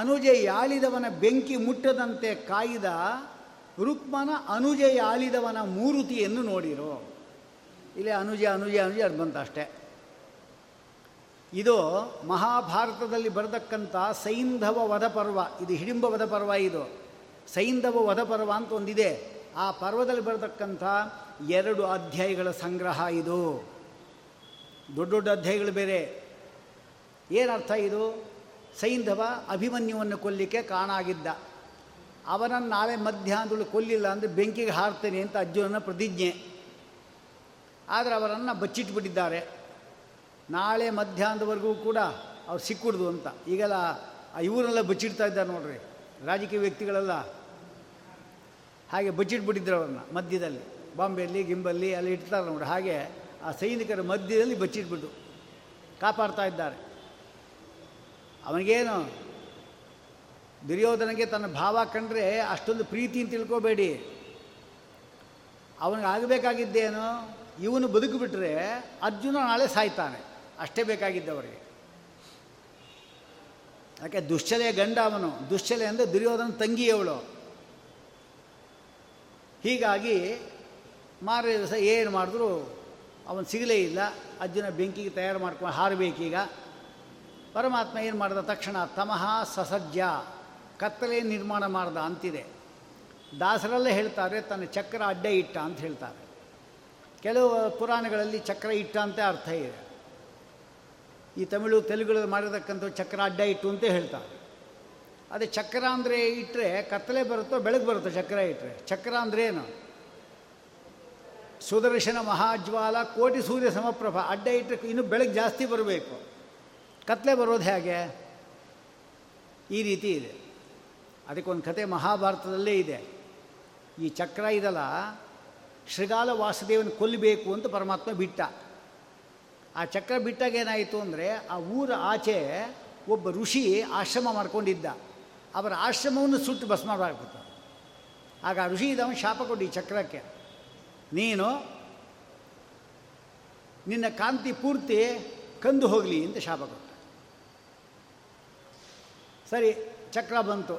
ಅನುಜೆ ಯಾಳಿದವನ ಬೆಂಕಿ ಮುಟ್ಟದಂತೆ ಕಾಯ್ದ ರುಕ್ಮನ ಅನುಜೆ ಯಾಳಿದವನ ಮೂರುತಿಯನ್ನು ನೋಡಿರೋ. ಇಲ್ಲಿ ಅನುಜ ಅನುಜ ಅನುಜ ಅದು ಬಂತ ಅಷ್ಟೆ. ಇದು ಮಹಾಭಾರತದಲ್ಲಿ ಬರತಕ್ಕಂಥ ಸೈಂಧವ ವಧ ಪರ್ವ. ಇದು ಹಿಡಿಂಬ ವಧ ಪರ್ವ, ಇದು ಸೈಂಧವ ವಧ ಪರ್ವ ಅಂತ ಒಂದಿದೆ. ಆ ಪರ್ವದಲ್ಲಿ ಬರತಕ್ಕಂಥ ಎರಡು ಅಧ್ಯಾಯಗಳ ಸಂಗ್ರಹ ಇದು. ದೊಡ್ಡ ದೊಡ್ಡ ಅಧ್ಯಾಯಗಳು ಬೇರೆ. ಏನರ್ಥ ಇದು? ಸೈಂಧವ ಅಭಿಮನ್ಯುವನ್ನು ಕೊಲ್ಲಿಕ್ಕೆ ಕಾಣಾಗಿದ್ದ, ಅವನನ್ನು ನಾಳೆ ಮಧ್ಯಾಹ್ನದೊಳು ಕೊಲ್ಲಿಲ್ಲ ಅಂದರೆ ಬೆಂಕಿಗೆ ಹಾರ್ತೇನೆ ಅಂತ ಅರ್ಜುನನ ಪ್ರತಿಜ್ಞೆ. ಆದರೆ ಅವರನ್ನು ಬಚ್ಚಿಟ್ಬಿಟ್ಟಿದ್ದಾರೆ, ನಾಳೆ ಮಧ್ಯಾಹ್ನದವರೆಗೂ ಕೂಡ ಅವ್ರು ಸಿಕ್ಕುಡ್ದು ಅಂತ. ಈಗೆಲ್ಲ ಇವರೆಲ್ಲ ಬಚ್ಚಿಡ್ತಾ ಇದ್ದಾರೆ ನೋಡ್ರಿ, ರಾಜಕೀಯ ವ್ಯಕ್ತಿಗಳೆಲ್ಲ ಹಾಗೆ ಬಚ್ಚಿಟ್ಬಿಟ್ಟಿದ್ರು ಅವ್ರನ್ನ. ಮಧ್ಯದಲ್ಲಿ ಬಾಂಬೆಯಲ್ಲಿ ಗಿಂಬಲ್ಲಿ ಅಲ್ಲಿ ಇಡ್ತಾರೆ ನೋಡಿ. ಹಾಗೆ ಆ ಸೈನಿಕರ ಮಧ್ಯದಲ್ಲಿ ಬಚ್ಚಿಟ್ಬಿಟ್ಟು ಕಾಪಾಡ್ತಾ ಇದ್ದಾರೆ. ಅವನಿಗೇನು ದುರ್ಯೋಧನಿಗೆ ತನ್ನ ಭಾವ ಕಂಡ್ರೆ ಅಷ್ಟೊಂದು ಪ್ರೀತಿ ಅಂತ ತಿಳ್ಕೋಬೇಡಿ. ಅವನಿಗೆ ಆಗಬೇಕಾಗಿದ್ದೇನು, ಇವನು ಬದುಕಿಬಿಟ್ರೆ ಅರ್ಜುನ ನಾಳೆ ಸಾಯ್ತಾನೆ, ಅಷ್ಟೇ ಬೇಕಾಗಿದ್ದವರಿಗೆ. ಯಾಕೆ ದುಶ್ಚಲೆ ಗಂಡ ಅವನು, ದುಶ್ಚಲೆ ಅಂದರೆ ದುರ್ಯೋಧನ ತಂಗಿಯವಳು. ಹೀಗಾಗಿ ಮಾರನೇ ದಿವಸ ಏನು ಮಾಡಿದ್ರು ಅವನು ಸಿಗಲೇ ಇಲ್ಲ. ಅರ್ಜುನ ಬೆಂಕಿಗೆ ತಯಾರು ಮಾಡ್ಕೊಂಡು ಹಾರಬೇಕೀಗ. ಪರಮಾತ್ಮ ಏನು ಮಾಡಿದ? ತಕ್ಷಣ ತಮಃ ಸಸಜ್ಜ, ಕತ್ತಲೆ ನಿರ್ಮಾಣ ಮಾಡ್ದ ಅಂತಿದೆ. ದಾಸರಲ್ಲೇ ಹೇಳ್ತಾರೆ ತನ್ನ ಚಕ್ರ ಅಡ್ಡ ಇಟ್ಟ ಅಂತ ಹೇಳ್ತಾರೆ. ಕೆಲವು ಪುರಾಣಗಳಲ್ಲಿ ಚಕ್ರ ಇಟ್ಟ ಅಂತ ಅರ್ಥ ಇದೆ. ಈ ತಮಿಳು ತೆಲುಗುಗಳಲ್ಲಿ ಮಾಡಿರ್ತಕ್ಕಂಥ ಚಕ್ರ ಅಡ್ಡ ಇಟ್ಟು ಅಂತ ಹೇಳ್ತಾರೆ. ಅದೇ ಚಕ್ರ ಅಂದರೆ ಇಟ್ಟರೆ ಕತ್ತಲೆ ಬರುತ್ತೋ ಬೆಳಕು ಬರುತ್ತೋ? ಚಕ್ರ ಇಟ್ಟರೆ ಚಕ್ರ ಅಂದರೆ ಏನು? ಸುದರ್ಶನ ಮಹಾಜ್ವಾಲ ಕೋಟಿ ಸೂರ್ಯ ಸಮಪ್ರಭ. ಅಡ್ಡ ಇಟ್ಟರೆ ಇನ್ನೂ ಬೆಳಕು ಜಾಸ್ತಿ ಬರಬೇಕು, ಕತ್ತಲೆ ಬರೋದು ಹೇಗೆ? ಈ ರೀತಿ ಇದೆ. ಅದಕ್ಕೊಂದು ಕತೆ ಮಹಾಭಾರತದಲ್ಲೇ ಇದೆ. ಈ ಚಕ್ರ ಇದಲ್ಲ, ಶೃಗಾಲ ವಾಸುದೇವನ ಕೊಲ್ಲಬೇಕು ಅಂತ ಪರಮಾತ್ಮ ಬಿಟ್ಟ. ಆ ಚಕ್ರ ಬಿಟ್ಟಾಗ ಏನಾಯಿತು ಅಂದರೆ, ಆ ಊರ ಆಚೆ ಒಬ್ಬ ಋಷಿ ಆಶ್ರಮ ಮಾಡ್ಕೊಂಡಿದ್ದ. ಅವರ ಆಶ್ರಮವನ್ನು ಸುಟ್ಟು ಭಸ್ಮ ಮಾಡಿಬಿಡ್ತಾರೆ. ಆಗ ಆ ಋಷಿ ಇದವನು ಶಾಪ ಕೊಟ್ಟು, ಈ ಚಕ್ರಕ್ಕೆ ನೀನು ನಿನ್ನ ಕಾಂತಿ ಪೂರ್ತಿ ಕಂದು ಹೋಗಲಿ ಅಂತ ಶಾಪ ಕೊಟ್ಟ. ಸರಿ, ಚಕ್ರ ಬಂತು.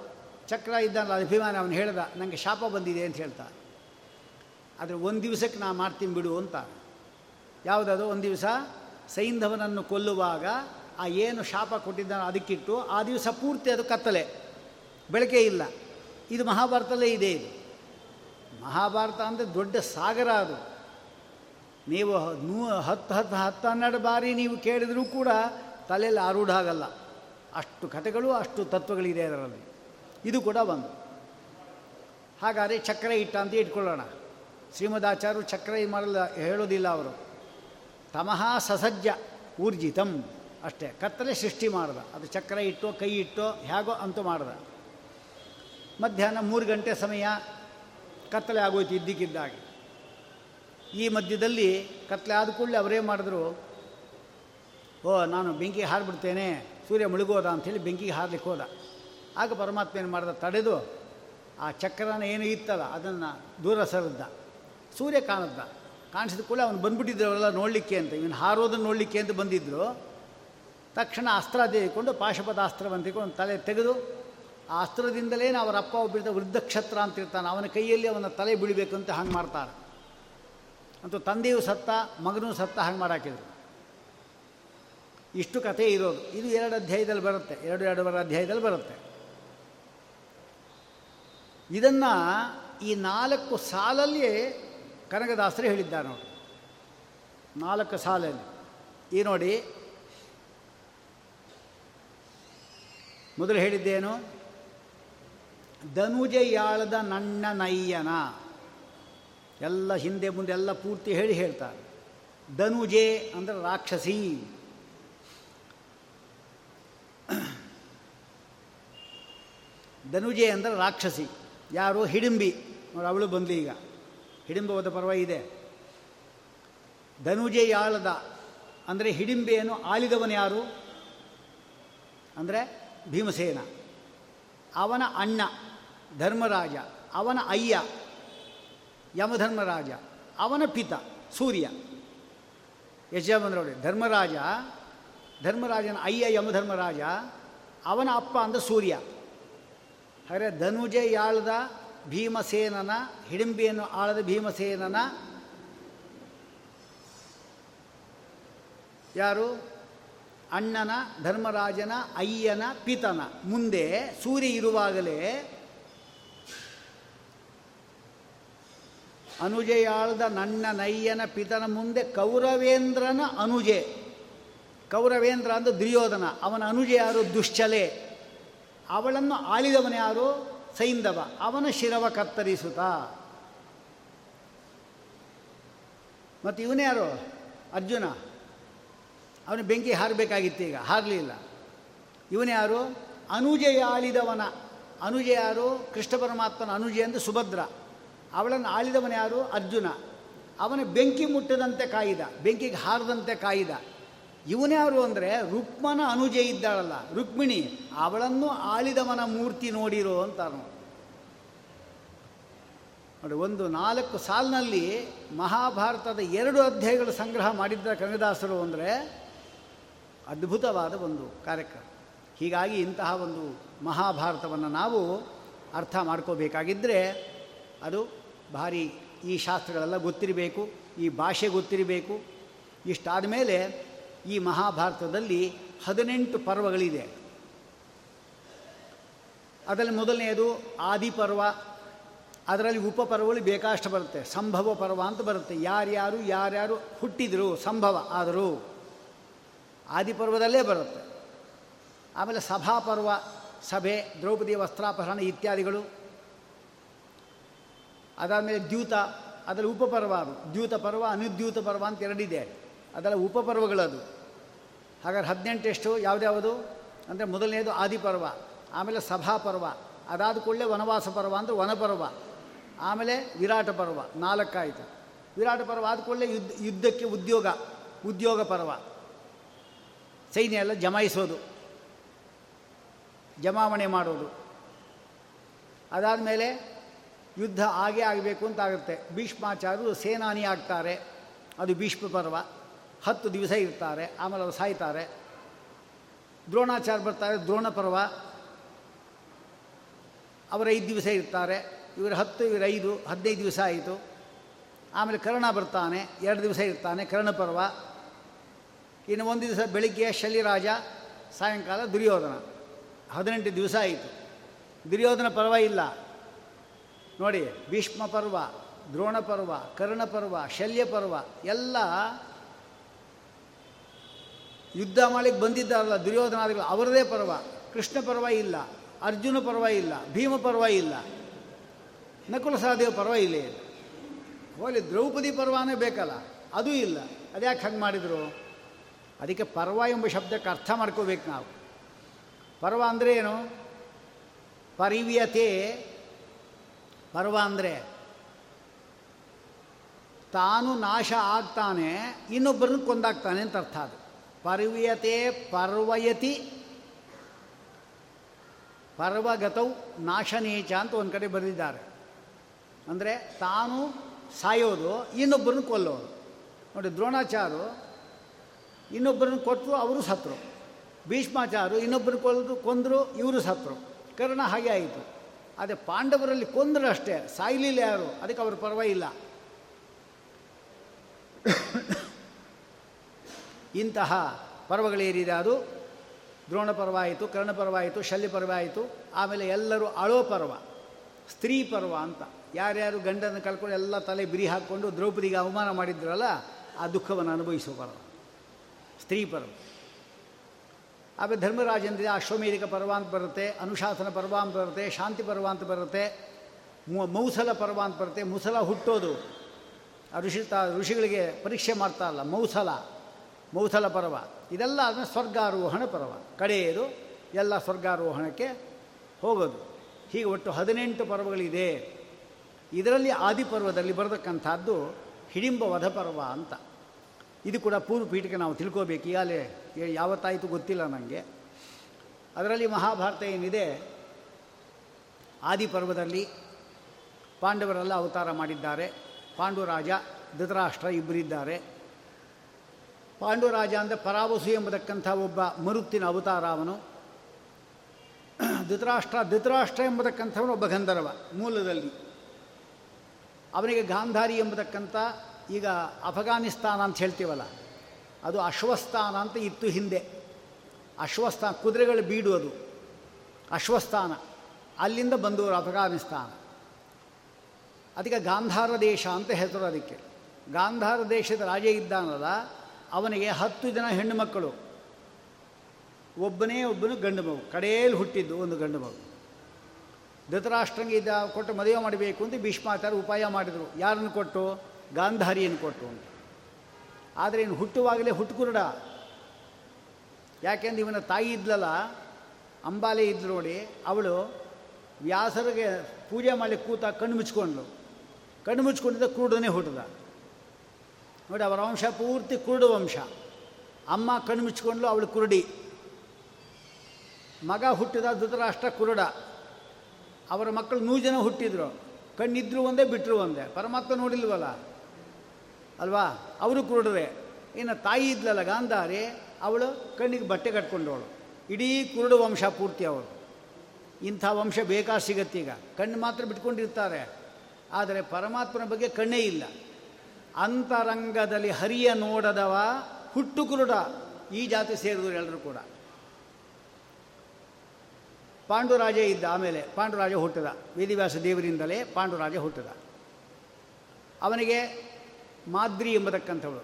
ಚಕ್ರ ಇದ್ದಾನಲ್ಲ ಅಭಿಮಾನ, ಅವನು ಹೇಳ್ದ ನನಗೆ ಶಾಪ ಬಂದಿದೆ ಅಂತ ಹೇಳ್ತಾ. ಆದರೆ ಒಂದು ದಿವಸಕ್ಕೆ ನಾನು ಮಾಡ್ತೀನಿ ಬಿಡು ಅಂತ. ಯಾವುದಾದ್ರು ಒಂದು ದಿವಸ ಸೈಂಧವನನ್ನು ಕೊಲ್ಲುವಾಗ ಆ ಏನು ಶಾಪ ಕೊಟ್ಟಿದ್ದಾನೋ ಅದಕ್ಕಿಟ್ಟು, ಆ ದಿವಸ ಪೂರ್ತಿ ಅದು ಕತ್ತಲೆ, ಬೆಳಕೇ ಇಲ್ಲ. ಇದು ಮಹಾಭಾರತದಲ್ಲೇ ಇದೆ. ಇದು ಮಹಾಭಾರತ ಅಂದರೆ ದೊಡ್ಡ ಸಾಗರ ಅದು. ನೀವು ನೂ ಹತ್ತು ಹತ್ತು ಹತ್ತು ಹನ್ನೆರಡು ಬಾರಿ ನೀವು ಕೇಳಿದರೂ ಕೂಡ ತಲೆಯಲ್ಲಿ ಆರೂಢ ಆಗಲ್ಲ, ಅಷ್ಟು ಕಥೆಗಳು ಅಷ್ಟು ತತ್ವಗಳಿದೆ ಅದರಲ್ಲಿ. ಇದು ಕೂಡ ಬಂದು ಹಾಗಾದರೆ ಚಕ್ರ ಇಟ್ಟ ಅಂತ ಇಟ್ಕೊಳ್ಳೋಣ. ಶ್ರೀಮದಾಚಾರ್ಯರು ಚಕ್ರ ಮಾಡಲ್ಲ, ಹೇಳೋದಿಲ್ಲ ಅವರು. ತಮಃ ಸಸಜ್ಜ ಊರ್ಜಿತಂ ಅಷ್ಟೇ. ಕತ್ತಲೆ ಸೃಷ್ಟಿ ಮಾಡ್ದ, ಅದು ಚಕ್ರ ಇಟ್ಟು ಕೈ ಇಟ್ಟು ಹೇಗೋ ಅಂತೂ ಮಾಡ್ದ. ಮಧ್ಯಾಹ್ನ ಮೂರು ಗಂಟೆ ಸಮಯ ಕತ್ತಲೆ ಆಗೋಯ್ತು ಇದ್ದಕ್ಕಿದ್ದಾಗ. ಈ ಮಧ್ಯದಲ್ಲಿ ಕತ್ತಲೆ ಆದ ಕೂಡಲೇ ಅವರೇ ಮಾಡಿದ್ರು, ಓ ನಾನು ಬೆಂಕಿಗೆ ಹಾರಿಬಿಡ್ತೇನೆ ಸೂರ್ಯ ಮುಳುಗೋದ ಅಂಥೇಳಿ ಬೆಂಕಿಗೆ ಹಾರಲಿಕ್ಕೆ ಹೋದ. ಆಗ ಪರಮಾತ್ಮ ಏನು ಮಾಡ್ದ, ತಡೆದು ಆ ಚಕ್ರನ ಏನು ಇತ್ತಲ್ಲ ಅದನ್ನು ದೂರ ಸರಿದ್ದ. ಸೂರ್ಯ ಕಾಣದ್ದ, ಕಾಣಿಸಿದ ಕೂಡ ಅವನು ಬಂದುಬಿಟ್ಟಿದ್ರು ಅವರೆಲ್ಲ ನೋಡಲಿಕ್ಕೆ ಅಂತ, ಇವನು ಹಾರೋದನ್ನು ನೋಡಲಿಕ್ಕೆ ಅಂತ ಬಂದಿದ್ದರು. ತಕ್ಷಣ ಅಸ್ತ್ರ ತೆಗೆದುಕೊಂಡು ಪಾಶುಪದ ಅಸ್ತ್ರವನ್ನು ತೆಗೆದುಕೊಂಡು ತಲೆ ತೆಗೆದು ಆ ಅಸ್ತ್ರದಿಂದಲೇ ಅವರ ಅಪ್ಪ ಒಬ್ಬ ವೃದ್ಧಕ್ಷತ್ರ ಅಂತಿರ್ತಾನೆ, ಅವನ ಕೈಯಲ್ಲಿ ಅವನ ತಲೆ ಬೀಳಬೇಕು ಅಂತ ಹಾಗೆ ಮಾಡ್ತಾರೆ. ಅಂತೂ ತಂದೆಯೂ ಸತ್ತ ಮಗನೂ ಸತ್ತ ಹಾಗೆ ಮಾಡಾಕಿದ್ರು. ಇಷ್ಟು ಕಥೆ ಇರೋದು. ಇದು ಎರಡು ಅಧ್ಯಾಯದಲ್ಲಿ ಬರುತ್ತೆ, ಎರಡು ಎರಡೂವರೆ ಅಧ್ಯಾಯದಲ್ಲಿ ಬರುತ್ತೆ. ಇದನ್ನು ಈ ನಾಲ್ಕು ಸಾಲಲ್ಲಿ ಕನಕದಾಸರು ಹೇಳಿದ್ದಾರೆ ನೋಡಿ, ನಾಲ್ಕು ಸಾಲಲ್ಲಿ. ಈ ನೋಡಿ, ಮೊದಲು ಹೇಳಿದ್ದೇನು, ಧನುಜಯಾಳದ ನನ್ನ ನಯ್ಯನ, ಎಲ್ಲ ಹಿಂದೆ ಮುಂದೆ ಎಲ್ಲ ಪೂರ್ತಿ ಹೇಳಿ ಹೇಳ್ತಾರೆ. ಧನುಜೆ ಅಂದರೆ ರಾಕ್ಷಸಿ, ಧನುಜೆ ಅಂದರೆ ರಾಕ್ಷಸಿ. ಯಾರು? ಹಿಡಿಂಬಿ. ನೋಡಿ ಅವಳು ಬಂದಳು ಈಗ, ಹಿಡಿಂಬವಾದ ಪರ್ವ ಇದೆ. ಧನುಜೆಯಾಳದ ಅಂದರೆ ಹಿಡಿಂಬೆಯನ್ನು ಆಳಿದವನು ಯಾರು ಅಂದರೆ ಭೀಮಸೇನ, ಅವನ ಅಣ್ಣ ಧರ್ಮರಾಜ, ಅವನ ಅಯ್ಯ ಯಮಧರ್ಮರಾಜ, ಅವನ ಪಿತ ಸೂರ್ಯ. ಯಜ ಬಂದ್ರವಳಿ ಧರ್ಮರಾಜ, ಧರ್ಮರಾಜನ ಅಯ್ಯ ಯಮಧರ್ಮರಾಜ, ಅವನ ಅಪ್ಪ ಅಂದರೆ ಸೂರ್ಯ. ಹಾಗಾದರೆ ಧನುಜೆಯಾಳದ ಭೀಮಸೇನನ, ಹಿಡಿಂಬಿಯನ್ನು ಆಳದ ಭೀಮಸೇನನ ಯಾರು? ಅಣ್ಣನ ಧರ್ಮರಾಜನ ಅಯ್ಯನ ಪಿತನ. ಮುಂದೆ ಸೂರ್ಯ ಇರುವಾಗಲೇ ಅನುಜೆಯಾಳದ ನನ್ನ ನಯ್ಯನ ಪಿತನ ಮುಂದೆ ಕೌರವೇಂದ್ರನ ಅನುಜೆ. ಕೌರವೇಂದ್ರ ಅಂದರೆ ದುರ್ಯೋಧನ, ಅವನ ಅನುಜೆ ಯಾರು? ದುಶ್ಚಲೆ. ಅವಳನ್ನು ಆಳಿದವನ ಯಾರು? ಸೈಂಧವ, ಅವನ ಶಿರವ ಕತ್ತರಿಸುತ್ತ. ಮತ್ತು ಇವನೇ ಯಾರು? ಅರ್ಜುನ, ಅವನು ಬೆಂಕಿ ಹಾರಬೇಕಾಗಿತ್ತು, ಈಗ ಹಾರಲಿಲ್ಲ. ಇವನೇ ಯಾರು? ಅನುಜೆಯ ಆಳಿದವನ ಅನುಜೆ ಯಾರು? ಕೃಷ್ಣ ಪರಮಾತ್ಮನ ಅನುಜೆ ಅಂದರೆ ಸುಭದ್ರ, ಅವಳನ್ನು ಆಳಿದವನ ಯಾರು? ಅರ್ಜುನ, ಅವನ ಬೆಂಕಿ ಮುಟ್ಟದಂತೆ ಕಾಯ್ದ, ಬೆಂಕಿಗೆ ಹಾರದಂತೆ ಕಾಯ್ದ. ಇವನ್ಯಾರು ಅಂದರೆ ರುಕ್ಮನ ಅನುಜೆ ಇದ್ದಾಳಲ್ಲ ರುಕ್ಮಿಣಿ, ಅವಳನ್ನು ಆಳಿದವನ ಮೂರ್ತಿ ನೋಡಿರೋ ಅಂತಾರೆ ನೋಡಿ. ನೋಡಿ ಒಂದು ನಾಲ್ಕು ಸಾಲಿನಲ್ಲಿ ಮಹಾಭಾರತದ ಎರಡು ಅಧ್ಯಾಯಗಳ ಸಂಗ್ರಹ ಮಾಡಿದ್ದ ಕನಕದಾಸರು ಅಂದರೆ ಅದ್ಭುತವಾದ ಒಂದು ಕಾರ್ಯಕ್ರಮ. ಹೀಗಾಗಿ ಇಂತಹ ಒಂದು ಮಹಾಭಾರತವನ್ನು ನಾವು ಅರ್ಥ ಮಾಡ್ಕೋಬೇಕಾಗಿದ್ದರೆ ಅದು ಭಾರಿ, ಈ ಶಾಸ್ತ್ರಗಳೆಲ್ಲ ಗೊತ್ತಿರಬೇಕು, ಈ ಭಾಷೆ ಗೊತ್ತಿರಬೇಕು. ಇಷ್ಟಾದ ಮೇಲೆ ಈ ಮಹಾಭಾರತದಲ್ಲಿ ಹದಿನೆಂಟು ಪರ್ವಗಳಿದೆ. ಅದರಲ್ಲಿ ಮೊದಲನೆಯದು ಆದಿಪರ್ವ, ಅದರಲ್ಲಿ ಉಪಪರ್ವಗಳು ಬೇಕಾಷ್ಟು ಬರುತ್ತೆ. ಸಂಭವ ಪರ್ವ ಅಂತ ಬರುತ್ತೆ, ಯಾರ್ಯಾರು ಯಾರ್ಯಾರು ಹುಟ್ಟಿದರು ಸಂಭವ ಆದರು, ಆದಿಪರ್ವದಲ್ಲೇ ಬರುತ್ತೆ. ಆಮೇಲೆ ಸಭಾಪರ್ವ, ಸಭೆ, ದ್ರೌಪದಿಯ ವಸ್ತ್ರಾಪಹರಣ ಇತ್ಯಾದಿಗಳು. ಅದಾದಮೇಲೆ ದ್ಯೂತ, ಅದರ ಉಪಪರ್ವ, ಅದು ದ್ಯೂತ ಪರ್ವ ಅನುದ್ಯೂತ ಪರ್ವ ಅಂತ ಎರಡಿದೆ, ಅದರ ಉಪಪರ್ವಗಳದು. ಹಾಗಾದ್ರೆ ಹದಿನೆಂಟೆಷ್ಟು ಯಾವುದ್ಯಾವುದು ಅಂದರೆ ಮೊದಲನೇದು ಆದಿಪರ್ವ, ಆಮೇಲೆ ಸಭಾಪರ್ವ, ಅದಾದ ಕೂಡಲೇ ವನವಾಸ ಪರ್ವ ಅಂದರೆ ವನಪರ್ವ, ಆಮೇಲೆ ವಿರಾಟ ಪರ್ವ, ನಾಲ್ಕಾಯಿತು. ವಿರಾಟ ಪರ್ವ ಆದ ಕೂಡಲೇ ಯುದ್ಧ, ಯುದ್ಧಕ್ಕೆ ಉದ್ಯೋಗ, ಉದ್ಯೋಗ ಪರ್ವ, ಸೈನ್ಯ ಎಲ್ಲ ಜಮಾಯಿಸೋದು, ಜಮಾವಣೆ ಮಾಡೋದು. ಅದಾದಮೇಲೆ ಯುದ್ಧ ಆಗೇ ಆಗಬೇಕು ಅಂತಾಗುತ್ತೆ, ಭೀಷ್ಮಾಚಾರ್ಯರು ಸೇನಾನಿ ಆಗ್ತಾರೆ, ಅದು ಭೀಷ್ಮ ಪರ್ವ, ಹತ್ತು ದಿವಸ ಇರ್ತಾರೆ, ಆಮೇಲೆ ಅವರು ಸಾಯ್ತಾರೆ. ದ್ರೋಣಾಚಾರ್ಯ ಬರ್ತಾರೆ, ದ್ರೋಣ ಪರ್ವ, ಅವರು ಐದು ದಿವಸ ಇರ್ತಾರೆ, ಇವರು ಹತ್ತು, ಇವರು ಐದು, ಹದಿನೈದು ದಿವಸ ಆಯಿತು. ಆಮೇಲೆ ಕರ್ಣ ಬರ್ತಾನೆ, ಎರಡು ದಿವಸ ಇರ್ತಾನೆ, ಕರ್ಣಪರ್ವ. ಇನ್ನು ಒಂದು ದಿವಸ ಬೆಳಿಗ್ಗೆ ಶಲಿರಾಜ, ಸಾಯಂಕಾಲ ದುರ್ಯೋಧನ, ಹದಿನೆಂಟು ದಿವಸ ಆಯಿತು. ದುರ್ಯೋಧನ ಪರ್ವ ಇಲ್ಲ ನೋಡಿ, ಭೀಷ್ಮ ಪರ್ವ, ದ್ರೋಣ ಪರ್ವ, ಕರ್ಣ ಪರ್ವ, ಶಲ್ಯ ಪರ್ವ, ಎಲ್ಲ ಯುದ್ಧ ಮಾಡಲಿಕ್ಕೆ ಬಂದಿದ್ದಾರಲ್ಲ ದುರ್ಯೋಧನಾದಿಗಳು ಅವರದೇ ಪರ್ವ. ಕೃಷ್ಣ ಪರ್ವ ಇಲ್ಲ, ಅರ್ಜುನ ಪರ್ವ ಇಲ್ಲ, ಭೀಮ ಪರ್ವ ಇಲ್ಲ, ನಕುಲ ಸಹದೇವ ಪರ್ವ ಇಲ್ಲ. ಹೋಗಲಿ ದ್ರೌಪದಿ ಪರ್ವನೇ ಬೇಕಲ್ಲ, ಅದೂ ಇಲ್ಲ. ಅದ್ಯಾಕೆ ಹಂಗೆ ಮಾಡಿದರು? ಅದಕ್ಕೆ ಪರ್ವ ಎಂಬ ಶಬ್ದಕ್ಕೆ ಅರ್ಥ ಮಾಡ್ಕೋಬೇಕು ನಾವು. ಪರ್ವ ಅಂದರೆ ಏನು? ಪರಿವ್ಯತೆ. ಪರ್ವ ಅಂದರೆ ತಾನು ನಾಶ ಆಗ್ತಾನೆ, ಇನ್ನೊಬ್ಬರನ್ನು ಕೊಂದಾಗ್ತಾನೆ ಅಂತ ಅರ್ಥ. ಅದು ಪರಿವ್ಯತೆ ಪರ್ವಯತಿ ಪರ್ವಗತವು ನಾಶನೇಚ ಅಂತ ಒಂದು ಕಡೆ ಬರೆದಿದ್ದಾರೆ. ಅಂದರೆ ತಾನು ಸಾಯೋದು, ಇನ್ನೊಬ್ಬರನ್ನು ಕೊಲ್ಲೋದು. ನೋಡಿ, ದ್ರೋಣಾಚಾರ್ಯರು ಇನ್ನೊಬ್ಬರನ್ನು ಕೊಟ್ಟರು, ಅವರು ಸತ್ತರು. ಭೀಷ್ಮಾಚಾರ್ಯರು ಇನ್ನೊಬ್ಬರು ಕೊಲ್ಲರು, ಕೊಂದರು, ಇವರು ಸತ್ತರು. ಕರ್ಣ ಹಾಗೆ ಆಯಿತು. ಅದೇ ಪಾಂಡವರಲ್ಲಿ ಕೊಂದರು ಅಷ್ಟೇ, ಸಾಯ್ಲಿಲ್ಲ ಯಾರು. ಅದಕ್ಕೆ ಅವ್ರ ಪರ್ವ ಇಲ್ಲ. ಇಂತಹ ಪರ್ವಗಳೇರಿದೆ. ಅದು ದ್ರೋಣ ಪರ್ವ ಆಯಿತು, ಕರ್ಣ ಪರ್ವ ಆಯಿತು, ಶಲ್ಯ ಪರ್ವ ಆಯಿತು. ಆಮೇಲೆ ಎಲ್ಲರೂ ಅಳೋ ಪರ್ವ, ಸ್ತ್ರೀ ಪರ್ವ ಅಂತ. ಯಾರ್ಯಾರು ಗಂಡನ್ನು ಕಳ್ಕೊಂಡು ಎಲ್ಲ ತಲೆ ಬಿರಿ ಹಾಕ್ಕೊಂಡು ದ್ರೌಪದಿಗೆ ಅವಮಾನ ಮಾಡಿದ್ರಲ್ಲ, ಆ ದುಃಖವನ್ನು ಅನುಭವಿಸುವ ಪರ್ವ ಸ್ತ್ರೀ ಪರ್ವ. ಆಮೇಲೆ ಧರ್ಮರಾಜನಿದೆ ಅಶ್ವಮೇಧಿಕ ಪರ್ವ ಅಂತ ಬರುತ್ತೆ, ಅನುಶಾಸನ ಪರ್ವ ಅಂತ ಬರುತ್ತೆ, ಶಾಂತಿ ಪರ್ವ ಅಂತ ಬರುತ್ತೆ, ಮೌಸಲ ಪರ್ವ ಅಂತ ಬರುತ್ತೆ. ಮುಸಲ ಹುಟ್ಟೋದು ಋಷಿ ತ ಋಷಿಗಳಿಗೆ ಪರೀಕ್ಷೆ ಮಾಡ್ತಾ ಇಲ್ಲ, ಮೌಸಲ ಮೌಸಲ ಪರ್ವ. ಇದೆಲ್ಲ ಅದನ್ನು ಸ್ವರ್ಗಾರೋಹಣ ಪರ್ವ. ಕಡೆಯದು ಎಲ್ಲ ಸ್ವರ್ಗಾರೋಹಣಕ್ಕೆ ಹೋಗೋದು. ಹೀಗೆ ಒಟ್ಟು ಹದಿನೆಂಟು ಪರ್ವಗಳಿದೆ. ಇದರಲ್ಲಿ ಆದಿಪರ್ವದಲ್ಲಿ ಬರತಕ್ಕಂಥದ್ದು ಹಿಡಿಂಬ ವಧ ಪರ್ವ ಅಂತ. ಇದು ಕೂಡ ಪೂರ್ವ ಪೀಠಕ್ಕೆ ನಾವು ತಿಳ್ಕೋಬೇಕು. ಈಗಾಗಲೇ ಯಾವತ್ತಾಯಿತು ಗೊತ್ತಿಲ್ಲ ನನಗೆ. ಅದರಲ್ಲಿ ಮಹಾಭಾರತ ಏನಿದೆ, ಆದಿಪರ್ವದಲ್ಲಿ ಪಾಂಡವರೆಲ್ಲ ಅವತಾರ ಮಾಡಿದ್ದಾರೆ. ಪಾಂಡುರಾಜ, ಧೃತರಾಷ್ಟ್ರ ಇಬ್ಬರಿದ್ದಾರೆ. ಪಾಂಡುರಾಜ ಅಂದರೆ ಪರಾವಸು ಎಂಬತಕ್ಕಂಥ ಒಬ್ಬ ಮರುತ್ತಿನ ಅವತಾರ ಅವನು. ಧೃತರಾಷ್ಟ್ರ ಧೃತರಾಷ್ಟ್ರ ಎಂಬತಕ್ಕಂಥವನು ಒಬ್ಬ ಗಂಧರ್ವ ಮೂಲದಲ್ಲಿ. ಅವನಿಗೆ ಗಾಂಧಾರಿ ಎಂಬತಕ್ಕಂಥ, ಈಗ ಅಫ್ಘಾನಿಸ್ತಾನ ಅಂತ ಹೇಳ್ತೀವಲ್ಲ, ಅದು ಅಶ್ವಸ್ಥಾನ ಅಂತ ಇತ್ತು ಹಿಂದೆ. ಅಶ್ವಸ್ಥಾನ ಕುದುರೆಗಳು ಬೀಡು, ಅದು ಅಶ್ವಸ್ಥಾನ. ಅಲ್ಲಿಂದ ಬಂದವರು ಅಫ್ಘಾನಿಸ್ತಾನ. ಅದಕ್ಕೆ ಗಾಂಧಾರ ದೇಶ ಅಂತ ಹೆಸರು. ಅದಕ್ಕೆ ಗಾಂಧಾರ ದೇಶದ ರಾಜ ಇದ್ದಾನಲ್ಲ, ಅವನಿಗೆ ಹತ್ತು ಜನ ಹೆಣ್ಣು ಮಕ್ಕಳು, ಒಬ್ಬನೇ ಒಬ್ಬನು ಗಂಡು ಮಗು. ಕಡೆಯಲ್ಲಿ ಹುಟ್ಟಿದ್ದು ಒಂದು ಗಂಡು ಮಗು. ಧೃತರಾಷ್ಟ್ರಂಗೆ ಇದ್ದ ಕೊಟ್ಟು ಮದುವೆ ಮಾಡಬೇಕು ಅಂತ ಭೀಷ್ಮಾಚಾರ್ಯ ಉಪಾಯ ಮಾಡಿದರು. ಯಾರನ್ನು ಕೊಟ್ಟು? ಗಾಂಧಾರಿಯನ್ನು ಕೊಟ್ಟು ಅಂತ. ಆದರೆ ಇನ್ನು ಹುಟ್ಟುವಾಗಲೇ ಹುಟ್ಟುಕುರುಡ. ಯಾಕೆಂದ್ರೆ ಇವನ ತಾಯಿ ಇದ್ಲಲ್ಲ, ಅಂಬಾಲೆ ಇದ್ದು ನೋಡಿ, ಅವಳು ವ್ಯಾಸರಿಗೆ ಪೂಜೆ ಮಾಡಿ ಕೂತ ಕಣ್ಣು ಮುಚ್ಕೊಂಡ್ಳು. ಕಣ್ಣು ಮುಚ್ಕೊಂಡಿದ್ದ ಕುರುಡನೇ ಹುಟ್ಟಿದ. ನೋಡಿ, ಅವರ ವಂಶ ಪೂರ್ತಿ ಕುರುಡು ವಂಶ. ಅಮ್ಮ ಕಣ್ಣು ಮುಚ್ಕೊಂಡ್ಲು, ಅವಳು ಕುರುಡಿ. ಮಗ ಹುಟ್ಟಿದ ಧೃತರಾಷ್ಟ್ರ ಕುರುಡ. ಅವರ ಮಕ್ಕಳು ನೂರು ಜನ ಹುಟ್ಟಿದ್ರು. ಕಣ್ಣಿದ್ರು ಒಂದೇ, ಬಿಟ್ಟರು ಒಂದೇ. ಪರಮಾತ್ಮ ನೋಡಿಲ್ವಲ್ಲ ಅಲ್ವಾ, ಅವರು ಕುರುಡರೆ. ಇನ್ನು ತಾಯಿ ಇದ್ಲಲ್ಲ ಗಾಂಧಾರಿ, ಅವಳು ಕಣ್ಣಿಗೆ ಬಟ್ಟೆ ಕಟ್ಕೊಂಡವಳು. ಇಡೀ ಕುರುಡು ವಂಶ ಪೂರ್ತಿ ಅವರು. ಇಂಥ ವಂಶ ಬೇಕಾದ ಸಿಗತ್ತೀಗ. ಕಣ್ಣು ಮಾತ್ರ ಬಿಟ್ಕೊಂಡಿರ್ತಾರೆ, ಆದರೆ ಪರಮಾತ್ಮನ ಬಗ್ಗೆ ಕಣ್ಣೇ ಇಲ್ಲ. ಅಂತರಂಗದಲ್ಲಿ ಹರಿಯ ನೋಡದವ ಹುಟ್ಟು ಕುರುಡ. ಈ ಜಾತಿ ಸೇರಿದವರು ಎಲ್ಲರೂ ಕೂಡ. ಪಾಂಡುರಾಜ ಇದ್ದ. ಆಮೇಲೆ ಪಾಂಡುರಾಜ ಹುಟ್ಟಿದ ವೇದವ್ಯಾಸ ದೇವರಿಂದಲೇ. ಪಾಂಡುರಾಜ ಹುಟ್ಟಿದ. ಅವನಿಗೆ ಮಾದ್ರಿ ಎಂಬತಕ್ಕಂಥವಳು,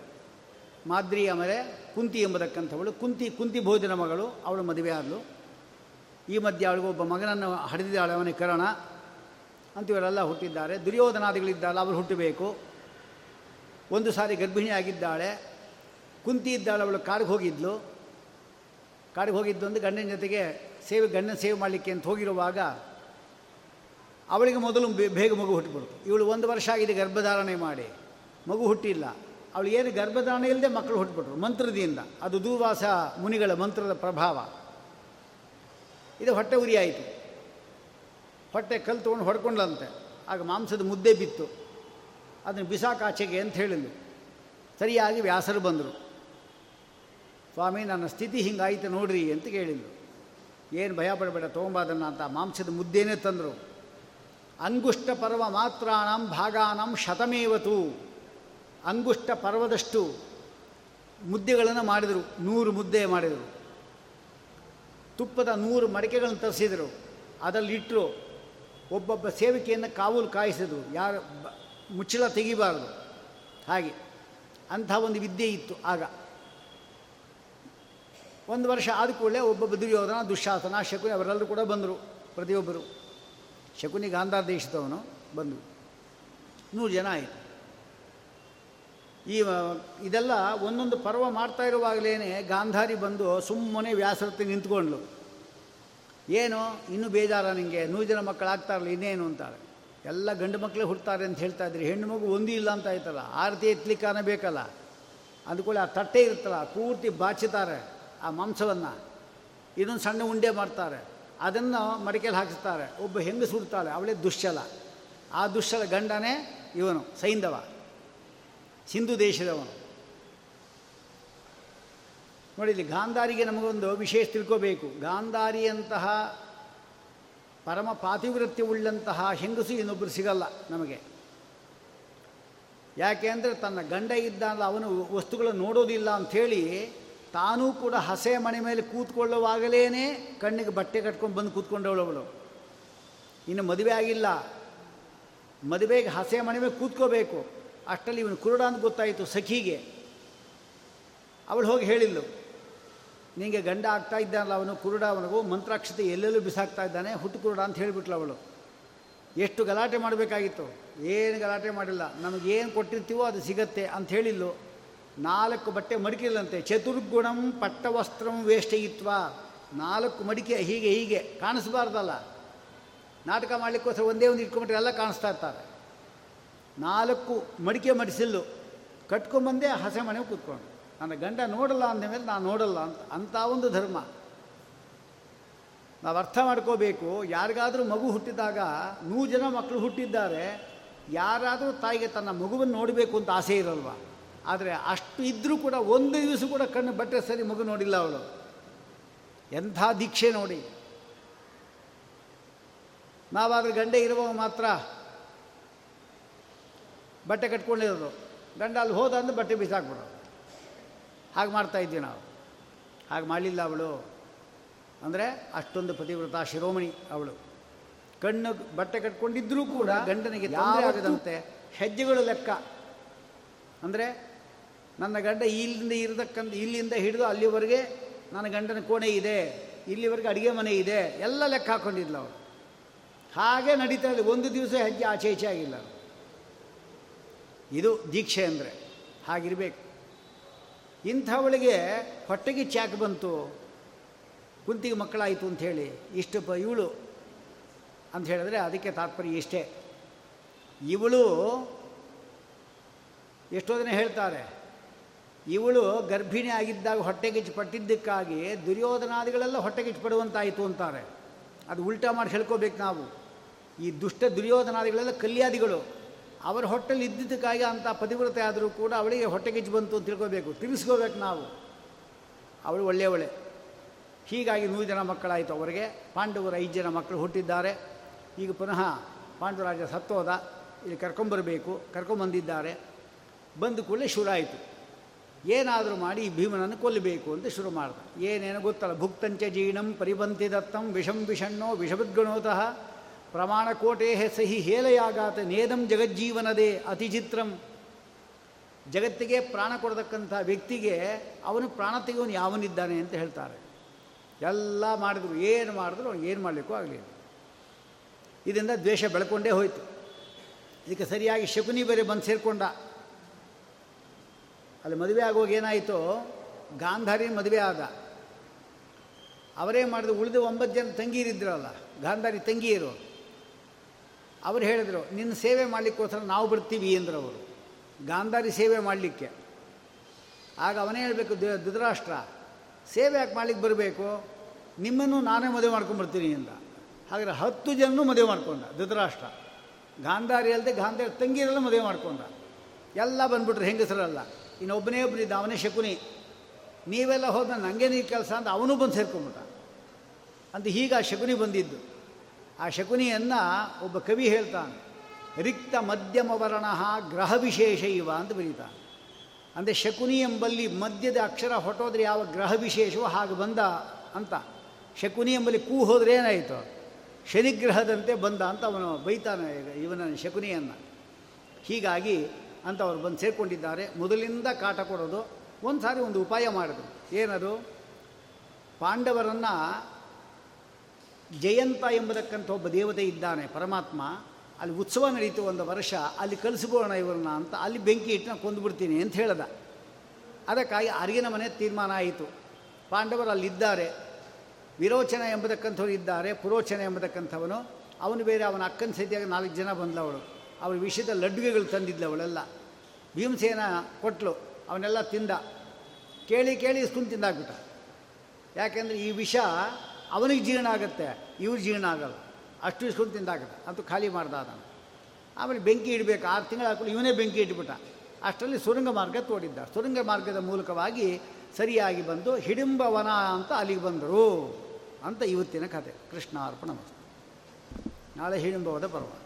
ಮಾದ್ರಿ ಆಮೇಲೆ ಕುಂತಿ ಎಂಬತಕ್ಕಂಥವಳು, ಕುಂತಿ ಕುಂತಿ ಭೋಜನ ಮಗಳು, ಅವಳು ಮದುವೆ ಆದಳು. ಈ ಮಧ್ಯೆ ಅವಳಿಗೆ ಒಬ್ಬ ಮಗನನ್ನು ಹಡೆದಿದ್ದಾಳೆ, ಅವನೇ ಕರ್ಣ. ಅಂತಿವರೆಲ್ಲ ಹುಟ್ಟಿದ್ದಾರೆ. ದುರ್ಯೋಧನಾದಿಗಳಿದ್ದಾಳೆ, ಅವರು ಹುಟ್ಟಬೇಕು. ಒಂದು ಸಾರಿ ಗರ್ಭಿಣಿಯಾಗಿದ್ದಾಳೆ. ಕುಂತಿ ಇದ್ದಾಳೆ, ಅವಳು ಕಾಡಿಗೆ ಹೋಗಿದ್ಲು. ಕಾಡಿಗೆ ಹೋಗಿದ್ದು ಒಂದು ಗಂಡನ ಜೊತೆಗೆ ಸೇವೆ, ಗಂಡನ ಸೇವೆ ಮಾಡಲಿಕ್ಕೆ ಅಂತ ಹೋಗಿರುವಾಗ ಅವಳಿಗೆ ಮೊದಲು ಬೇಗ ಮಗು ಹುಟ್ಟುಬಿಡ್ತು. ಇವಳು ಒಂದು ವರ್ಷ ಆಗಿದೆ ಗರ್ಭಧಾರಣೆ ಮಾಡಿ, ಮಗು ಹುಟ್ಟಿಲ್ಲ. ಅವಳು ಏನು ಗರ್ಭಧಾರಣೆ ಇಲ್ಲದೆ ಮಕ್ಕಳು ಹುಟ್ಟುಬಿಟ್ರು ಮಂತ್ರದಿಂದ. ಅದು ದೂರ್ವಾಸ ಮುನಿಗಳ ಮಂತ್ರದ ಪ್ರಭಾವ. ಇದು ಹೊಟ್ಟೆ ಉರಿ ಆಯಿತು. ಹೊಟ್ಟೆ ಕಲ್ಲು ತೊಗೊಂಡು ಹೊಡ್ಕೊಂಡ್ಲಂತೆ. ಆಗ ಮಾಂಸದ ಮುದ್ದೆ ಬಿತ್ತು, ಅದನ್ನು ಬಿಸಾಕಾಚೆಗೆ ಅಂತ ಹೇಳಿದ್ಲು. ಸರಿಯಾಗಿ ವ್ಯಾಸರು ಬಂದರು. ಸ್ವಾಮಿ, ನನ್ನ ಸ್ಥಿತಿ ಹಿಂಗಾಯಿತು ನೋಡ್ರಿ ಅಂತ ಕೇಳಿದ್ಲು. ಏನು ಭಯ ಪಡಬೇಡ, ತೊಗೊಂಬಾದನ್ನ ಅಂತ ಮಾಂಸದ ಮುದ್ದೇನೆ ತಂದರು. ಅಂಗುಷ್ಟ ಪರ್ವ ಮಾತ್ರಾಣಂ ಭಾಗಾನಂ ಶತಮೇವತು. ಅಂಗುಷ್ಟ ಪರ್ವದಷ್ಟು ಮುದ್ದೆಗಳನ್ನು ಮಾಡಿದರು. ನೂರು ಮುದ್ದೆ ಮಾಡಿದರು. ತುಪ್ಪದ ನೂರು ಮಡಿಕೆಗಳನ್ನು ತರಿಸಿದರು. ಅದರಲ್ಲಿಟ್ಟರು. ಒಬ್ಬೊಬ್ಬ ಸೇವಿಕೆಯನ್ನು ಕಾವಲು ಕಾಯಿಸಿದರು. ಯಾರು ಮುಚ್ಚಳ ತೆಗಿಬಾರದು ಹಾಗೆ. ಅಂಥ ಒಂದು ವಿದ್ಯೆ ಇತ್ತು ಆಗ. ಒಂದು ವರ್ಷ ಆದ ಕೂಡಲೇ ಒಬ್ಬೊಬ್ಬ ದುರ್ಯೋಧನ, ದುಶ್ಯಾಸನ, ಶಕುನಿ ಅವರೆಲ್ಲರೂ ಕೂಡ ಬಂದರು. ಪ್ರತಿಯೊಬ್ಬರು. ಶಕುನಿ ಗಾಂಧಾರ ದೇಶದವನು ಬಂದರು. ನೂರು ಜನ ಆಯಿತು. ಈ ಇದೆಲ್ಲ ಒಂದೊಂದು ಪರ್ವ ಮಾಡ್ತಾ ಇರುವಾಗಲೇ ಗಾಂಧಾರಿ ಬಂದು ಸುಮ್ಮನೆ ವ್ಯಾಸರತ್ತಿ ನಿಂತ್ಕೊಂಡ್ಳು. ಏನು ಇನ್ನೂ ಬೇಜಾರ ನಿನಗೆ, ನೂರು ಜನ ಮಕ್ಕಳಾಗ್ತಾರಲ್ಲ ಇನ್ನೇನು ಅಂತಾರೆ. ಎಲ್ಲ ಗಂಡು ಮಕ್ಕಳೇ ಹುಡ್ತಾರೆ ಅಂತ ಹೇಳ್ತಾ ಇದ್ರಿ, ಹೆಣ್ಣು ಮಗು ಒಂದೂ ಇಲ್ಲ ಅಂತ ಆಯ್ತಲ್ಲ, ಆರತಿ ಎತ್ತಲಿಕ್ಕಾನ ಬೇಕಲ್ಲ. ಅಂದ್ಕೊಳ್ಳಿ ಆ ತಟ್ಟೆ ಇರುತ್ತಲ್ಲ ಪೂರ್ತಿ ಬಾಚುತ್ತಾರೆ, ಆ ಮಾಂಸವನ್ನು ಇದೊಂದು ಸಣ್ಣ ಉಂಡೆ ಮಾಡ್ತಾರೆ, ಅದನ್ನು ಮಡಿಕೆಯಲ್ಲಿ ಹಾಕಿಸ್ತಾರೆ. ಒಬ್ಬ ಹೆಂಗೆ ಸುಡ್ತಾಳೆ, ಅವಳೇ ದುಶ್ಚಲ. ಆ ದುಶ್ಚಲ ಗಂಡನೇ ಇವನು ಸೈಂಧವ, ಸಿಂಧು ದೇಶದವನು. ನೋಡಿ ಇಲ್ಲಿ ಗಾಂಧಾರಿಗೆ ನಮಗೊಂದು ವಿಶೇಷ ತಿಳ್ಕೋಬೇಕು. ಗಾಂಧಾರಿಯಂತಹ ಪರಮ ಪಾತಿವ್ರತ್ಯವುಳ್ಳಂತಹ ಹೆಂಗಸು ಇನ್ನೊಬ್ಬರು ಸಿಗಲ್ಲ ನಮಗೆ. ಯಾಕೆ ಅಂದರೆ ತನ್ನ ಗಂಡ ಇದ್ದಾಗಲ ಅವನು ವಸ್ತುಗಳನ್ನು ನೋಡೋದಿಲ್ಲ ಅಂಥೇಳಿ ತಾನೂ ಕೂಡ ಹಸೆ ಮನೆ ಮೇಲೆ ಕೂತ್ಕೊಳ್ಳುವಾಗಲೇ ಕಣ್ಣಿಗೆ ಬಟ್ಟೆ ಕಟ್ಕೊಂಡು ಬಂದು ಕೂತ್ಕೊಂಡವಳವಳು. ಇನ್ನು ಮದುವೆ ಆಗಿಲ್ಲ, ಮದುವೆಗೆ ಹಸೆ ಮನೆ ಮೇಲೆ ಕೂತ್ಕೋಬೇಕು. ಅಷ್ಟರಲ್ಲಿ ಇವನು ಕುರುಡ ಅಂತ ಗೊತ್ತಾಯಿತು ಸಖಿಗೆ. ಅವಳು ಹೋಗಿ ಹೇಳಿದ್ಲು, ನಿನಗೆ ಗಂಡ ಆಗ್ತಾ ಇದ್ದಾನಲ್ಲ ಅವನು ಕುರುಡ, ಅವನಿಗೂ ಮಂತ್ರಾಕ್ಷತೆ ಎಲ್ಲೆಲ್ಲೂ ಬಿಸಾಕ್ತಾ ಇದ್ದಾನೆ, ಹುಟ್ಟು ಕುರುಡ ಅಂತ ಹೇಳಿಬಿಟ್ಲು ಅವಳು. ಎಷ್ಟು ಗಲಾಟೆ ಮಾಡಬೇಕಾಗಿತ್ತು, ಏನು ಗಲಾಟೆ ಮಾಡಿಲ್ಲ, ನಮಗೇನು ಕೊಟ್ಟಿರ್ತೀವೋ ಅದು ಸಿಗತ್ತೆ ಅಂತ ಹೇಳಿದ್ಲು. ನಾಲ್ಕು ಬಟ್ಟೆ ಮಡಿಕೆಲ್ಲಂತೆ ಚತುರ್ಗುಣಂ ಪಟ್ಟವಸ್ತ್ರಂ ವೇಷ್ಟಯಿತ್ವ, ನಾಲ್ಕು ಮಡಿಕೆ ಹೀಗೆ ಹೀಗೆ ಕಾಣಿಸ್ಬಾರ್ದಲ್ಲ, ನಾಟಕ ಮಾಡಲಿಕ್ಕೋಸ್ಕರ ಒಂದೇ ಒಂದು ಇಟ್ಕೊಂಬಿಟ್ರೆ ಎಲ್ಲ ಕಾಣಿಸ್ತಾ ಇರ್ತಾರೆ. ನಾಲ್ಕು ಮಡಿಕೆ ಮಡಿಸಿಲ್ಲು, ಕಟ್ಕೊಂಬಂದೆ ಹಸೆ ಮನೆ ಕೂತ್ಕೊಂಡು ನನ್ನ ಗಂಡ ನೋಡಲ್ಲ ಅಂದಮೇಲೆ ನಾನು ನೋಡಲ್ಲ ಅಂತ. ಅಂಥ ಒಂದು ಧರ್ಮ ನಾವು ಅರ್ಥ ಮಾಡ್ಕೋಬೇಕು. ಯಾರಿಗಾದರೂ ಮಗು ಹುಟ್ಟಿದಾಗ, ನೂರು ಜನ ಮಕ್ಕಳು ಹುಟ್ಟಿದ್ದಾರೆ, ಯಾರಾದರೂ ತಾಯಿಗೆ ತನ್ನ ಮಗುವನ್ನು ನೋಡಬೇಕು ಅಂತ ಆಸೆ ಇರಲ್ವ? ಆದರೆ ಅಷ್ಟು ಇದ್ದರೂ ಕೂಡ ಒಂದು ದಿವಸ ಕೂಡ ಕಣ್ಣು ಬಟ್ಟೆ ಸರಿ ಮಗು ನೋಡಿಲ್ಲ ಅವಳು. ಎಂಥ ದೀಕ್ಷೆ ನೋಡಿ. ನಾವಾದರೂ ಗಂಡ ಇರುವಾಗ ಮಾತ್ರ ಬಟ್ಟೆ ಕಟ್ಕೊಂಡಿರೋದು, ಗಂಡ ಅಲ್ಲಿ ಹೋದ ಅಂದರೆ ಬಟ್ಟೆ ಬಿಸಾಕ್ಬಿಡೋದು, ಹಾಗೆ ಮಾಡ್ತಾಯಿದ್ವಿ ನಾವು. ಹಾಗೆ ಮಾಡಲಿಲ್ಲ ಅವಳು. ಅಂದರೆ ಅಷ್ಟೊಂದು ಪತಿವ್ರತ ಶಿರೋಮಣಿ ಅವಳು. ಕಣ್ಣು ಬಟ್ಟೆ ಕಟ್ಕೊಂಡಿದ್ದರೂ ಕೂಡ ಗಂಡನಿಗೆ ತೊಂದರೆ ಆಗದಂತೆ ಹೆಜ್ಜೆಗಳು ಲೆಕ್ಕ. ಅಂದರೆ ನನ್ನ ಗಂಡ ಇಲ್ಲಿಂದ ಇರತಕ್ಕಂಥ ಇಲ್ಲಿಂದ ಹಿಡಿದು ಅಲ್ಲಿವರೆಗೆ ನನ್ನ ಗಂಡನ ಕೋಣೆ ಇದೆ, ಇಲ್ಲಿವರೆಗೆ ಅಡುಗೆ ಮನೆ ಇದೆ, ಎಲ್ಲ ಲೆಕ್ಕ ಹಾಕ್ಕೊಂಡಿದ್ಲು ಅವಳು. ಹಾಗೆ ನಡೀತಾ ಇದ್ದೆ, ಒಂದು ದಿವಸ ಹೆಜ್ಜೆ ಆಚೆ ಈಚೆ ಆಗಿಲ್ಲ. ಇದು ದೀಕ್ಷೆ ಅಂದರೆ ಹಾಗಿರಬೇಕು. ಇಂಥವಳಿಗೆ ಹೊಟ್ಟೆಗೆ ಚಾಕ್ ಬಂತು, ಕುಂತಿಗೆ ಮಕ್ಕಳಾಯಿತು ಅಂಥೇಳಿ ಇಷ್ಟು ಪ ಇವಳು ಅಂತ ಹೇಳಿದ್ರೆ ಅದಕ್ಕೆ ತಾತ್ಪರ್ಯ ಇಷ್ಟೇ. ಇವಳು ಎಷ್ಟೋ ಜನ ಹೇಳ್ತಾರೆ, ಇವಳು ಗರ್ಭಿಣಿ ಆಗಿದ್ದಾಗ ಹೊಟ್ಟೆಗಿಚ್ಚು ಪಟ್ಟಿದ್ದಕ್ಕಾಗಿ ದುರ್ಯೋಧನಾದಿಗಳೆಲ್ಲ ಹೊಟ್ಟೆಗಿಚ್ಚು ಪಡುವಂತಾಯಿತು ಅಂತಾರೆ. ಅದು ಉಲ್ಟಾ ಮಾಡಿ ಹೇಳ್ಕೋಬೇಕು ನಾವು. ಈ ದುಷ್ಟ ದುರ್ಯೋಧನಾದಿಗಳೆಲ್ಲ ಕಲ್ಯಾದಿಗಳು, ಅವರ ಹೊಟ್ಟೆಲಿ ಇದ್ದಿದ್ದಕ್ಕಾಗಿ ಅಂಥ ಪತಿವ್ರತೆ ಆದರೂ ಕೂಡ ಅವಳಿಗೆ ಹೊಟ್ಟೆಗಿಚ್ಚು ಬಂತು ಅಂತ ತಿಳ್ಕೋಬೇಕು, ತಿಳಿಸ್ಕೋಬೇಕು ನಾವು. ಅವಳು ಒಳ್ಳೆಯವಳೆ. ಹೀಗಾಗಿ ನೂರು ಜನ ಮಕ್ಕಳಾಯಿತು ಅವರಿಗೆ. ಪಾಂಡವರು ಐದು ಜನ ಮಕ್ಕಳು ಹುಟ್ಟಿದ್ದಾರೆ. ಈಗ ಪುನಃ ಪಾಂಡುರಾಜ ಸತ್ತೋದ, ಇಲ್ಲಿ ಕರ್ಕೊಂಬರಬೇಕು, ಕರ್ಕೊಂಬಂದಿದ್ದಾರೆ. ಬಂದು ಕೂಡಲೇ ಶುರು ಆಯಿತು. ಏನಾದರೂ ಮಾಡಿ ಈ ಭೀಮನನ್ನು ಕೊಲ್ಲಬೇಕು ಅಂತ ಶುರು ಮಾಡ್ದ. ಏನೇನೋ ಗೊತ್ತಲ್ಲ. ಭುಕ್ತಂಚ ಜೀರ್ಣಂ ಪರಿಬಂತಿ ದತ್ತಂ ವಿಷಂ ವಿಷಣ್ಣೋ ವಿಷಭದ್ಗಣೋತಃ ಪ್ರಮಾಣ ಕೋಟೆ ಸಹಿ ಹೇಲೆಯಾಗಾತ ನೇದಂ ಜಗಜ್ಜೀವನದೇ ಅತಿಚಿತ್ರಂ. ಜಗತ್ತಿಗೆ ಪ್ರಾಣ ಕೊಡತಕ್ಕಂಥ ವ್ಯಕ್ತಿಗೆ ಅವನು ಪ್ರಾಣ ತೆಗೆಯವನು ಯಾವನಿದ್ದಾನೆ ಅಂತ ಹೇಳ್ತಾರೆ. ಎಲ್ಲ ಮಾಡಿದ್ರು, ಏನು ಮಾಡಿದ್ರು ಅವ್ನು ಏನು ಮಾಡಲಿಕ್ಕೂ ಆಗಲಿಲ್ಲ. ಇದರಿಂದ ದ್ವೇಷ ಬೆಳ್ಕೊಂಡೇ ಹೋಯಿತು. ಇದಕ್ಕೆ ಸರಿಯಾಗಿ ಶಕುನಿ ಬೇರೆ ಬಂದು ಸೇರಿಕೊಂಡ. ಅಲ್ಲಿ ಮದುವೆ ಆಗೋವಾಗ ಏನಾಯಿತು, ಗಾಂಧಾರಿ ಮದುವೆ ಆದ. ಅವರೇ ಮಾಡಿದ್ರು, ಉಳಿದು ಒಂಬತ್ತು ಜನ ತಂಗಿಯರಿದ್ರಲ್ಲ ಗಾಂಧಾರಿ ತಂಗಿಯರು, ಅವರು ಹೇಳಿದರು ನಿನ್ನ ಸೇವೆ ಮಾಡಲಿಕ್ಕೋಸ್ಕರ ನಾವು ಬರ್ತೀವಿ ಅಂದರು ಅವರು, ಗಾಂಧಾರಿ ಸೇವೆ ಮಾಡಲಿಕ್ಕೆ. ಆಗ ಅವನೇ ಹೇಳಬೇಕು ಧೃತರಾಷ್ಟ್ರ, ಸೇವೆ ಯಾಕೆ ಮಾಡಲಿಕ್ಕೆ ಬರಬೇಕು, ನಿಮ್ಮನ್ನು ನಾನೇ ಮದುವೆ ಮಾಡ್ಕೊಂಡ್ಬರ್ತೀನಿ ಅಂತ. ಹಾಗಾದರೆ ಹತ್ತು ಜನನು ಮದುವೆ ಮಾಡ್ಕೊಂಡ ಧೃತರಾಷ್ಟ್ರ. ಗಾಂಧಾರಿ ಅಲ್ಲದೆ ಗಾಂಧಾರಿ ತಂಗಿಯರೆಲ್ಲ ಮದುವೆ ಮಾಡ್ಕೊಂಡ. ಎಲ್ಲ ಬಂದುಬಿಟ್ರು ಹೆಂಗಸರಲ್ಲ, ಇನ್ನೊಬ್ಬನೇ ಒಬ್ಬನಿದ್ದ, ಅವನೇ ಶಕುನಿ. ನೀವೆಲ್ಲ ಹೋದ್ಮೇಲೆ ನನಗೇನು ಈ ಕೆಲಸ ಅಂತ ಅವನು ಬಂದು ಸೇರ್ಕೊಂಬಿಟ್ಟ ಅಂತ. ಹೀಗ ಆ ಶಕುನಿ ಬಂದಿದ್ದು. ಆ ಶಕುನಿಯನ್ನು ಒಬ್ಬ ಕವಿ ಹೇಳ್ತಾನೆ, ರಿಕ್ತ ಮಧ್ಯಮ ವರ್ಣ ಗ್ರಹ ವಿಶೇಷ ಇವ ಅಂತ ಬರೀತಾನೆ. ಅಂದರೆ ಶಕುನಿ ಎಂಬಲ್ಲಿ ಮಧ್ಯದ ಅಕ್ಷರ ಹೊಟ್ಟೋದ್ರೆ ಯಾವ ಗ್ರಹ ವಿಶೇಷವೋ ಹಾಗೆ ಬಂದ ಅಂತ. ಶಕುನಿ ಎಂಬಲ್ಲಿ ಕೂ ಹೋದರೆ ಏನಾಯಿತು, ಶನಿಗ್ರಹದಂತೆ ಬಂದ ಅಂತ ಅವನು ಬೈತಾನೆ ಇವನ ಶಕುನಿಯನ್ನು. ಹೀಗಾಗಿ ಅಂತ ಅವರು ಬಂದು ಸೇರಿಕೊಂಡಿದ್ದಾರೆ. ಮೊದಲಿಂದ ಕಾಟ ಕೊಡೋದು. ಒಂದು ಸಾರಿ ಒಂದು ಉಪಾಯ ಮಾಡಿದ್ರು, ಏನದು, ಪಾಂಡವರನ್ನು ಜಯಂತ ಎಂಬತಕ್ಕಂಥ ಒಬ್ಬ ದೇವತೆ ಇದ್ದಾನೆ ಪರಮಾತ್ಮ, ಅಲ್ಲಿ ಉತ್ಸವ ನಡೀತು ಒಂದು ವರ್ಷ, ಅಲ್ಲಿ ಕಲಿಸ್ಬೋಣ ಇವ್ರನ್ನ ಅಂತ, ಅಲ್ಲಿ ಬೆಂಕಿ ಇಟ್ಟು ನಾನು ಕೊಂದುಬಿಡ್ತೀನಿ ಅಂತ ಹೇಳ್ದ. ಅದಕ್ಕಾಗಿ ಅರಿಗಿನ ಮನೆ ತೀರ್ಮಾನ ಆಯಿತು. ಪಾಂಡವರು ಅಲ್ಲಿದ್ದಾರೆ, ವಿರೋಚನ ಎಂಬತಕ್ಕಂಥವ್ರು ಇದ್ದಾರೆ, ಪುರೋಚನ ಎಂಬತಕ್ಕಂಥವನು, ಅವನು ಬೇರೆ ಅವನ ಅಕ್ಕನ ಸಹಿತಿಯಾಗಿ ನಾಲ್ಕು ಜನ ಬಂದವಳು, ಅವ್ರ ವಿಷಯದ ಲಡ್ಡುಗೆಗಳು ತಂದಿದ್ಲು ಅವಳೆಲ್ಲ, ಭೀಮಸೇನ ಕೊಟ್ಟಳು, ಅವನ್ನೆಲ್ಲ ತಿಂದ, ಕೇಳಿ ಕೇಳಿ ಇಸ್ಕೊಂಡು ತಿಂದಾಗ್ಬಿಟ್ಟ. ಯಾಕೆಂದರೆ ಈ ವಿಷ ಅವನಿಗೆ ಜೀರ್ಣ ಆಗುತ್ತೆ, ಇವ್ರು ಜೀರ್ಣ ಆಗಲ್ಲ, ಅಷ್ಟು ಇಸ್ಕೊಂಡು ತಿಂದಾಗುತ್ತೆ ಅಂತೂ ಖಾಲಿ ಮಾಡ್ದ ನಾನು. ಆಮೇಲೆ ಬೆಂಕಿ ಇಡಬೇಕು, ಆರು ತಿಂಗಳು ಹಾಕೊಂಡು ಇವನೇ ಬೆಂಕಿ ಇಟ್ಬಿಟ್ಟ. ಅಷ್ಟರಲ್ಲಿ ಸುರಂಗ ಮಾರ್ಗ ತೋಡಿದ್ದ, ಸುರಂಗ ಮಾರ್ಗದ ಮೂಲಕವಾಗಿ ಸರಿಯಾಗಿ ಬಂದು ಹಿಡಿಂಬವನ ಅಂತ ಅಲ್ಲಿಗೆ ಬಂದರು ಅಂತ ಇವತ್ತಿನ ಕಥೆ. ಕೃಷ್ಣಾರ್ಪಣ ಮಸ್ತು. ನಾಳೆ ಹಿಡಿಂಬವದ ಪರ್ವ.